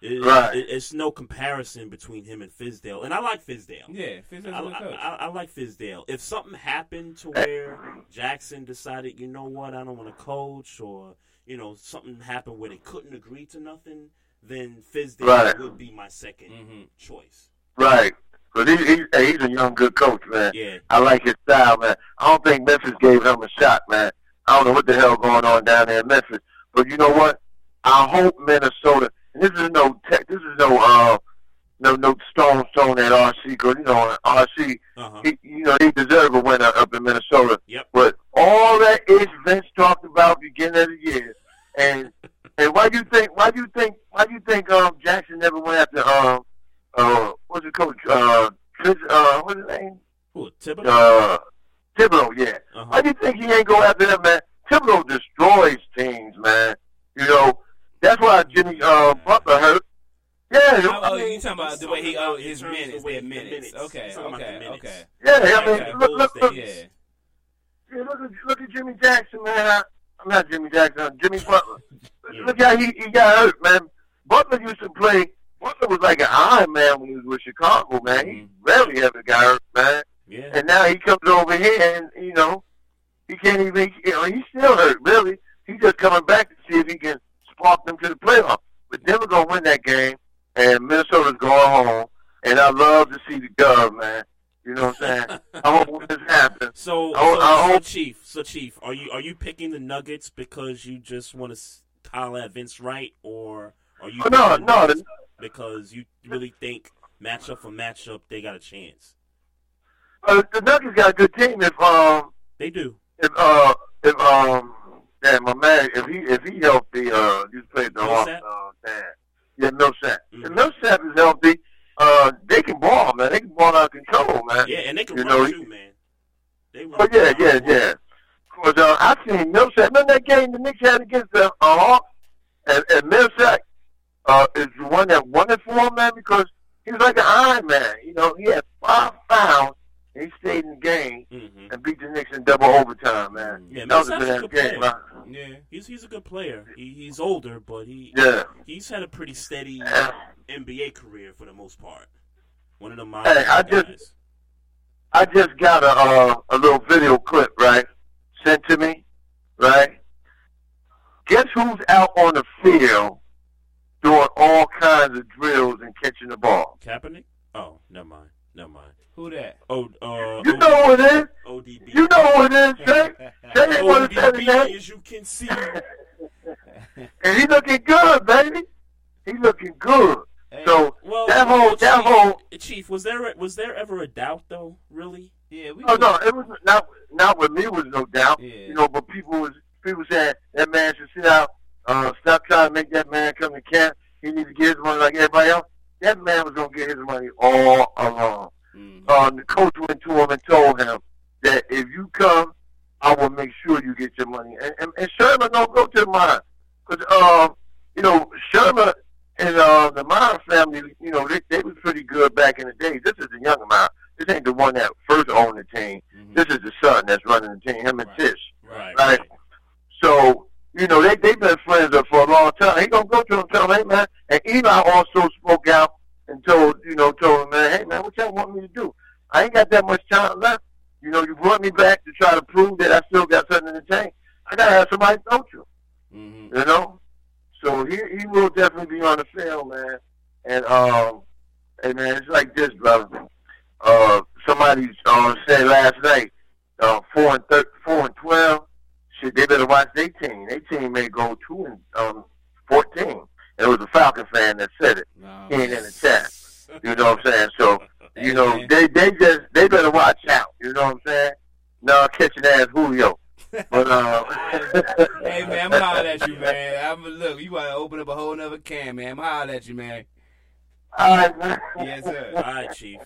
it, right. it, it's no comparison between him and Fizdale. And I like Fizdale. Yeah, Fizdale's I, a good coach. I, I, I like Fizdale. If something happened to where Jackson decided, you know what, I don't want to coach, or you know, something happened where they couldn't agree to nothing, then Fizdale right. would be my second mm-hmm. choice. Right. But he, he, he's a young, good coach, man. Yeah. I like his style, man. I don't think Memphis gave him a shot, man. I don't know what the hell going on down there in Memphis. But you know what? I hope Minnesota, and this is no tech, this is no uh, no no stone stone at R C, because, you know, R C, uh-huh. he, you know, he deserved a winner up in Minnesota. Yep. But all that is Vince talked about beginning of the year. And and why do you think, why do you think, why do you think um, Jackson never went after, um, Uh, what's it called? Uh, uh, what's his name? Who, Thibodeau? Uh, Thibodeau, yeah. Uh-huh. Why do you think he ain't go after that, man? Thibodeau destroys Jimmy uh, Butler hurt. Yeah. Oh, I mean, you talking about the way he owed his minutes, their minutes. minutes. Okay, okay, minutes. okay. Yeah, I mean, okay, look, look, look, yeah. Yeah, look, at, look at Jimmy Jackson, man. I, I'm not Jimmy Jackson, Jimmy Butler. yeah. Look how he, he got hurt, man. Butler used to play, Butler was like an Iron Man when he was with Chicago, man. Mm-hmm. He rarely ever got hurt, man. Yeah. And now he comes over here and, you know, he can't even, you know, he's still hurt, really. He's just coming back to see if he can spark them to the playoffs. But Denver going to win that game. And Minnesota's going home, and I love to see the Gov, man. You know what I'm saying? I hope this happens. So, I, so, I hope. so, Chief, so Chief, are you are you picking the Nuggets because you just want to holler at Vince Wright, or are you? Oh, no, no, the, because you really think matchup for matchup they got a chance. Uh, the Nuggets got a good team if um they do if uh if um damn my man if he if he healthy uh you played the off uh damn. Yeah, Millsap. Mm-hmm. If Millsap is healthy, uh, they can ball, man. They can ball out of control, man. Yeah, and they can you run know, too, he, man. They run oh, yeah, yeah, yeah. Because uh, I seen Millsap. Remember that game the Knicks had against the Hawks? Uh, and, and Millsap uh, is the one that won it for him, man, because he was like an Iron Man. You know, he had five fouls, and he stayed in the game mm-hmm. and beat the Knicks in double overtime, man. Yeah, Millsap's a good game, player. Right? Yeah, he's he's a good player. He, he's older, but he yeah. he's had a pretty steady uh, N B A career for the most part. One of the minor hey, I guys. Just, I just got a uh, a little video clip, right, sent to me, right? Guess who's out on the field doing all kinds of drills and catching the ball? Kaepernick? Oh, never mind. Never mind. Who that? Oh, uh, you know who it is. O D B. You know who it is, Jay. Jay was telling that. As you can see. And he looking good, baby. He looking good. Hey. So well, that whole, Chief, that whole. Chief, was there was there ever a doubt though? Really? Yeah. We oh could... no, it was not. Not with me was no doubt. Yeah. You know, but people was people saying that man should sit out. Uh, stop trying to make that man come to camp. He needs to get his money like everybody else. That man was going to get his money all along. Mm-hmm. Um, the coach went to him and told him that if you come, I will make sure you get your money. And, and, and Sherman don't go to the mine. Because, uh, you know, Sherman and uh, the Mine family, you know, they, they was pretty good back in the day. This is the younger Mine. This ain't the one that first owned the team. Mm-hmm. This is the son that's running the team, him and right. Tish. Right, right. Right. So, you know, they've they been friends up for a long time. He going to go to him and tell him, hey, man. And Eli also spoke out and told, you know, told him, man, hey, man, what y'all want me to do? I ain't got that much time left. You know, you brought me back to try to prove that I still got something to change. I got to have somebody coach you, mm-hmm. you know? So he he will definitely be on the field, man. And, um, hey, man, it's like this, brother. Uh, somebody uh, said last night, uh, four and thir- four and twelve, shit, they better watch their team. Their team may go two and um, fourteen. It was a Falcon fan that said it. No. He ain't in the chat. You know what I'm saying? So, you know, they, they just they better watch out. You know what I'm saying? No, catching ass Julio. But um, hey man, I'm hollering at you, man. I'm look. You gotta open up a whole nother can, man. I'm hollering at you, man. All right, man. Yes, sir. All right, Chief.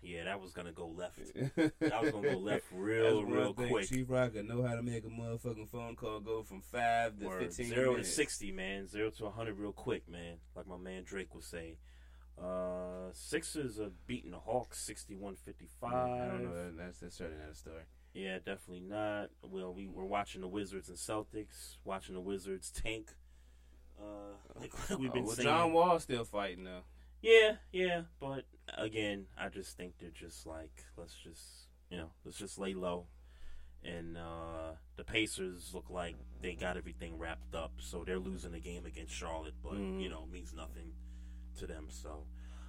Yeah, that was gonna go left. That was gonna go left real, real thing. Quick. Chief Rocker know how to make a motherfucking phone call go from five to Word. fifteen. Zero minutes. to sixty, man. Zero to a hundred, real quick, man. Like my man Drake would say. Uh, Sixers are beating the Hawks sixty-one fifty-five. I don't know. That's that's certainly not a story. Yeah, definitely not. Well, we were watching the Wizards and Celtics. Watching the Wizards tank. Uh, like we've been oh, well, saying. John Wall's still fighting though. Yeah, yeah, but again, I just think they're just like, let's just, you know, let's just lay low. And uh, the Pacers look like they got everything wrapped up, so they're losing the game against Charlotte, but, mm. you know, it means nothing to them. So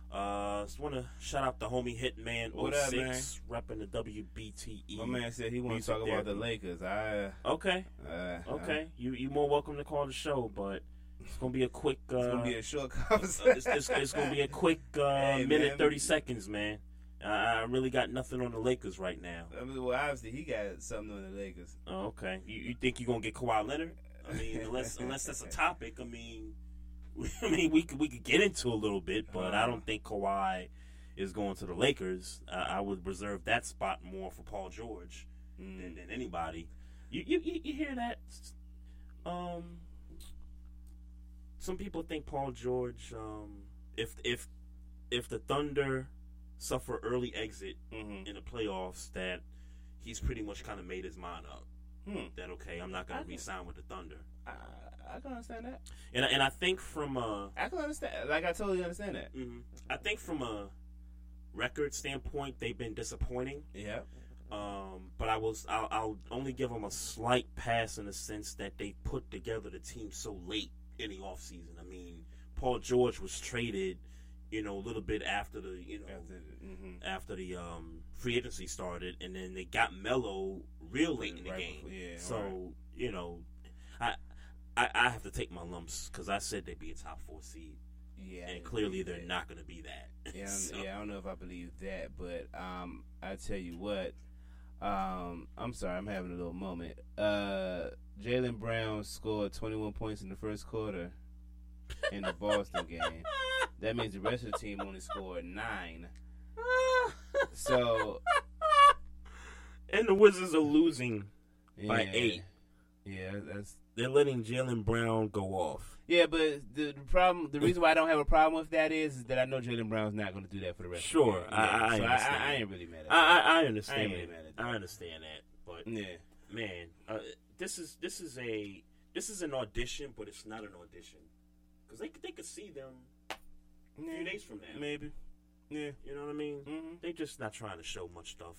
uh, just want to shout out the homie Hitman oh six, repping the W B T E. My man said he want to talk therapy. About the Lakers. I Okay, uh, okay. I, you you more welcome to call the show, but... It's gonna be a quick. Uh, it's gonna be a short conversation. it's, it's, it's gonna be a quick uh, hey, minute man. thirty seconds, man. I, I really got nothing on the Lakers right now. I mean, well, obviously he got something on the Lakers. Oh, okay. You, you think you're gonna get Kawhi Leonard? I mean, unless unless that's a topic. I mean, I mean we could we could get into a little bit, but uh-huh. I don't think Kawhi is going to the Lakers. Uh, I would reserve that spot more for Paul George mm. than, than anybody. You you you hear that? Um. some people think Paul George, um, if if if the Thunder suffer early exit mm-hmm. in the playoffs, that he's pretty much kind of made his mind up. Hmm. That, okay, I'm not going to re-sign with the Thunder. I, I can understand that. And, and I think from a... I can understand. Like, I totally understand that. Mm-hmm. I think from a record standpoint, they've been disappointing. Yeah. Um, but I was, I'll, I'll only give them a slight pass in the sense that they put together the team so late in the offseason. I mean, Paul George was traded, you know, a little bit after the, you know, after the, mm-hmm. after the um, free agency started, and then they got Melo real late in the right game. Before, yeah, so, right. you know, I, I I have to take my lumps because I said they'd be a top four seed. Yeah, and clearly they're that. not going to be that. Yeah, so. yeah, I don't know if I believe that, but um, I tell you what, um, I'm sorry, I'm having a little moment. Uh, Jaylen Brown scored twenty-one points in the first quarter in the Boston game. That means the rest of the team only scored nine. So, and the Wizards are losing yeah, by eight. Yeah, that's they're letting Jaylen Brown go off. Yeah, but the, the problem, the reason why I don't have a problem with that is, is that I know Jaylen Brown's not going to do that for the rest. Sure, of the game. Yeah, I, I, so understand. I, I ain't really mad at that. I, I, I understand. I ain't really mad at that. I understand that, but yeah, man, uh, this is this is a this is an audition, but it's not an audition because they they could see them. A few days from now. Maybe. Yeah. You know what I mean? Mm-hmm. They just not trying to show much stuff.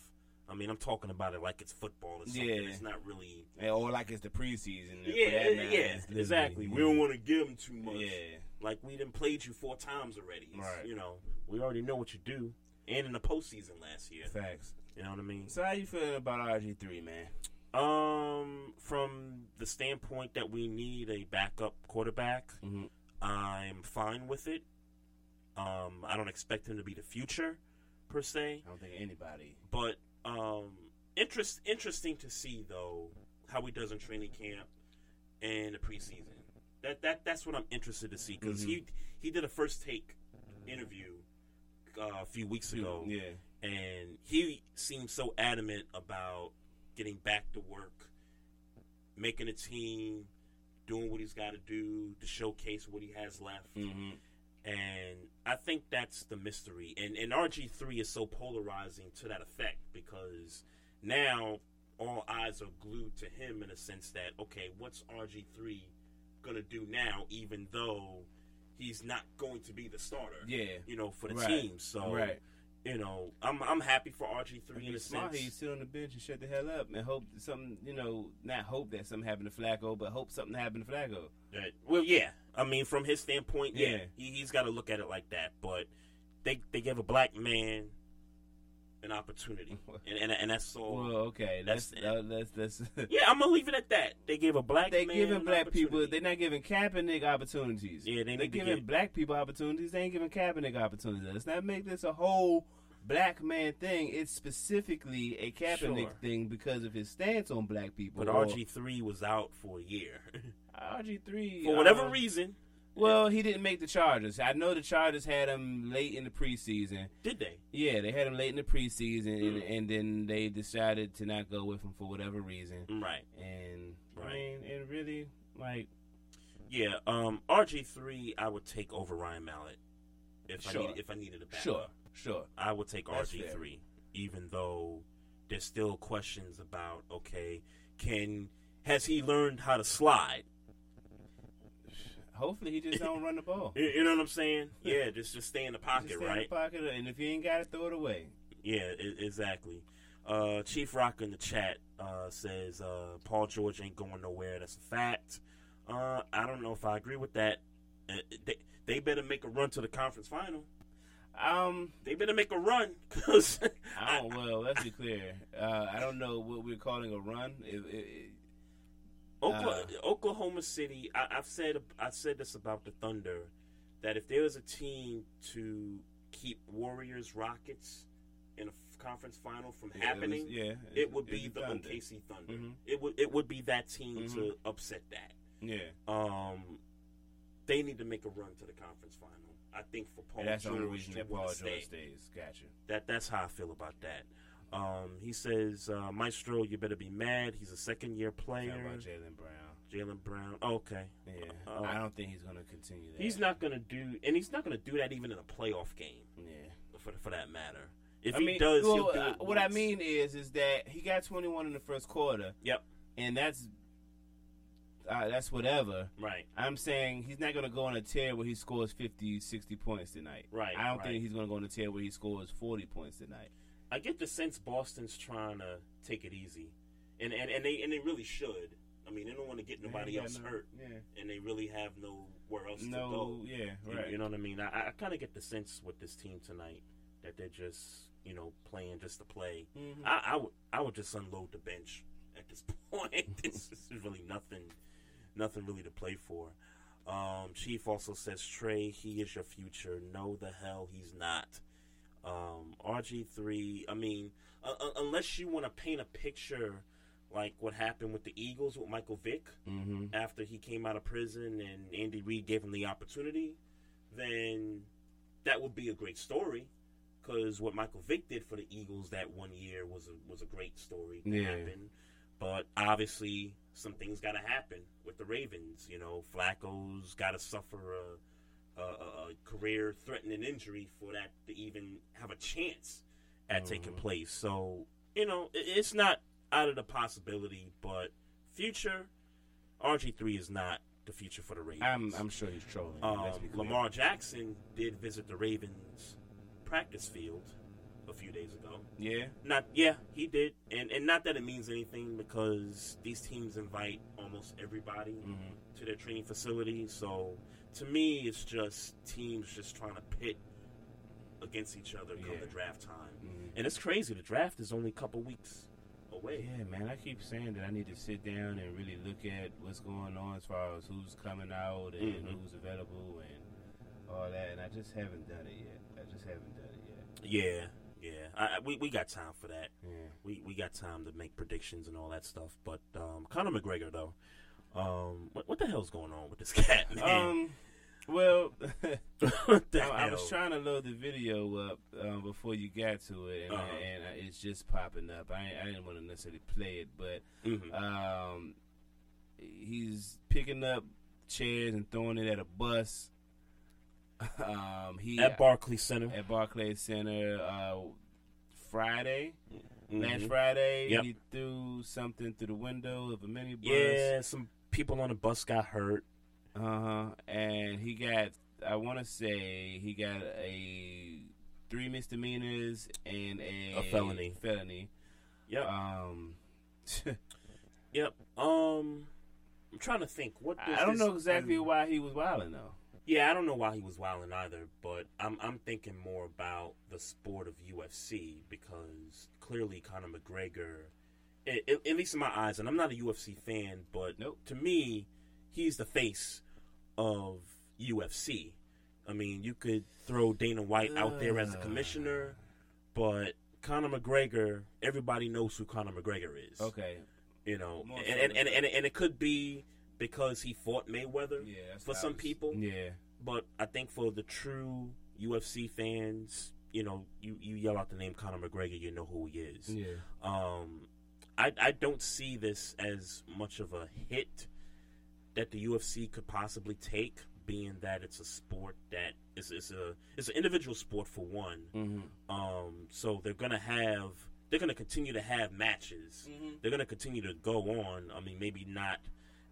I mean, I'm talking about it like it's football or something. Yeah. It's not really... Yeah, or like it's the preseason. Yeah, yeah, yeah exactly. We don't want to give them too much. Yeah. Like, we done played you four times already. It's, right. You know, we already know what you do. And in the postseason last year. Facts. You know what I mean? So how you feeling about R G three, man? Um, From the standpoint that we need a backup quarterback, mm-hmm. I'm fine with it. Um, I don't expect him to be the future, per se. I don't think anybody. But um, interest interesting to see though how he does in training camp and the preseason. That that that's what I'm interested to see because mm-hmm. he he did a first take interview uh, a few weeks ago. Yeah, and he seemed so adamant about getting back to work, making a team, doing what he's got to do to showcase what he has left. Mm-hmm. And I think that's the mystery. And and R G three is so polarizing to that effect because now all eyes are glued to him in a sense that, okay, what's R G three going to do now even though he's not going to be the starter, yeah. you know, for the right. team. So, right. you know, I'm I'm happy for R G three in a smart, sense. He's sit on the bench and shut the hell up and hope that something, you know, not hope that something happened to Flacco, but hope something happened to Flacco. Right. Well, yeah. I mean, from his standpoint, yeah, yeah. He, he's got to look at it like that. But they they give a black man an opportunity, and and, and that's all. Well, okay, that's that's that's. Yeah, I'm gonna leave it at that. They gave a black. They man giving an black people. They're not giving Kaepernick opportunities. Yeah, they they're giving get... black people opportunities. They ain't giving Kaepernick opportunities. Let's not make this a whole black man thing. It's specifically a Kaepernick sure. thing because of his stance on black people. But R G three was out for a year. R G three for whatever um, reason. Well, he didn't make the Chargers. I know the Chargers had him late in the preseason. Did they? Yeah, they had him late in the preseason, mm. and, and then they decided to not go with him for whatever reason. Right. And right. I mean, and really, like, yeah, um, R G three, I would take over Ryan Mallett if sure. I needed, if I needed a backup. Sure, sure. I would take That's R G three, fair. Even though there's still questions about okay, can has he learned how to slide? Hopefully he just don't run the ball. You know what I'm saying? Yeah, just just stay in the pocket, just stay right? in the pocket, and if you ain't got it, throw it away. Yeah, I- exactly. Uh, Chief Rock in the chat uh, says uh, Paul George ain't going nowhere. That's a fact. Uh, I don't know if I agree with that. Uh, they they better make a run to the conference final. Um, they better make a run. Cause oh well, let's be clear. Uh, I don't know what we're calling a run. It, it, it, Oklahoma, uh, Oklahoma City, I, I've said I said this about the Thunder, that if there was a team to keep Warriors, Rockets in a conference final from yeah, happening, it, was, yeah, it, it would be the Thunder. O K C Thunder. Mm-hmm. It would it would be that team mm-hmm. to upset that. Yeah. Um, they need to make a run to the conference final. I think for Paul that's George, the only reason that Paul George stay. stays. Gotcha. That that's how I feel about that. Um, he says, uh, Maestro, you better be mad. He's a second-year player. How about Jaylen Brown? Jaylen Brown. Okay. Yeah. Uh, I don't think he's going to continue that. He's not going to do, and he's not going to do that even in a playoff game. Yeah. For for that matter. If I he mean, does, well, he'll do it uh, what I mean is, is that he got twenty-one in the first quarter. Yep. And that's uh, that's whatever. Right. I'm saying he's not going to go on a tear where he scores fifty, sixty points tonight. Right. I don't right. think he's going to go on a tear where he scores forty points tonight. I get the sense Boston's trying to take it easy. And, and, and they and they really should. I mean, they don't want to get nobody yeah, else no, hurt. Yeah. And they really have nowhere else no, to go. Yeah, right. You, you know what I mean? I, I kind of get the sense with this team tonight that they're just, you know, playing just to play. Mm-hmm. I, I, w- I would just unload the bench at this point. This is really nothing, nothing really to play for. Um, Chief also says, Trey, he is your future. No, the hell he's not. Um, R G three, I mean, uh, uh, unless you want to paint a picture like what happened with the Eagles with Michael Vick mm-hmm. after he came out of prison and Andy Reid gave him the opportunity, then that would be a great story because what Michael Vick did for the Eagles that one year was a, was a great story that yeah. happened. But obviously some things got to happen with the Ravens. You know, Flacco's got to suffer a, a, a career-threatening injury for that to even have a chance at mm-hmm. taking place. So, you know, it, it's not out of the possibility, but future R G three is not the future for the Ravens. I'm, I'm sure he's trolling. Um, Lamar Jackson did visit the Ravens practice field a few days ago. Yeah, not yeah he did, and and not that it means anything because these teams invite almost everybody mm-hmm. to their training facility. So to me, it's just teams just trying to pit against each other come yeah. the draft time, mm-hmm. and it's crazy. The draft is only a couple weeks. Away. Yeah, man, I keep saying that I need to sit down and really look at what's going on as far as who's coming out and mm-hmm. who's available and all that, and I just haven't done it yet. I just haven't done it yet. Yeah, yeah. I, we we got time for that. Yeah. We we got time to make predictions and all that stuff. But um, Conor McGregor, though, um, what, what the hell's going on with this cat, man? Um, well, what the I, hell? I was trying to load the video up um, before you got to it, and, uh-huh. I, and I, it's just popping up. I, I didn't want to necessarily play it, but mm-hmm. um, he's picking up chairs and throwing it at a bus. Um, he at Barclays Center. At Barclays Center, uh, Friday. Mm-hmm. Last Friday, yep. he threw something through the window of a minibus. Yeah, some people on the bus got hurt. Uh-huh, and he got, I want to say, he got a three misdemeanors and a, a felony. felony. Yep. Um, yep. Um, I'm trying to think. What I don't know exactly thing? why he was wilding, though. Yeah, I don't know why he was wilding either, but I'm I'm thinking more about the sport of U F C because clearly Conor McGregor, it, it, at least in my eyes, and I'm not a U F C fan, but nope. to me, he's the face of U F C. I mean, you could throw Dana White out there as a commissioner, but Conor McGregor, everybody knows who Conor McGregor is. Okay. You know, and and, and, and and it could be because he fought Mayweather yeah, for some was, people. Yeah. But I think for the true U F C fans, you know, you, you yell out the name Conor McGregor, you know who he is. Yeah. Um, I, I don't see this as much of a hit that the U F C could possibly take, being that it's a sport that is it's a it's an individual sport for one. Mm-hmm. Um, so they're gonna have they're gonna continue to have matches. Mm-hmm. They're gonna continue to go on. I mean, maybe not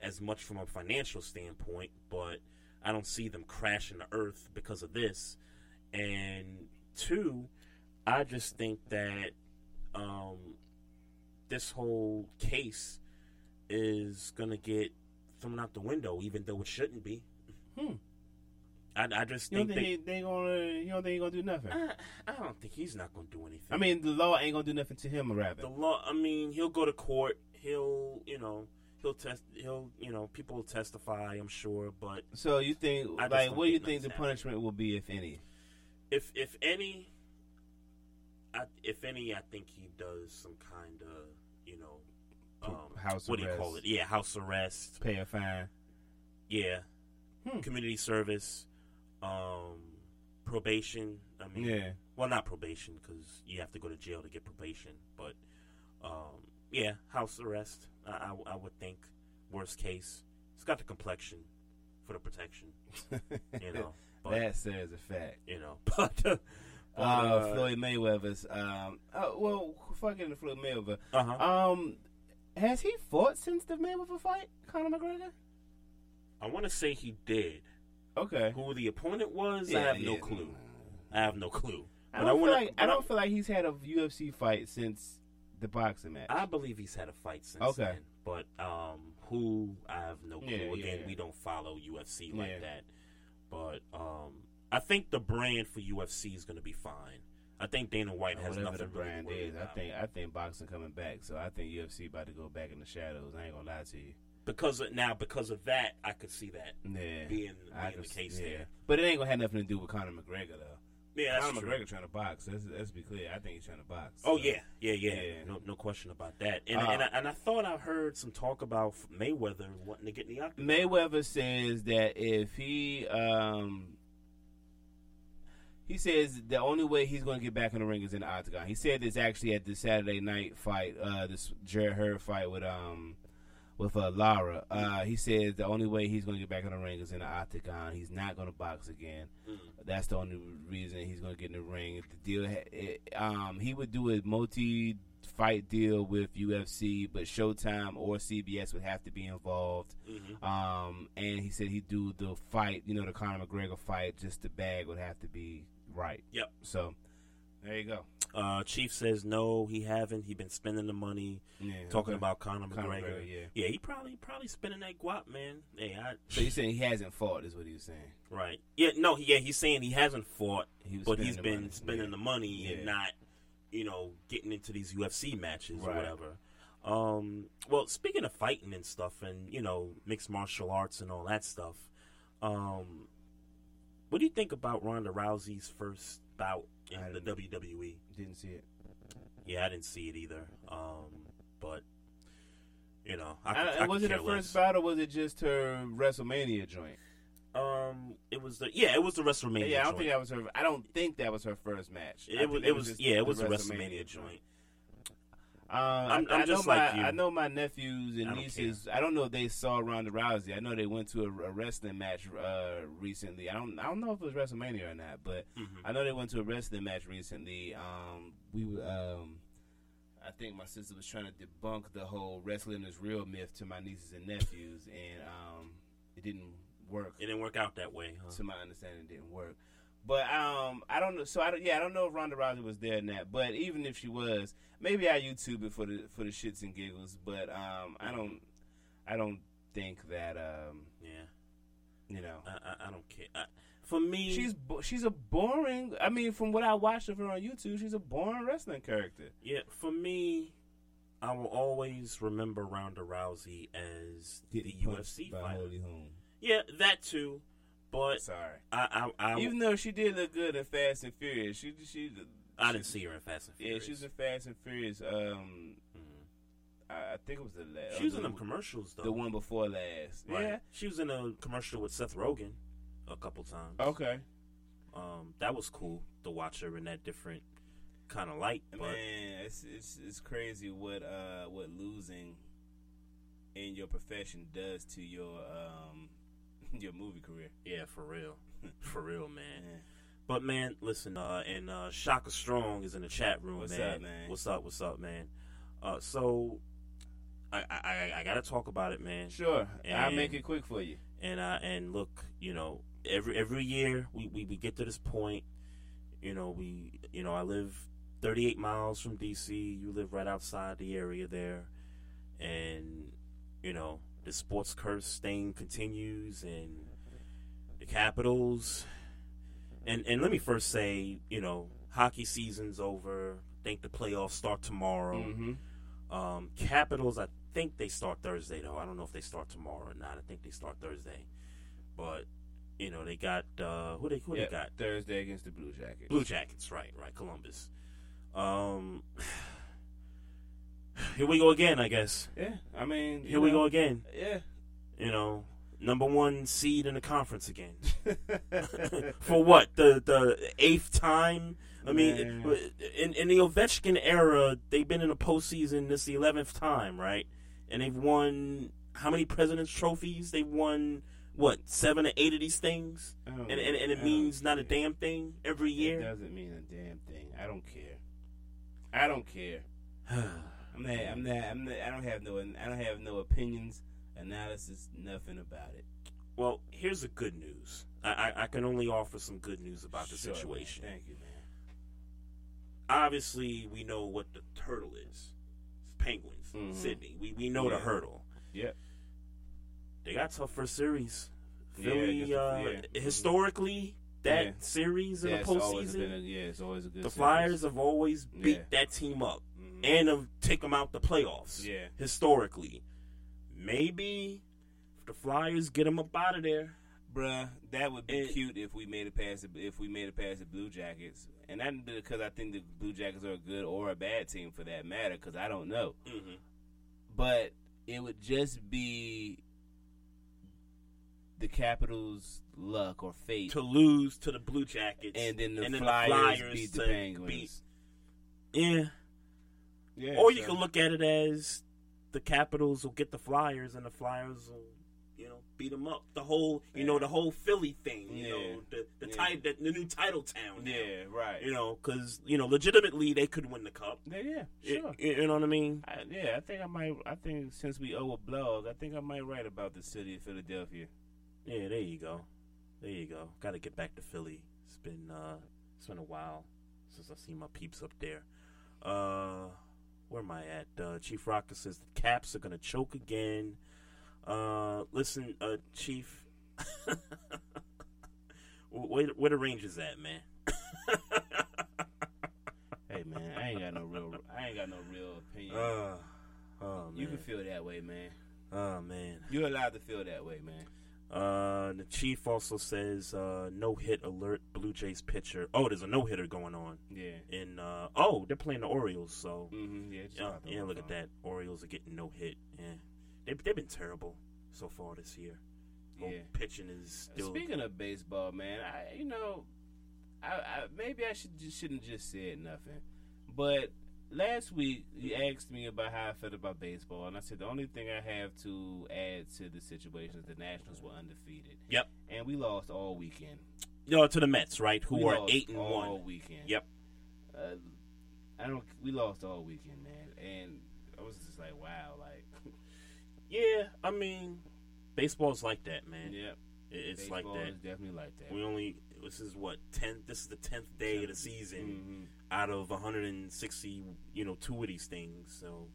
as much from a financial standpoint, but I don't see them crashing to earth because of this. And two, I just think that um, this whole case is gonna get thrown out the window, even though it shouldn't be. Hmm. I, I just think, you don't think they, they, they gonna. You don't think he's gonna do nothing? I, I don't think he's not gonna do anything. I mean, the law ain't gonna do nothing to him, rather. The law. I mean, he'll go to court. He'll, you know, he'll test. He'll, you know, people will testify. I'm sure, but so you think, like, what do you think the punishment will be, if any? If if any, I, if any, I think he does some kind of, you know. Um, house what arrest. What do you call it? Yeah, house arrest. Pay a fine. Yeah. Hmm. Community service. Um, probation. I mean, yeah. Well, not probation because you have to go to jail to get probation. But, um, yeah, house arrest, I, I, I would think, worst case. He's got the complexion for the protection. You know, but, that says a fact. You know, but uh, but, uh, uh Floyd Mayweather's. Um, oh, well, fucking Floyd Mayweather. Uh-huh. Um, has he fought since the Mayweather fight, Conor McGregor? I want to say he did. Okay. Who the opponent was, yeah, I have yeah. no clue. I have no clue. I don't, I, wanna, like, I don't feel like he's had a U F C fight since the boxing match. I believe he's had a fight since okay. then. But um, who, I have no clue. Yeah, Again, yeah. we don't follow U F C yeah. like that. But um, I think the brand for U F C is going to be fine. I think Dana White has Whatever nothing the brand really is. I think, I think boxing coming back, so I think U F C about to go back in the shadows. I ain't going to lie to you. Because of, now, because of that, I could see that yeah, being, being the case yeah. there. But it ain't gonna have nothing to do with Conor McGregor, though. Yeah, that's Conor true. McGregor trying to box. Let's, let's be clear. I think he's trying to box. So. Oh yeah, yeah, yeah. yeah. No, no question about that. And uh, and, I, and I thought I heard some talk about Mayweather wanting to get in the octagon. Mayweather says that if he, um, he says the only way he's gonna get back in the ring is in the octagon. He said this actually at the Saturday night fight, uh, this Jarrett Hurd fight with um. With uh, Lara, uh, he said the only way he's going to get back in the ring is in the octagon. He's not going to box again. Mm-hmm. That's the only reason he's going to get in the ring. If the deal, ha- it, um, he would do a multi-fight deal with U F C, but Showtime or C B S would have to be involved. Mm-hmm. Um, and he said he'd do the fight, you know, the Conor McGregor fight. Just the bag would have to be right. Yep. So there you go. Uh, Chief says no, he haven't. He been spending the money, yeah, talking okay. about Conor McGregor. Conor McGregor yeah. yeah, he probably probably spending that guap, man. Hey, I, so you're saying he hasn't fought is what he was saying. Right. Yeah, no, he, yeah, he's saying he hasn't fought, he but he's been money. spending yeah. the money yeah. and not, you know, getting into these U F C matches right. or whatever. Um, well, speaking of fighting and stuff and, you know, mixed martial arts and all that stuff, um, what do you think about Ronda Rousey's first bout in the W W E? Didn't see it. Yeah, I didn't see it either. Um, but you know, I, I, I was it her first bout or was it just her WrestleMania joint? Um, it was the yeah, it was the WrestleMania. Yeah, I don't joint. think that was her. I don't think that was her first match. It was. It was. was yeah, the, it was the WrestleMania, WrestleMania joint. Uh, I'm, I'm I just know like my, you. I know my nephews and I nieces. Care. I don't know if they saw Ronda Rousey. I know they went to a, a wrestling match uh, recently. I don't. I don't know if it was WrestleMania or not, but mm-hmm. I know they went to a wrestling match recently. Um, we, um, I think my sister was trying to debunk the whole wrestling is real myth to my nieces and nephews, and um, it didn't work. It didn't work out that way, huh? To my understanding, it didn't work. But um, I don't know. So I don't, yeah, I don't know if Ronda Rousey was there in that. But even if she was, maybe I YouTube it for the for the shits and giggles. But um, I don't, I don't think that. Um, yeah, you know, I, I, I don't care. I, for me, she's she's a boring. I mean, from what I watched of her on YouTube, she's a boring wrestling character. Yeah, for me, I will always remember Ronda Rousey as Get the U F C fighter. Yeah, that too. But Sorry. I, I, I, even though she did look good in Fast and Furious, she she. I she, didn't see her in Fast and Furious. Yeah, she was in Fast and Furious. Um, mm-hmm. I think it was the last. She was the, in them commercials though. The one before last. Right. Yeah, she was in a commercial with Seth Rogen a couple times. Okay. Um, that was cool to watch her in that different kind of light. But man, it's it's it's crazy what uh what losing in your profession does to your um. your movie career. Yeah, for real. For real, man. Yeah. But, man, listen, uh, and uh, Shaka Strong is in the chat room, what's man. What's up, man? What's up, what's up, man? Uh, so, I, I, I got to talk about it, man. Sure. And, I'll make it quick for you. And, I, and look, you know, every every year we, we, we get to this point. You know, we, you know, I live thirty-eight miles from D C You live right outside the area there. And, you know, the sports curse thing continues, and the Capitals. And and let me first say, you know, hockey season's over. I think the playoffs start tomorrow. Mm-hmm. Um, Capitals, I think they start Thursday, though. I don't know if they start tomorrow or not. I think they start Thursday. But, you know, they got uh, – who they who yep, they got? Thursday against the Blue Jackets. Blue Jackets, right, right, Columbus. Um, here we go again, I guess. Yeah, I mean... Here know, we go again. Yeah. You know, number one seed in the conference again. For what? The the eighth time? I mean, in, in the Ovechkin era, they've been in a postseason this the eleventh time, right? And they've won, how many President's Trophies they've won. What, seven or eight of these things? And, and, and it means care. Not a damn thing every year? It doesn't mean a damn thing. I don't care. I don't care. I'm not, I'm not, I'm not, I don't have no, I don't have no opinions, analysis, nothing about it. Well, here's the good news. I, I, I can only offer some good news about the sure, situation. Man. Thank you, man. Obviously, we know what the turtle is. It's Penguins, mm-hmm. Sydney. We we know yeah. the hurdle. Yep. They got tough first series. Philly, yeah, uh, yeah. historically, that yeah. series in yeah, the postseason, a, yeah, it's always a good. The Flyers series. Have always beat yeah. that team up mm-hmm. and have, take them out the playoffs. Yeah, historically, maybe if the Flyers get them up out of there, bruh, that would be and, cute if we made it past the, if we made it past the Blue Jackets, and I didn't do it because I think the Blue Jackets are a good or a bad team for that matter. Because I don't know, mm-hmm. but it would just be. The Capitals' luck or fate to lose to the Blue Jackets, and then the, and then Flyers, the Flyers beat the Penguins. Beat. Yeah, yeah. Or you so. Can look at it as the Capitals will get the Flyers, and the Flyers will, you know, beat them up. The whole, you yeah. know, the whole Philly thing. You yeah. know, the the, yeah. ti- the the new title town. Now, yeah, right. You know, because you know, legitimately they could win the cup. Yeah, yeah sure. It, you know what I mean? I, yeah, I think I might. I think since we owe a blog, I think I might write about the city of Philadelphia. Yeah, there you go. There you go. Got to get back to Philly. It's been uh, it's been a while since I've seen my peeps up there. Uh, where am I at? Uh, Chief Rocker says the Caps are going to choke again. Uh, listen, uh, Chief, where, where the Rangers at, man? Hey, man, I ain't got no real, I ain't got no real opinion. Uh, oh, man. You can feel that way, man. Oh, man. You're allowed to feel that way, man. Uh, the Chief also says, uh, no-hit alert, Blue Jays pitcher. Oh, there's a no-hitter going on. Yeah. And, uh, oh, they're playing the Orioles, so. Mm-hmm. Yeah, yeah, yeah look on. At that. Orioles are getting no-hit. Yeah. They, they've been terrible so far this year. Yeah. Old pitching is still. Speaking of baseball, man, I, you know, I, I maybe I should just, shouldn't just say nothing, but last week you asked me about how I felt about baseball, and I said the only thing I have to add to the situation is the Nationals were undefeated. Yep, and we lost all weekend. No, to the Mets, right? Who we are eight and all one all weekend. Yep. Uh, I don't. We lost all weekend, man, and I was just like, wow, like. Yeah, I mean, baseball's like that, man. Yep, it's baseball like that. Is definitely like that. We only. This is what tenth. This is the tenth day of the season. Mm-hmm. Out of one hundred sixty, you know, two of these things. So,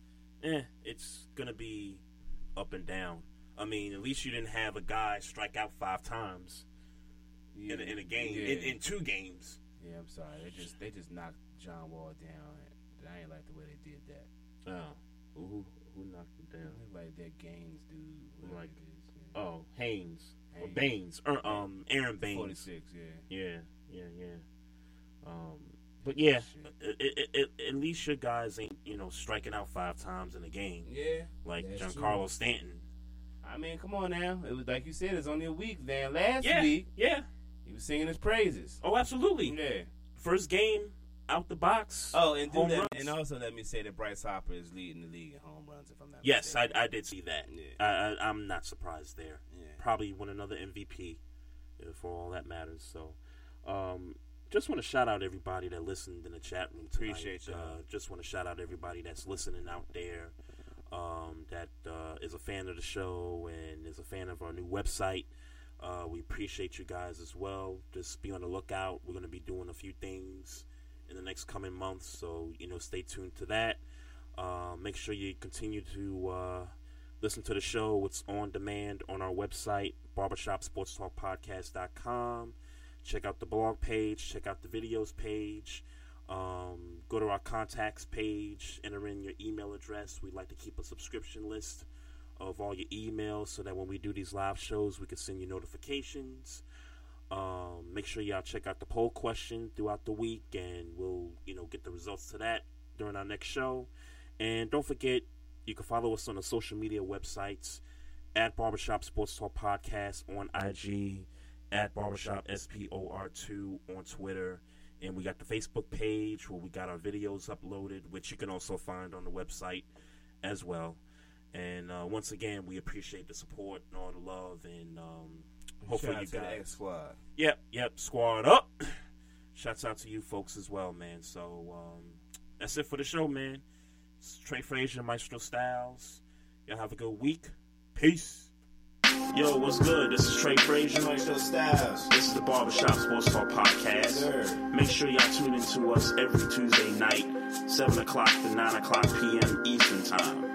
eh, it's going to be up and down. I mean, at least you didn't have a guy strike out five times yeah. in, a, in a game, yeah. in, in two games. Yeah, I'm sorry. They just they just knocked John Wall down. I ain't like the way they did that. Oh. Ooh, who knocked him down? Like that Gaines dude. Like, yeah. Oh, Haynes. Haynes. Or Baines. Or, um, Aaron Baines. forty-six, yeah. Yeah, yeah, yeah. Um... But yeah, it, it, it, at least your guys ain't, you know, striking out five times in a game. Yeah, like Giancarlo true. Stanton. I mean, come on now. It was like you said, it's only a week. Then last yeah, week, yeah, he was singing his praises. Oh, absolutely. Yeah. First game out the box. Oh, and do that, and also let me say that Bryce Harper is leading the league in home runs. If I'm not yes, I, I did see that. Yeah. I, I, I'm not surprised there. Yeah. Probably won another M V P, for all that matters. So, um. Just want to shout out everybody that listened in the chat room tonight. Appreciate you. Uh, just want to shout out everybody that's listening out there um, that uh, is a fan of the show and is a fan of our new website. Uh, we appreciate you guys as well. Just be on the lookout. We're going to be doing a few things in the next coming months, so you know, stay tuned to that. Uh, make sure you continue to uh, listen to the show. It's on demand on our website, barbershop sports talk podcast dot com. Check out the blog page. Check out the videos page. Um, go to our contacts page. Enter in your email address. We'd like to keep a subscription list of all your emails so that when we do these live shows, we can send you notifications. Um, make sure y'all check out the poll question throughout the week, and we'll, you know, get the results to that during our next show. And don't forget, you can follow us on the social media websites at Barbershop Sports Talk Podcast on I G. At Barbershop S P O R two on Twitter. And we got the Facebook page where we got our videos uploaded, which you can also find on the website as well. And uh, once again, we appreciate the support and all the love. And um, hopefully you guys. Shout out to the X Squad. Yep, yep. Squad up. Shouts out to you folks as well, man. So um, that's it for the show, man. It's Trey Frazier, Maestro Styles. Y'all have a good week. Peace. Yo, what's good? This is Trey Frazier. Maestro Styles. This is the Barbershop Sports Talk Podcast. Make sure y'all tune in to us every Tuesday night, seven o'clock to nine o'clock p.m. Eastern Time.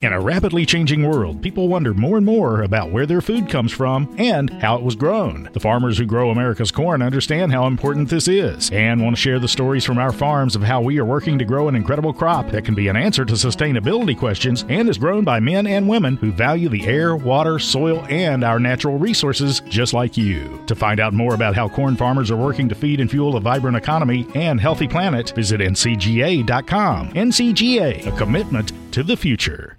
In a rapidly changing world, people wonder more and more about where their food comes from and how it was grown. The farmers who grow America's corn understand how important this is and want to share the stories from our farms of how we are working to grow an incredible crop that can be an answer to sustainability questions and is grown by men and women who value the air, water, soil, and our natural resources just like you. To find out more about how corn farmers are working to feed and fuel a vibrant economy and healthy planet, visit N C G A dot com. N C G A, a commitment to the future.